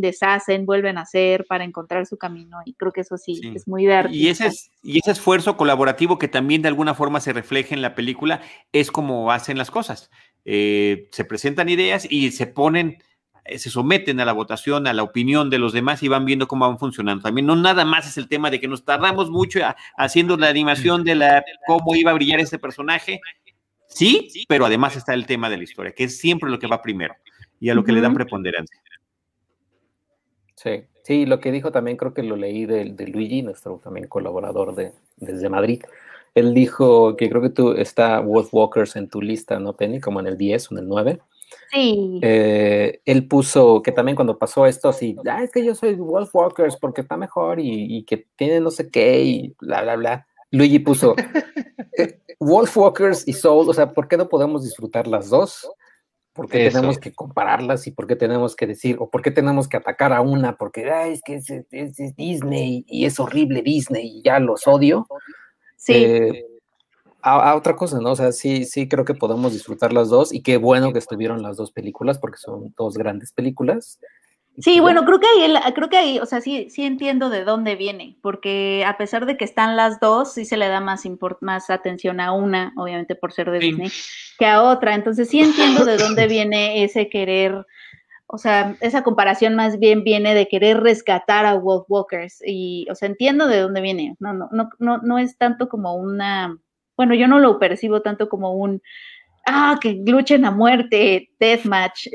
deshacen, vuelven a hacer para encontrar su camino, y creo que eso sí. Es muy de artista. Y ese esfuerzo colaborativo que también de alguna forma se refleja en la película, es como hacen las cosas. Se presentan ideas y se someten a la votación, a la opinión de los demás, y van viendo cómo van funcionando. También no nada más es el tema de que nos tardamos mucho haciendo la animación de cómo iba a brillar este personaje. Sí, pero además está el tema de la historia, que es siempre lo que va primero y a lo que le dan preponderancia. Sí, lo que dijo también, creo que lo leí de Luigi, nuestro también colaborador desde Madrid. Él dijo que creo que tú está Wolfwalkers en tu lista, ¿no, Penny? Como en el 10 o en el 9. Sí. Él puso que también cuando pasó esto así, es que yo soy Wolfwalkers porque está mejor y que tiene no sé qué y bla, bla, bla. Luigi puso Wolfwalkers y Soul, o sea, ¿por qué no podemos disfrutar las dos? ¿Por qué tenemos que compararlas? ¿Y por qué tenemos que decir? ¿O por qué tenemos que atacar a una? Porque es que es Disney y es horrible Disney y ya los odio. Sí. A otra cosa, ¿no? O sea, sí creo que podemos disfrutar las dos, y qué bueno que estuvieron las dos películas, porque son dos grandes películas. Sí, bueno, creo que ahí, o sea, sí entiendo de dónde viene, porque a pesar de que están las dos, sí se le da más atención a una, obviamente por ser de Disney, que a otra. Entonces sí entiendo de dónde viene ese querer, o sea, esa comparación más bien viene de querer rescatar a Wolfwalkers, y, o sea, entiendo de dónde viene. No es tanto como una, bueno, yo no lo percibo tanto como un, que luchen a muerte, deathmatch,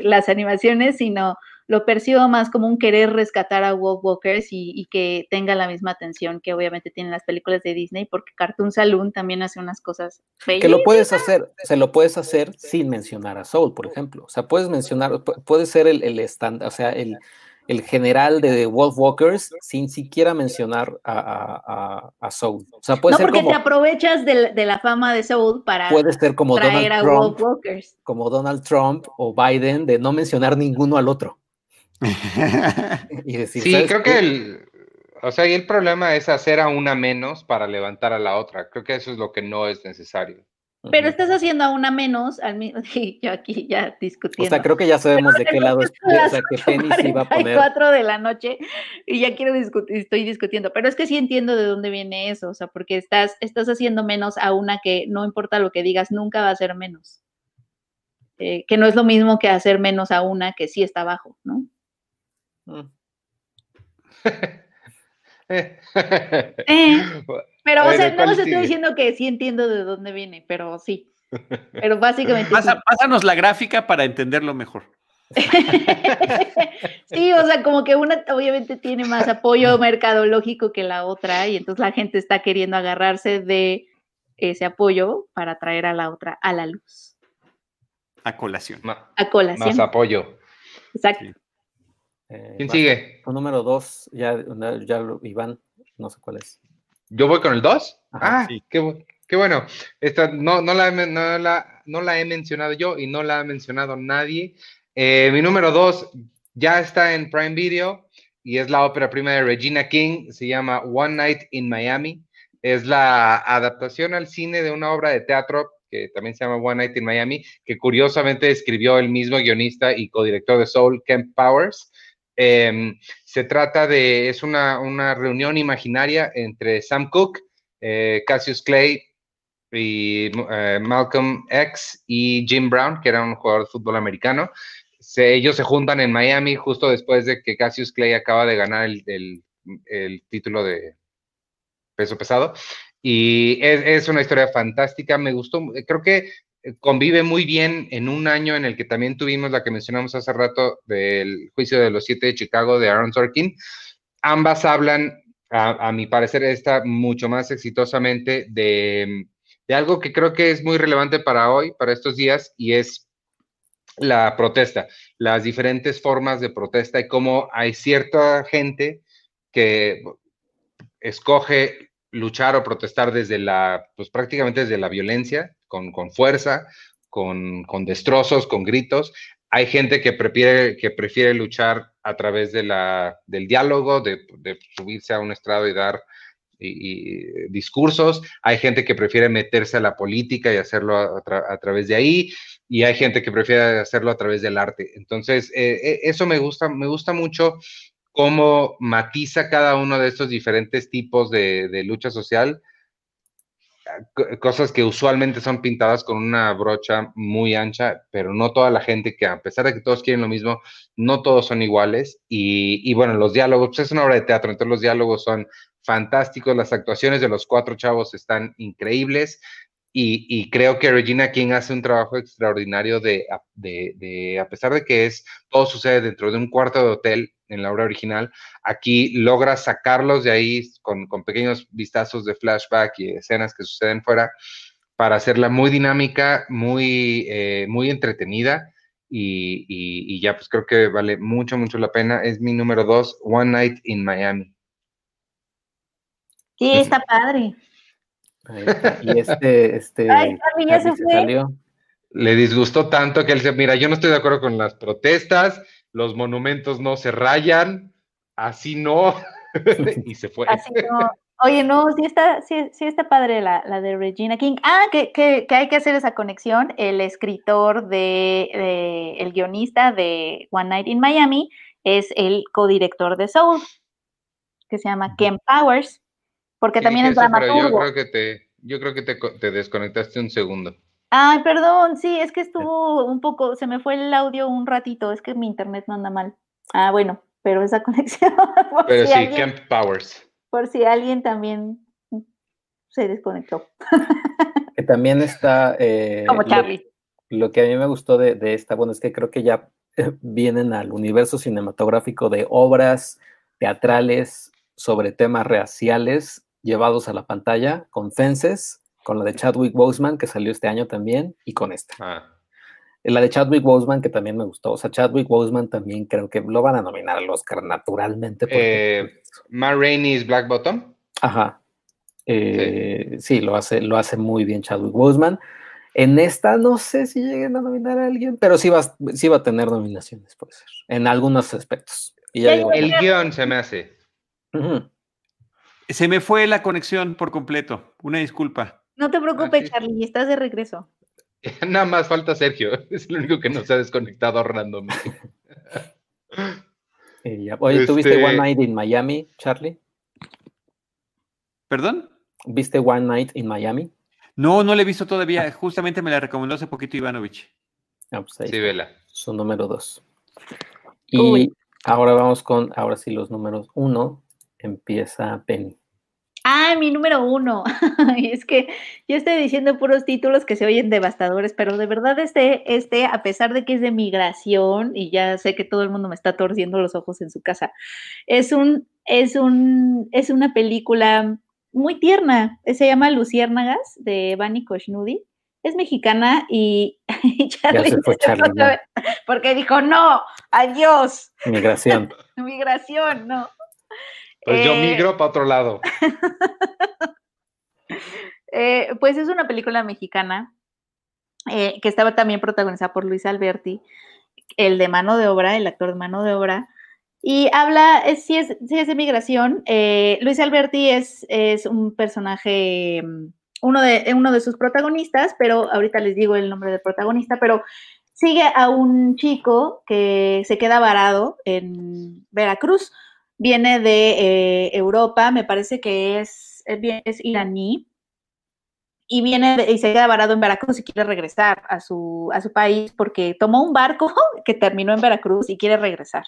las animaciones, sino lo percibo más como un querer rescatar a Wolfwalkers y que tenga la misma atención que obviamente tienen las películas de Disney, porque Cartoon Saloon también hace unas cosas feas. Que lo puedes hacer, se lo puedes hacer sin mencionar a Soul, por ejemplo. O sea, puedes mencionar, puede ser el stand, o sea, el general de Wolfwalkers sin siquiera mencionar a Soul. O sea, puede ser porque como, te aprovechas de la fama de Soul para puede ser como traer a Wolfwalkers. Como Donald Trump o Biden, de no mencionar ninguno al otro. Y decir, sí, creo que el problema es hacer a una menos para levantar a la otra. Creo que eso es lo que no es necesario. Pero estás haciendo a una menos, al mismo... Sí, yo aquí ya discutiendo. O sea, creo que ya sabemos de qué lado estoy. O sea, que Penny se iba a poner... 4 de la noche y ya quiero discutir, estoy discutiendo. Pero es que sí entiendo de dónde viene eso. O sea, porque estás haciendo menos a una que no importa lo que digas, nunca va a ser menos. Que no es lo mismo que hacer menos a una que sí está abajo, ¿no? Pero, o sea, no les estoy diciendo que sí entiendo de dónde viene, pero sí. Pero básicamente... Pásanos la gráfica para entenderlo mejor. Sí, o sea, como que una obviamente tiene más apoyo mercadológico que la otra y entonces la gente está queriendo agarrarse de ese apoyo para traer a la otra a la luz. A colación. A colación. Más apoyo. Exacto. Sí. ¿Quién sigue? Con número 2, ya Iván, no sé cuál es. ¿Yo voy con el 2? Ajá, sí. Qué bueno. Esta no la he mencionado yo y no la ha mencionado nadie. Mi número 2 ya está en Prime Video y es la ópera prima de Regina King. Se llama One Night in Miami. Es la adaptación al cine de una obra de teatro que también se llama One Night in Miami, que curiosamente escribió el mismo guionista y codirector de Soul, Kemp Powers. Se trata de, es una reunión imaginaria entre Sam Cooke, Cassius Clay y Malcolm X y Jim Brown, que era un jugador de fútbol americano. Ellos se juntan en Miami justo después de que Cassius Clay acaba de ganar el título de peso pesado. Y es una historia fantástica, me gustó, creo que convive muy bien en un año en el que también tuvimos la que mencionamos hace rato del Juicio de los 7 de Chicago de Aaron Sorkin. Ambas hablan, a mi parecer, esta mucho más exitosamente de algo que creo que es muy relevante para hoy, para estos días, y es la protesta, las diferentes formas de protesta y cómo hay cierta gente que escoge luchar o protestar desde la, pues prácticamente desde la violencia, con fuerza, con destrozos, con gritos. Hay gente que prefiere luchar a través de del diálogo, de subirse a un estrado y dar y discursos. Hay gente que prefiere meterse a la política y hacerlo a través de ahí. Y hay gente que prefiere hacerlo a través del arte. Entonces, eso me gusta mucho, cómo matiza cada uno de estos diferentes tipos de lucha social, cosas que usualmente son pintadas con una brocha muy ancha, pero no toda la gente, que a pesar de que todos quieren lo mismo, no todos son iguales, y bueno, los diálogos, pues es una obra de teatro, entonces los diálogos son fantásticos, las actuaciones de los 4 chavos están increíbles, y creo que Regina King hace un trabajo extraordinario a pesar de que todo sucede dentro de un cuarto de hotel en la obra original, aquí logra sacarlos de ahí con pequeños vistazos de flashback y escenas que suceden fuera, para hacerla muy dinámica, muy entretenida, y ya, pues creo que vale mucho, mucho la pena. Es mi número 2, One Night in Miami. Sí, está padre. Ahí está. Y ay, mí ya se fue. Salió. Le disgustó tanto que él dice, mira, yo no estoy de acuerdo con las protestas, los monumentos no se rayan, así no, y se fue. Así no. Oye, no, sí está padre la de Regina King. Ah, que hay que hacer esa conexión. El escritor el guionista de One Night in Miami es el codirector de Soul, que se llama Kemp Powers, porque sí, también es dramaturgo. Yo creo que te desconectaste un segundo. Ay, perdón, sí, es que estuvo un poco, se me fue el audio un ratito, es que mi internet no anda mal. Ah, bueno, pero esa conexión... Pero si sí, alguien, Kemp Powers. Por si alguien también se desconectó. Que también está... como Charlie. Lo que a mí me gustó de esta, bueno, es que creo que ya vienen al universo cinematográfico de obras teatrales sobre temas raciales llevados a la pantalla con Fences, con la de Chadwick Boseman, que salió este año también, y con esta. La de Chadwick Boseman, que también me gustó. O sea, Chadwick Boseman también creo que lo van a nominar al Oscar, naturalmente. Ma Rainey's Black Bottom. Ajá. Sí, lo hace muy bien Chadwick Boseman. En esta no sé si lleguen a nominar a alguien, pero sí va a tener nominaciones, puede ser, en algunos aspectos. Y ya el guión se me hace. Se me fue la conexión por completo. Una disculpa. No te preocupes, Charlie, estás de regreso. Nada más falta Sergio, es el único que no se ha desconectado random. Oye, ¿tú viste One Night in Miami, Charlie? ¿Perdón? ¿Viste One Night in Miami? No, no la he visto todavía. Justamente me la recomendó hace poquito Ivanovich. Ah, pues ahí sí, vela. Su número 2. Y ahora vamos con, ahora sí, los números 1. Empieza Penny. Ah, mi número 1. Es que yo estoy diciendo puros títulos que se oyen devastadores, pero de verdad este, a pesar de que es de migración, y ya sé que todo el mundo me está torciendo los ojos en su casa, es una película muy tierna. Se llama Luciérnagas, de Vani Khoshnudi. Es mexicana y Charlie, ya se fue Charlie, ¿no? Porque dijo, no, adiós. Migración. Migración, no. Pues yo migro para otro lado. Pues es una película mexicana que estaba también protagonizada por Luis Alberti, el actor de Mano de Obra. Y habla, sí es de migración. Luis Alberti es un personaje, uno de sus protagonistas, pero ahorita les digo el nombre del protagonista, pero sigue a un chico que se queda varado en Veracruz. Viene de Europa, me parece que es iraní, y se queda varado en Veracruz y quiere regresar a su país porque tomó un barco que terminó en Veracruz y quiere regresar.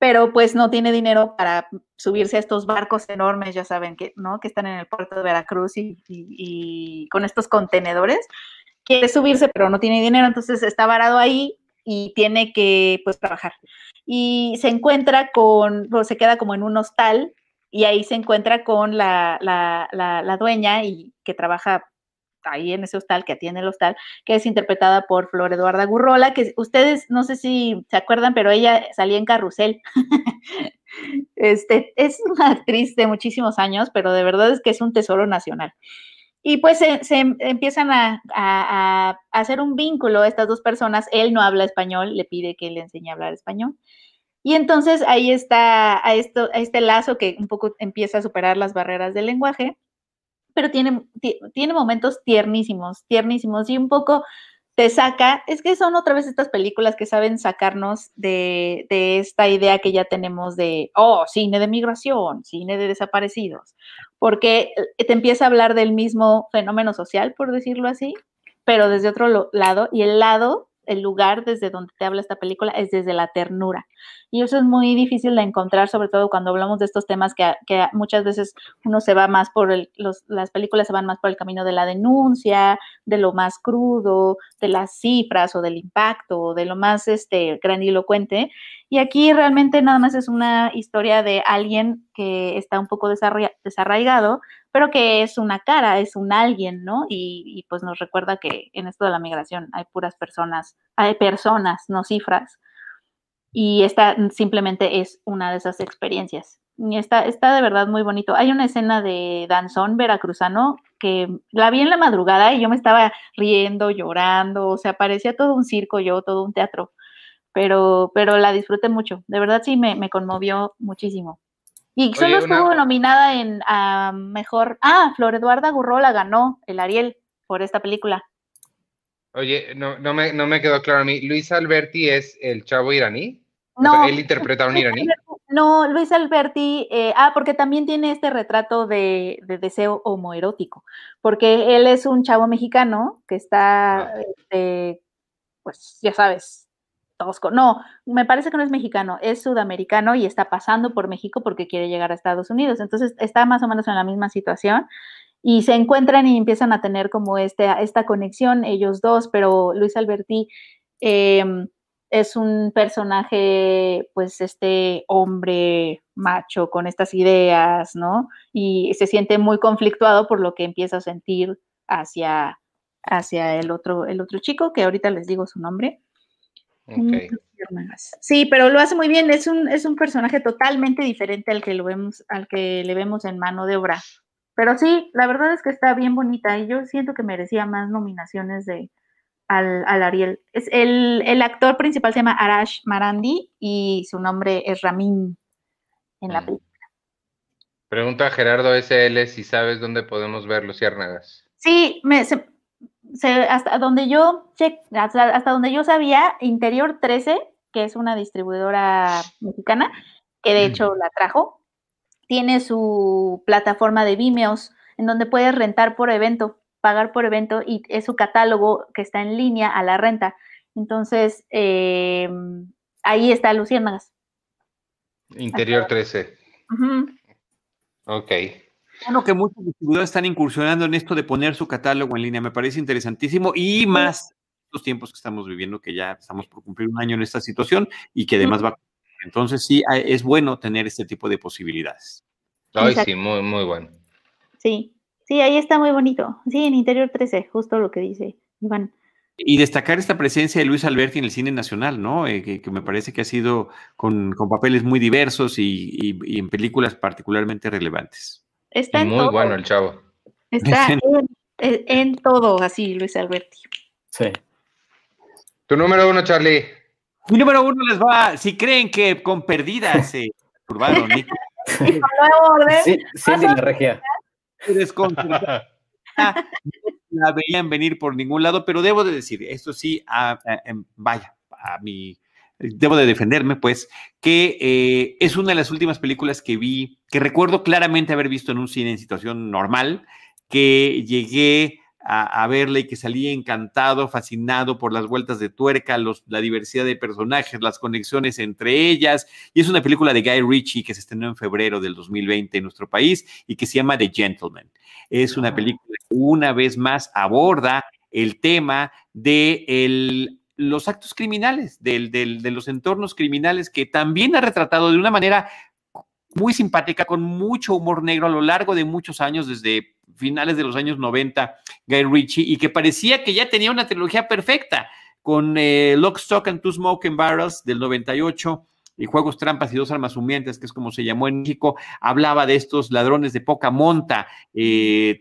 Pero pues no tiene dinero para subirse a estos barcos enormes, ya saben, que están en el puerto de Veracruz y con estos contenedores. Quiere subirse, pero no tiene dinero, entonces está varado ahí y tiene que pues trabajar. Y se encuentra se queda como en un hostal, y ahí se encuentra con la dueña y que trabaja ahí en ese hostal, que atiende el hostal, que es interpretada por Flor Eduarda Gurrola, que ustedes, no sé si se acuerdan, pero ella salía en Carrusel. Es una actriz de muchísimos años, pero de verdad es que es un tesoro nacional. Y pues se empiezan a hacer un vínculo estas dos personas. Él no habla español, le pide que le enseñe a hablar español. Y entonces ahí está este lazo que un poco empieza a superar las barreras del lenguaje, pero tiene momentos tiernísimos, tiernísimos, y un poco te saca, es que son otra vez estas películas que saben sacarnos de esta idea que ya tenemos de, cine de migración, cine de desaparecidos, porque te empieza a hablar del mismo fenómeno social, por decirlo así, pero desde otro lado, y el lugar desde donde te habla esta película es desde la ternura. Y eso es muy difícil de encontrar, sobre todo cuando hablamos de estos temas que muchas veces uno se va más las películas se van más por el camino de la denuncia, de lo más crudo, de las cifras o del impacto, de lo más grandilocuente. Y aquí realmente nada más es una historia de alguien que está un poco desarraigado, pero que es una cara, es un alguien, ¿no? Y pues nos recuerda que en esto de la migración hay puras personas, hay personas, no cifras, y esta simplemente es una de esas experiencias. Y está de verdad muy bonito. Hay una escena de danzón veracruzano que la vi en la madrugada y yo me estaba riendo, llorando, o sea, parecía todo un circo, todo un teatro, pero la disfruté mucho. De verdad sí me conmovió muchísimo. Y solo estuvo nominada a mejor. Flor Eduarda Gurrola ganó el Ariel por esta película. Oye, no me quedó claro a mí. ¿Luis Alberti es el chavo iraní? No. O sea, ¿él interpreta a un iraní? No, Luis Alberti, porque también tiene este retrato de deseo homoerótico, porque él es un chavo mexicano que está, pues ya sabes, no, me parece que no es mexicano, es sudamericano y está pasando por México porque quiere llegar a Estados Unidos. Entonces está más o menos en la misma situación y se encuentran y empiezan a tener como esta conexión ellos dos, pero Luis Alberti es un personaje, pues hombre macho con estas ideas, ¿no? Y se siente muy conflictuado por lo que empieza a sentir hacia el otro chico, que ahorita les digo su nombre. Okay. Sí, pero lo hace muy bien, es un personaje totalmente diferente al que le vemos en Mano de Obra. Pero sí, la verdad es que está bien bonita y yo siento que merecía más nominaciones al Ariel. Es el actor principal se llama Arash Marandi y su nombre es Ramin en la película. Pregunta a Gerardo SL si sabes dónde podemos ver Luciérnagas. Sí, hasta donde yo sabía, Interior 13, que es una distribuidora mexicana, que de hecho la trajo, tiene su plataforma de Vimeos, en donde puedes rentar por evento, pagar por evento, y es su catálogo que está en línea a la renta. Entonces, ahí está Luciérnagas. Interior 13. Uh-huh. Ok. Bueno, que muchos distribuidores están incursionando en esto de poner su catálogo en línea, me parece interesantísimo, y más los tiempos que estamos viviendo, que ya estamos por cumplir un año en esta situación y que además va. Entonces sí, es bueno tener este tipo de posibilidades. Ay, sí, muy, muy bueno. Sí, sí, ahí está muy bonito. Sí, en Interior 13, justo lo que dice Iván. Y destacar esta presencia de Luis Alberti en el cine nacional, ¿no? Que me parece que ha sido con papeles muy diversos y en películas particularmente relevantes. Está en muy todo. Bueno el chavo. Está en todo, así, Luis Alberti. Sí. Tu número uno, Charlie. Mi número uno les va, si creen que con Perdidas se turbaron, Nico. Sí, sin la regia. La veían venir por ningún lado, pero debo de decir, esto sí, debo de defenderme, pues, que es una de las últimas películas que vi, que recuerdo claramente haber visto en un cine en situación normal, que llegué a verla y que salí encantado, fascinado por las vueltas de tuerca, la diversidad de personajes, las conexiones entre ellas, y es una película de Guy Ritchie que se estrenó en febrero del 2020 en nuestro país y que se llama The Gentleman. Es una película que una vez más aborda el tema de los actos criminales, de los entornos criminales, que también ha retratado de una manera muy simpática, con mucho humor negro a lo largo de muchos años, desde finales de los años 90, Guy Ritchie, y que parecía que ya tenía una trilogía perfecta, con Lock, Stock and Two Smoking Barrels del 98, y Juegos, Trampas y Dos Armas Humeantes, que es como se llamó en México. Hablaba de estos ladrones de poca monta,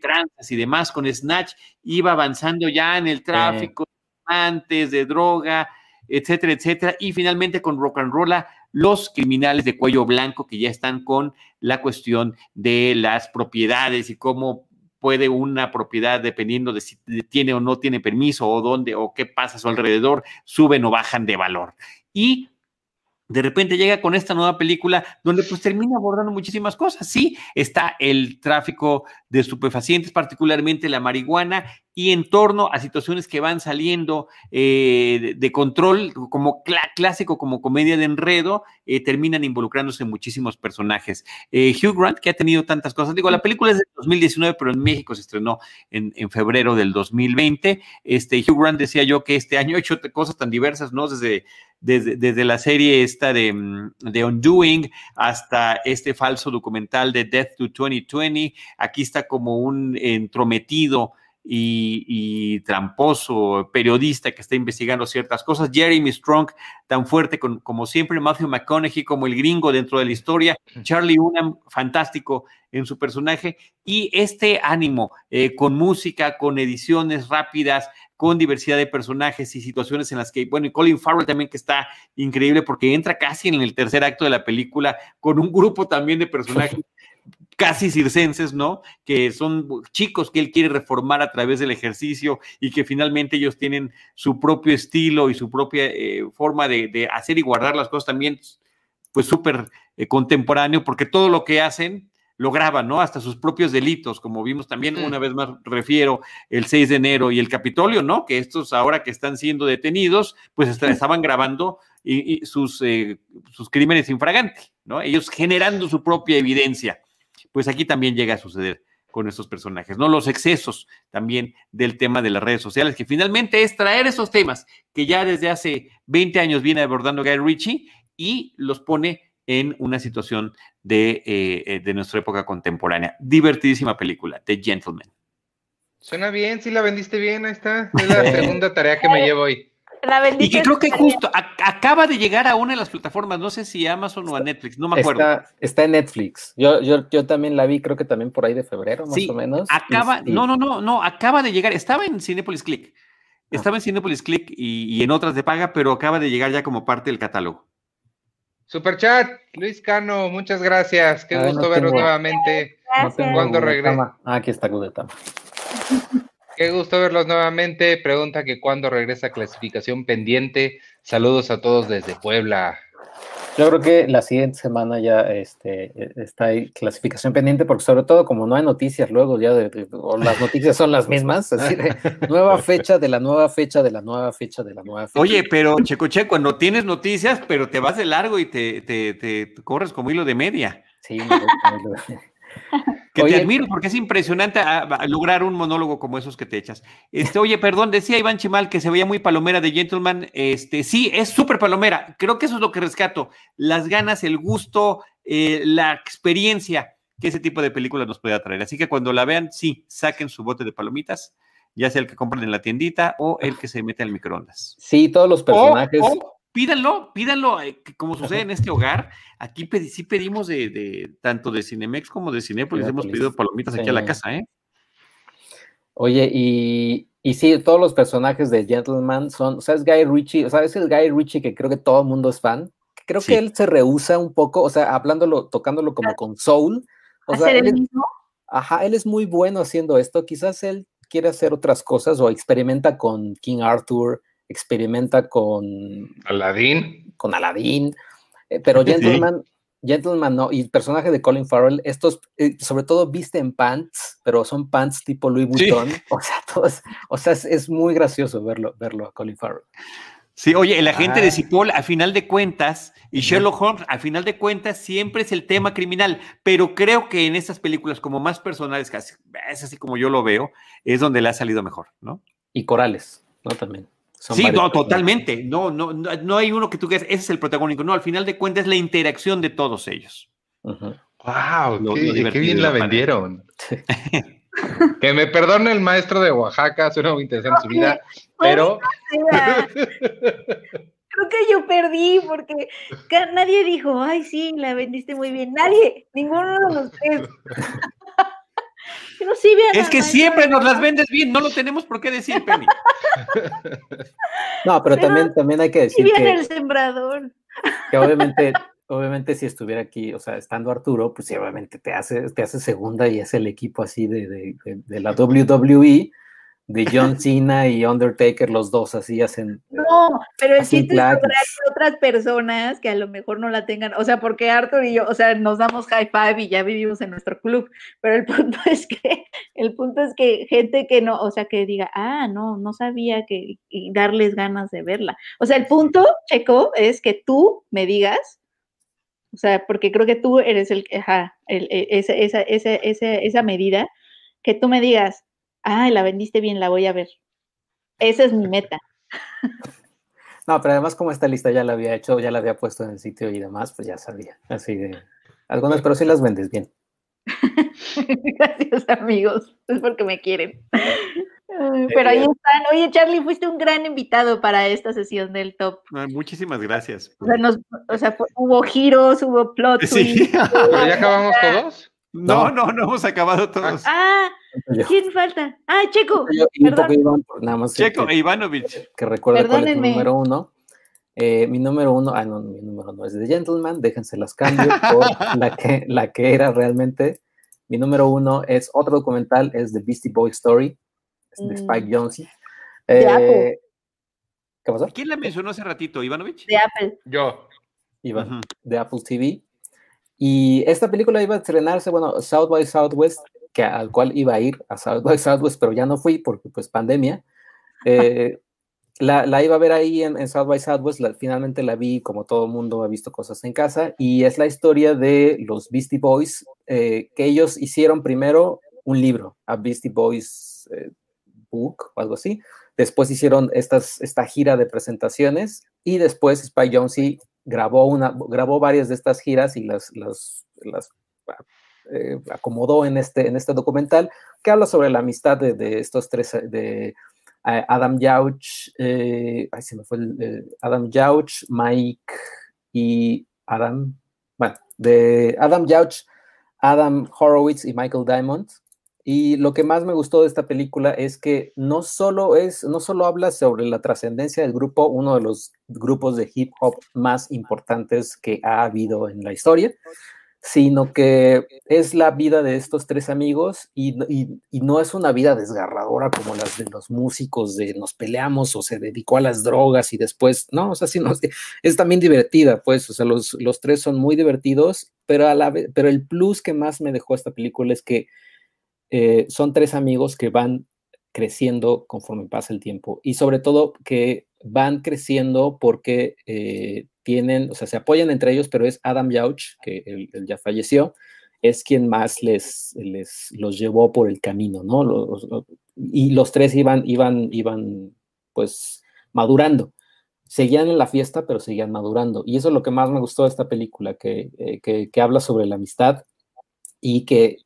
tranzas y demás. Con Snatch iba avanzando ya en el tráfico antes de droga, etcétera, etcétera, y finalmente con Rock and Rolla, los criminales de cuello blanco que ya están con la cuestión de las propiedades y cómo puede una propiedad, dependiendo de si tiene o no tiene permiso o dónde o qué pasa a su alrededor, suben o bajan de valor. Y de repente llega con esta nueva película donde pues termina abordando muchísimas cosas. Sí, está el tráfico de estupefacientes, particularmente la marihuana, y en torno a situaciones que van saliendo de control, como clásico, como comedia de enredo, terminan involucrándose muchísimos personajes. Hugh Grant, que ha tenido tantas cosas, digo, la película es del 2019, pero en México se estrenó en febrero del 2020. Hugh Grant, decía yo que este año ha hecho cosas tan diversas, ¿no? Desde la serie esta de Undoing hasta este falso documental de Death to 2020. Aquí está como un entrometido y tramposo periodista que está investigando ciertas cosas. Jeremy Strong, tan fuerte como siempre. Matthew McConaughey como el gringo dentro de la historia. Charlie Hunnam, fantástico en su personaje. Y este ánimo con música, con ediciones rápidas, con diversidad de personajes y situaciones en las que, bueno, y Colin Farrell también, que está increíble porque entra casi en el tercer acto de la película con un grupo también de personajes casi circenses, ¿no? Que son chicos que él quiere reformar a través del ejercicio y que finalmente ellos tienen su propio estilo y su propia forma de hacer y guardar las cosas también, pues súper contemporáneo, porque todo lo que hacen lo graban, ¿no? Hasta sus propios delitos, como vimos también, una vez más refiero, el 6 de enero y el Capitolio, ¿no? Que estos ahora que están siendo detenidos, pues estaban grabando y sus crímenes infragantes, ¿no? Ellos generando su propia evidencia. Pues aquí también llega a suceder con estos personajes, ¿no? Los excesos también del tema de las redes sociales, que finalmente es traer esos temas que ya desde hace 20 años viene abordando Guy Ritchie y los pone en una situación de nuestra época contemporánea. Divertidísima película, The Gentleman. Suena bien, sí la vendiste bien, ahí está. Es la segunda tarea que me llevo hoy. Y que creo que justo acaba de llegar a una de las plataformas, no sé si Amazon o a Netflix, no me acuerdo. Está en Netflix. Yo también la vi, creo que también por ahí de febrero, más o menos. Acaba de llegar. Estaba en Cinépolis Click. Estaba en Cinépolis Click y en otras de paga, pero acaba de llegar ya como parte del catálogo. Superchat, Luis Cano, muchas gracias. Qué gusto verlos nuevamente. Cuando regrese. Aquí está Gudetama. Qué gusto verlos nuevamente. Pregunta que cuándo regresa clasificación pendiente. Saludos a todos desde Puebla. Yo creo que la siguiente semana ya está ahí clasificación pendiente, porque sobre todo como no hay noticias luego, ya o las noticias son las mismas, así de nueva fecha de la nueva fecha de la nueva fecha de la nueva fecha. Oye, pero Checoche, cuando tienes noticias, pero te vas de largo y te corres como hilo de media. Sí, que oye, te admiro, porque es impresionante a lograr un monólogo como esos que te echas. Oye, perdón, decía Iván Chimal que se veía muy palomera de Gentleman. Sí, es súper palomera. Creo que eso es lo que rescato. Las ganas, el gusto, la experiencia que ese tipo de películas nos puede atraer. Así que cuando la vean, sí, saquen su bote de palomitas, ya sea el que compran en la tiendita o el que se mete al microondas. Sí, todos los personajes... Pídanlo, como sucede en este hogar, aquí sí pedimos de tanto de Cinemex como de Cinépolis, hemos pedido palomitas aquí a la casa, ¿eh? Oye, y sí, todos los personajes de Gentleman son, o sea, es Guy Ritchie, o sea, es el Guy Ritchie que creo que todo el mundo es fan, creo sí. Que él se rehúsa un poco, o sea, hablándolo, tocándolo como con soul, o sea, él mismo. Ajá, él es muy bueno haciendo esto, quizás él quiere hacer otras cosas o experimenta con King Arthur, experimenta con Aladdin, pero Gentleman, sí. Gentleman no, y el personaje de Colin Farrell, estos sobre todo visten pants, pero son pants tipo Louis Vuitton, sí. O sea, todos, o sea, es muy gracioso verlo a Colin Farrell. Sí, oye, el agente de Cipoll, a final de cuentas, y Sherlock Holmes, a final de cuentas, siempre es el tema criminal, pero creo que en estas películas, como más personales, casi, es así como yo lo veo, es donde le ha salido mejor, ¿no? Y corales, ¿no? También. Sí, no, totalmente. No hay uno que tú creas, ese es el protagónico. No, al final de cuentas es la interacción de todos ellos. Uh-huh. ¡Wow! Qué bien la vendieron. Que me perdone el maestro de Oaxaca, suena muy interesante su vida, pero... Creo que yo perdí, porque nadie dijo, ay, sí, la vendiste muy bien. Nadie, ninguno de los tres. Pero sí, es que siempre nos las vendes bien, no lo tenemos por qué decir, Penny. No, pero también hay que decir sí que el sembrador. Que obviamente si estuviera aquí, o sea, estando Arturo, pues sí, obviamente te hace segunda y es el equipo así de la WWE, de John Cena y Undertaker, los dos así hacen... No, pero el sitio es que otras personas que a lo mejor no la tengan, o sea, porque Arthur y yo, o sea, nos damos high five y ya vivimos en nuestro club, pero el punto es que gente que no, o sea, que diga, no sabía que, y darles ganas de verla. O sea, el punto, Checo, es que tú me digas, o sea, porque creo que tú eres esa medida, que tú me digas, la vendiste bien, la voy a ver. Esa es mi meta. No, pero además como esta lista ya la había hecho, ya la había puesto en el sitio y demás, pues ya sabía. Así de... Algunas, pero sí las vendes bien. Gracias, amigos. Es porque me quieren. Pero ahí están. Oye, Charlie, fuiste un gran invitado para esta sesión del top. Muchísimas gracias. O sea, hubo giros, hubo plot twists. Sí. ¿Pero ya acabamos todos? No, hemos acabado todos. ¿Quién falta? Checo. Perdón. Nada más Checo Ivanovich. Que recuerda cuál es mi número uno. Mi número uno, mi número no es de Gentleman, déjense las cambio por la que era realmente. Mi número uno es otro documental, es The Beastie Boy Story, de Spike Jonze. ¿Qué pasó? ¿Quién la mencionó hace ratito, Ivanovich? De Apple. Yo. Iván, de Apple TV. Y esta película iba a estrenarse, bueno, South by Southwest, que al cual iba a ir a South by Southwest, pero ya no fui porque pues pandemia. La iba a ver ahí en South by Southwest, finalmente la vi, como todo mundo ha visto cosas en casa, y es la historia de los Beastie Boys, que ellos hicieron primero un libro, a Beastie Boys Book o algo así, después hicieron esta gira de presentaciones, y después Spike Jonze grabó varias de estas giras y las acomodó en este documental, que habla sobre la amistad de estos tres, de Adam Yauch, Adam Yauch, Mike y Adam, bueno, de Adam Yauch, Adam Horowitz y Michael Diamond. Y lo que más me gustó de esta película es que no solo habla sobre la trascendencia del grupo, uno de los grupos de hip hop más importantes que ha habido en la historia, sino que es la vida de estos tres amigos y no es una vida desgarradora como las de los músicos de nos peleamos o se dedicó a las drogas y después, no, o sea, sino es también divertida, pues, o sea, los tres son muy divertidos, pero, pero el plus que más me dejó esta película es que son tres amigos que van creciendo conforme pasa el tiempo y sobre todo que van creciendo porque tienen, o sea, se apoyan entre ellos, pero es Adam Yauch, que él ya falleció, es quien más los llevó por el camino, ¿no? Y los tres iban, pues, madurando. Seguían en la fiesta, pero seguían madurando. Y eso es lo que más me gustó de esta película, que habla sobre la amistad y que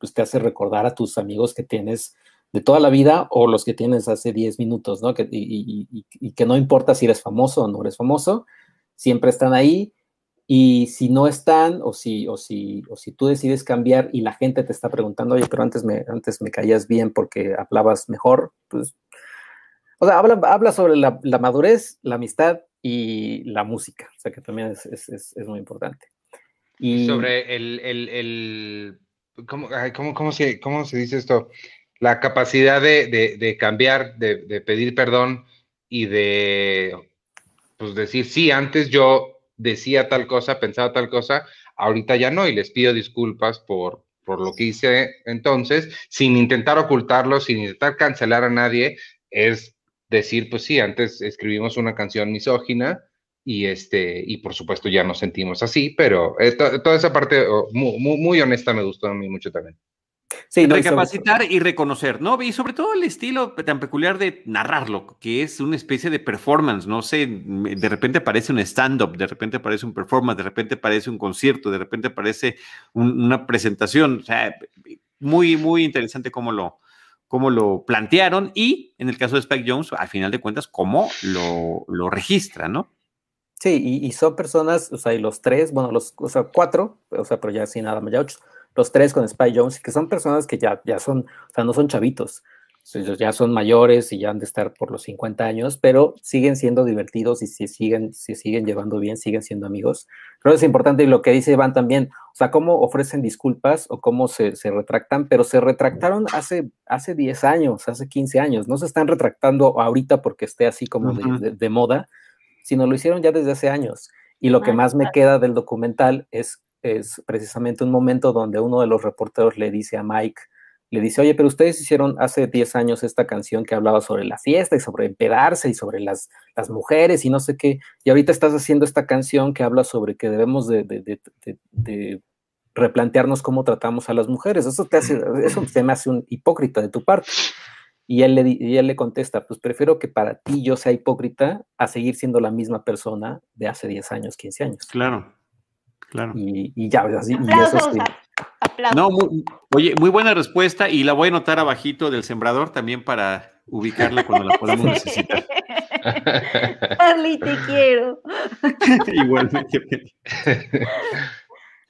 pues, te hace recordar a tus amigos que tienes de toda la vida o los que tienes hace 10 minutos, ¿no? Y que no importa si eres famoso o no eres famoso, siempre están ahí y si no están o si tú decides cambiar y la gente te está preguntando, oye, pero antes me caías bien porque hablabas mejor, pues, o sea, habla sobre la madurez, la amistad y la música, o sea, que también es muy importante. Y sobre ¿cómo se dice esto? La capacidad de cambiar, de pedir perdón y de, pues, decir, sí, antes yo decía tal cosa, pensaba tal cosa, ahorita ya no, y les pido disculpas por lo que hice entonces, sin intentar ocultarlo, sin intentar cancelar a nadie, es decir, pues sí, antes escribimos una canción misógina, y por supuesto ya nos sentimos así, pero toda esa parte muy honesta me gustó a mí mucho también. Sí, recapacitar y reconocer, ¿no? Y sobre todo el estilo tan peculiar de narrarlo, que es una especie de performance, no sé, de repente parece un stand-up, de repente parece un performance, de repente parece un concierto, de repente parece una presentación, o sea, muy, muy interesante cómo lo plantearon y, en el caso de Spike Jonze, al final de cuentas, cómo lo registra, ¿no? Sí, y son personas, o sea, y los tres, bueno, o sea, cuatro, o sea, pero ya sin nada más, ya ocho. Los tres con Spike Jonze, que son personas que ya son, o sea, no son chavitos, ya son mayores y ya han de estar por los 50 años, pero siguen siendo divertidos y se siguen llevando bien, siguen siendo amigos. Creo que es importante y lo que dice Iván también, o sea, cómo ofrecen disculpas o cómo se retractan, pero se retractaron hace 10 años, hace 15 años, no se están retractando ahorita porque esté así como de moda, sino lo hicieron ya desde hace años. Y lo que más me queda del documental es precisamente un momento donde uno de los reporteros le dice a Mike, le dice, oye, pero ustedes hicieron hace 10 años esta canción que hablaba sobre la fiesta y sobre empedarse y sobre las mujeres y no sé qué, y ahorita estás haciendo esta canción que habla sobre que debemos de replantearnos cómo tratamos a las mujeres, eso se me hace un hipócrita de tu parte. Y él le contesta, pues prefiero que para ti yo sea hipócrita a seguir siendo la misma persona de hace 10 años, 15 años. Claro. Y ya, así, aplausos, y eso sí. Aplausos. No, oye, muy buena respuesta y la voy a anotar abajito del sembrador también para ubicarla cuando la podamos necesitar. Charlie, te quiero. Igualmente.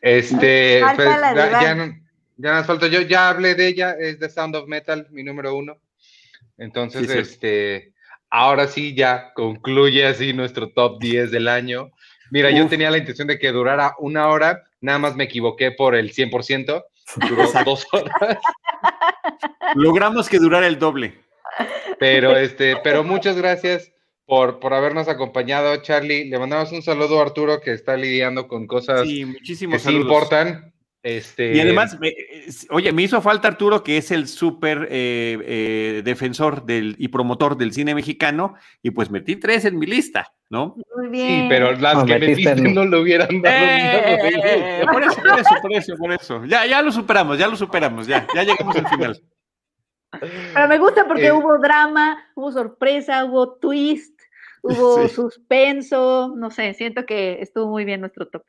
Pues, ya nos falta yo, ya hablé de ella, es The Sound of Metal, mi número 1. Entonces, sí, ahora sí ya concluye así nuestro top 10 del año. Mira, yo tenía la intención de que durara una hora, nada más me equivoqué por el 100%, duró 2 horas. Logramos que durara el doble. Pero muchas gracias por habernos acompañado, Charlie. Le mandamos un saludo a Arturo, que está lidiando con cosas que sí importan. Y además, oye, me hizo falta Arturo, que es el súper defensor y promotor del cine mexicano, y pues metí 3 en mi lista, ¿no? Muy bien. Sí, pero las que metiste no lo hubieran dado. Por eso. Ya lo superamos, ya llegamos al final. Pero me gusta porque hubo drama, hubo sorpresa, hubo twist, hubo suspenso, no sé, siento que estuvo muy bien nuestro top.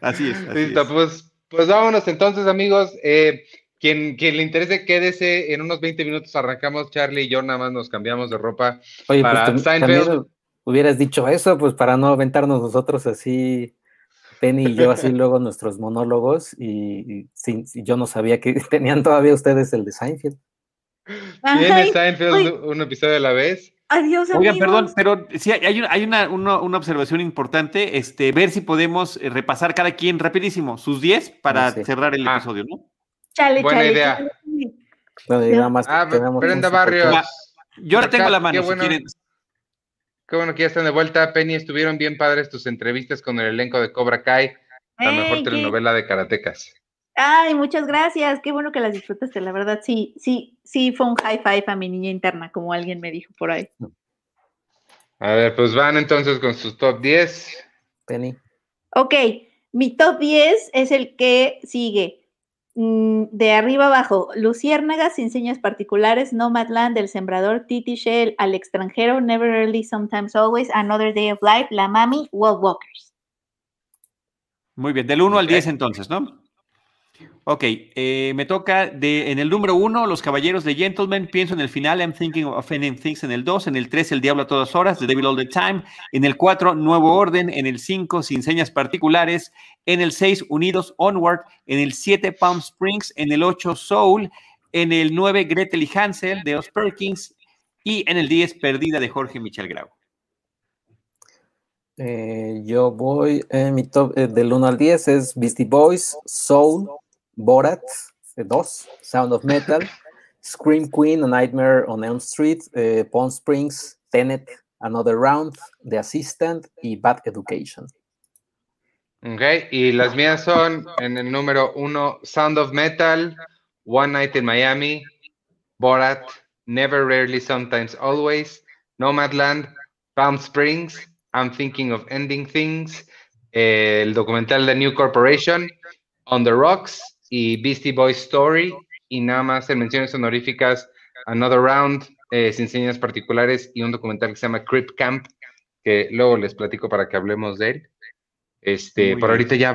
Así es. Listo, pues vámonos entonces, amigos. Quien le interese, quédese. En unos 20 minutos arrancamos, Charlie y yo, nada más nos cambiamos de ropa. Oye, para pues Seinfeld. Hubieras dicho eso, pues para no aventarnos nosotros así, Penny y yo, así luego nuestros monólogos. Y yo no sabía que tenían todavía ustedes el de Seinfeld. Tiene Seinfeld un episodio a la vez. Adiós, amigos. Oigan, perdón, pero sí, hay una observación importante, ver si podemos repasar cada quien rapidísimo sus 10 para cerrar el episodio, ¿no? Buena idea. Brenda Barrios. Yo ahora tengo la mano, si quieren. Qué bueno que ya están de vuelta, Penny. Estuvieron bien padres tus entrevistas con el elenco de Cobra Kai, la mejor telenovela de karatecas. Ay, muchas gracias, qué bueno que las disfrutaste, la verdad, sí, fue un high five a mi niña interna, como alguien me dijo por ahí. A ver, pues van entonces con sus top 10. Penny. Ok, mi top 10 es el que sigue, de arriba abajo, Luciérnagas, Sin Señas Particulares, Nomadland, El Sembrador, Titi Shell, Al Extranjero, Never Rarely Sometimes Always, Another Day of Life, La Mami, Wolfwalkers. Muy bien, del 1 al 10 entonces, ¿no? Ok, me toca en el número 1, Los Caballeros de Gentlemen, pienso en el final, I'm Thinking of Ending Things en el 2, en el 3, El Diablo a Todas Horas, The Devil All the Time, en el 4, Nuevo Orden, en el 5, Sin Señas Particulares, en el 6, Unidos, Onward, en el 7, Palm Springs, en el 8, Soul, en el 9, Gretel y Hansel, de Os Perkins, y en el 10, Perdida, de Jorge Michel Grau. Yo voy, mi top del 1 al 10 es Beastie Boys, Soul, Borat 2, Sound of Metal, Scream Queen, A Nightmare on Elm Street, Palm Springs, Tenet, Another Round, The Assistant y Bad Education. Ok, y las mías son en el número 1, Sound of Metal, One Night in Miami, Borat, Never Rarely Sometimes Always, Nomadland, Palm Springs, I'm Thinking of Ending Things, el documental de New Corporation, On the Rocks, y Beastie Boys Story, y nada más en menciones honoríficas, Another Round, Sin Señas Particulares, y un documental que se llama Crip Camp, que luego les platico para que hablemos de él. Por ahorita ya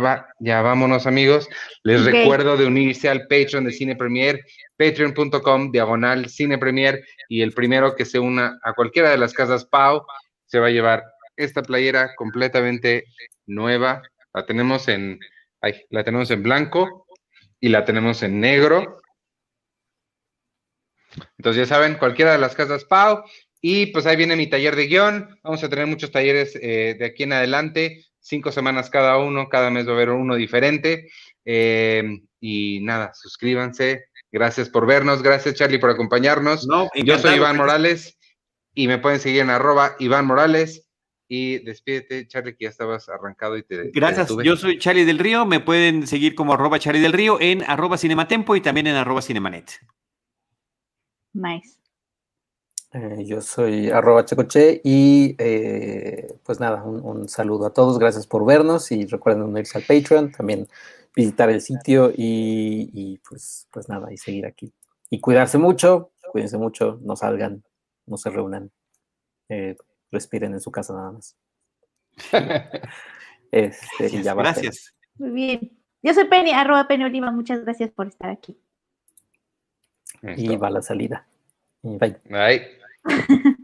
vámonos, amigos. Les recuerdo de unirse al Patreon de Cine Premier, patreon.com/Cine Premier, y el primero que se una a cualquiera de las casas Pau se va a llevar esta playera completamente nueva. La tenemos en blanco y la tenemos en negro. Entonces, ya saben, cualquiera de las casas Pau. Y pues ahí viene mi taller de guión. Vamos a tener muchos talleres de aquí en adelante. 5 semanas cada uno. Cada mes va a haber uno diferente. Y nada, suscríbanse. Gracias por vernos. Gracias, Charlie, por acompañarnos. Yo soy Iván Morales y me pueden seguir en @IvánMorales. Y despídete, Charlie, que ya estabas arrancado y te... Gracias, yo soy Charlie del Río, me pueden seguir como @CharlieDelRío, en @Cinematempo y también en @Cinemanet. Nice. Yo soy @Checoche y pues nada, un saludo a todos, gracias por vernos y recuerden unirse al Patreon, también visitar el sitio y pues nada, y seguir aquí. Y cuídense mucho, no salgan, no se reúnan. Respiren en su casa nada más. Gracias, ya va. Gracias. Muy bien. Yo soy Penny, @PennyOliva. Muchas gracias por estar aquí. Listo. Y va la salida. Bye. Bye.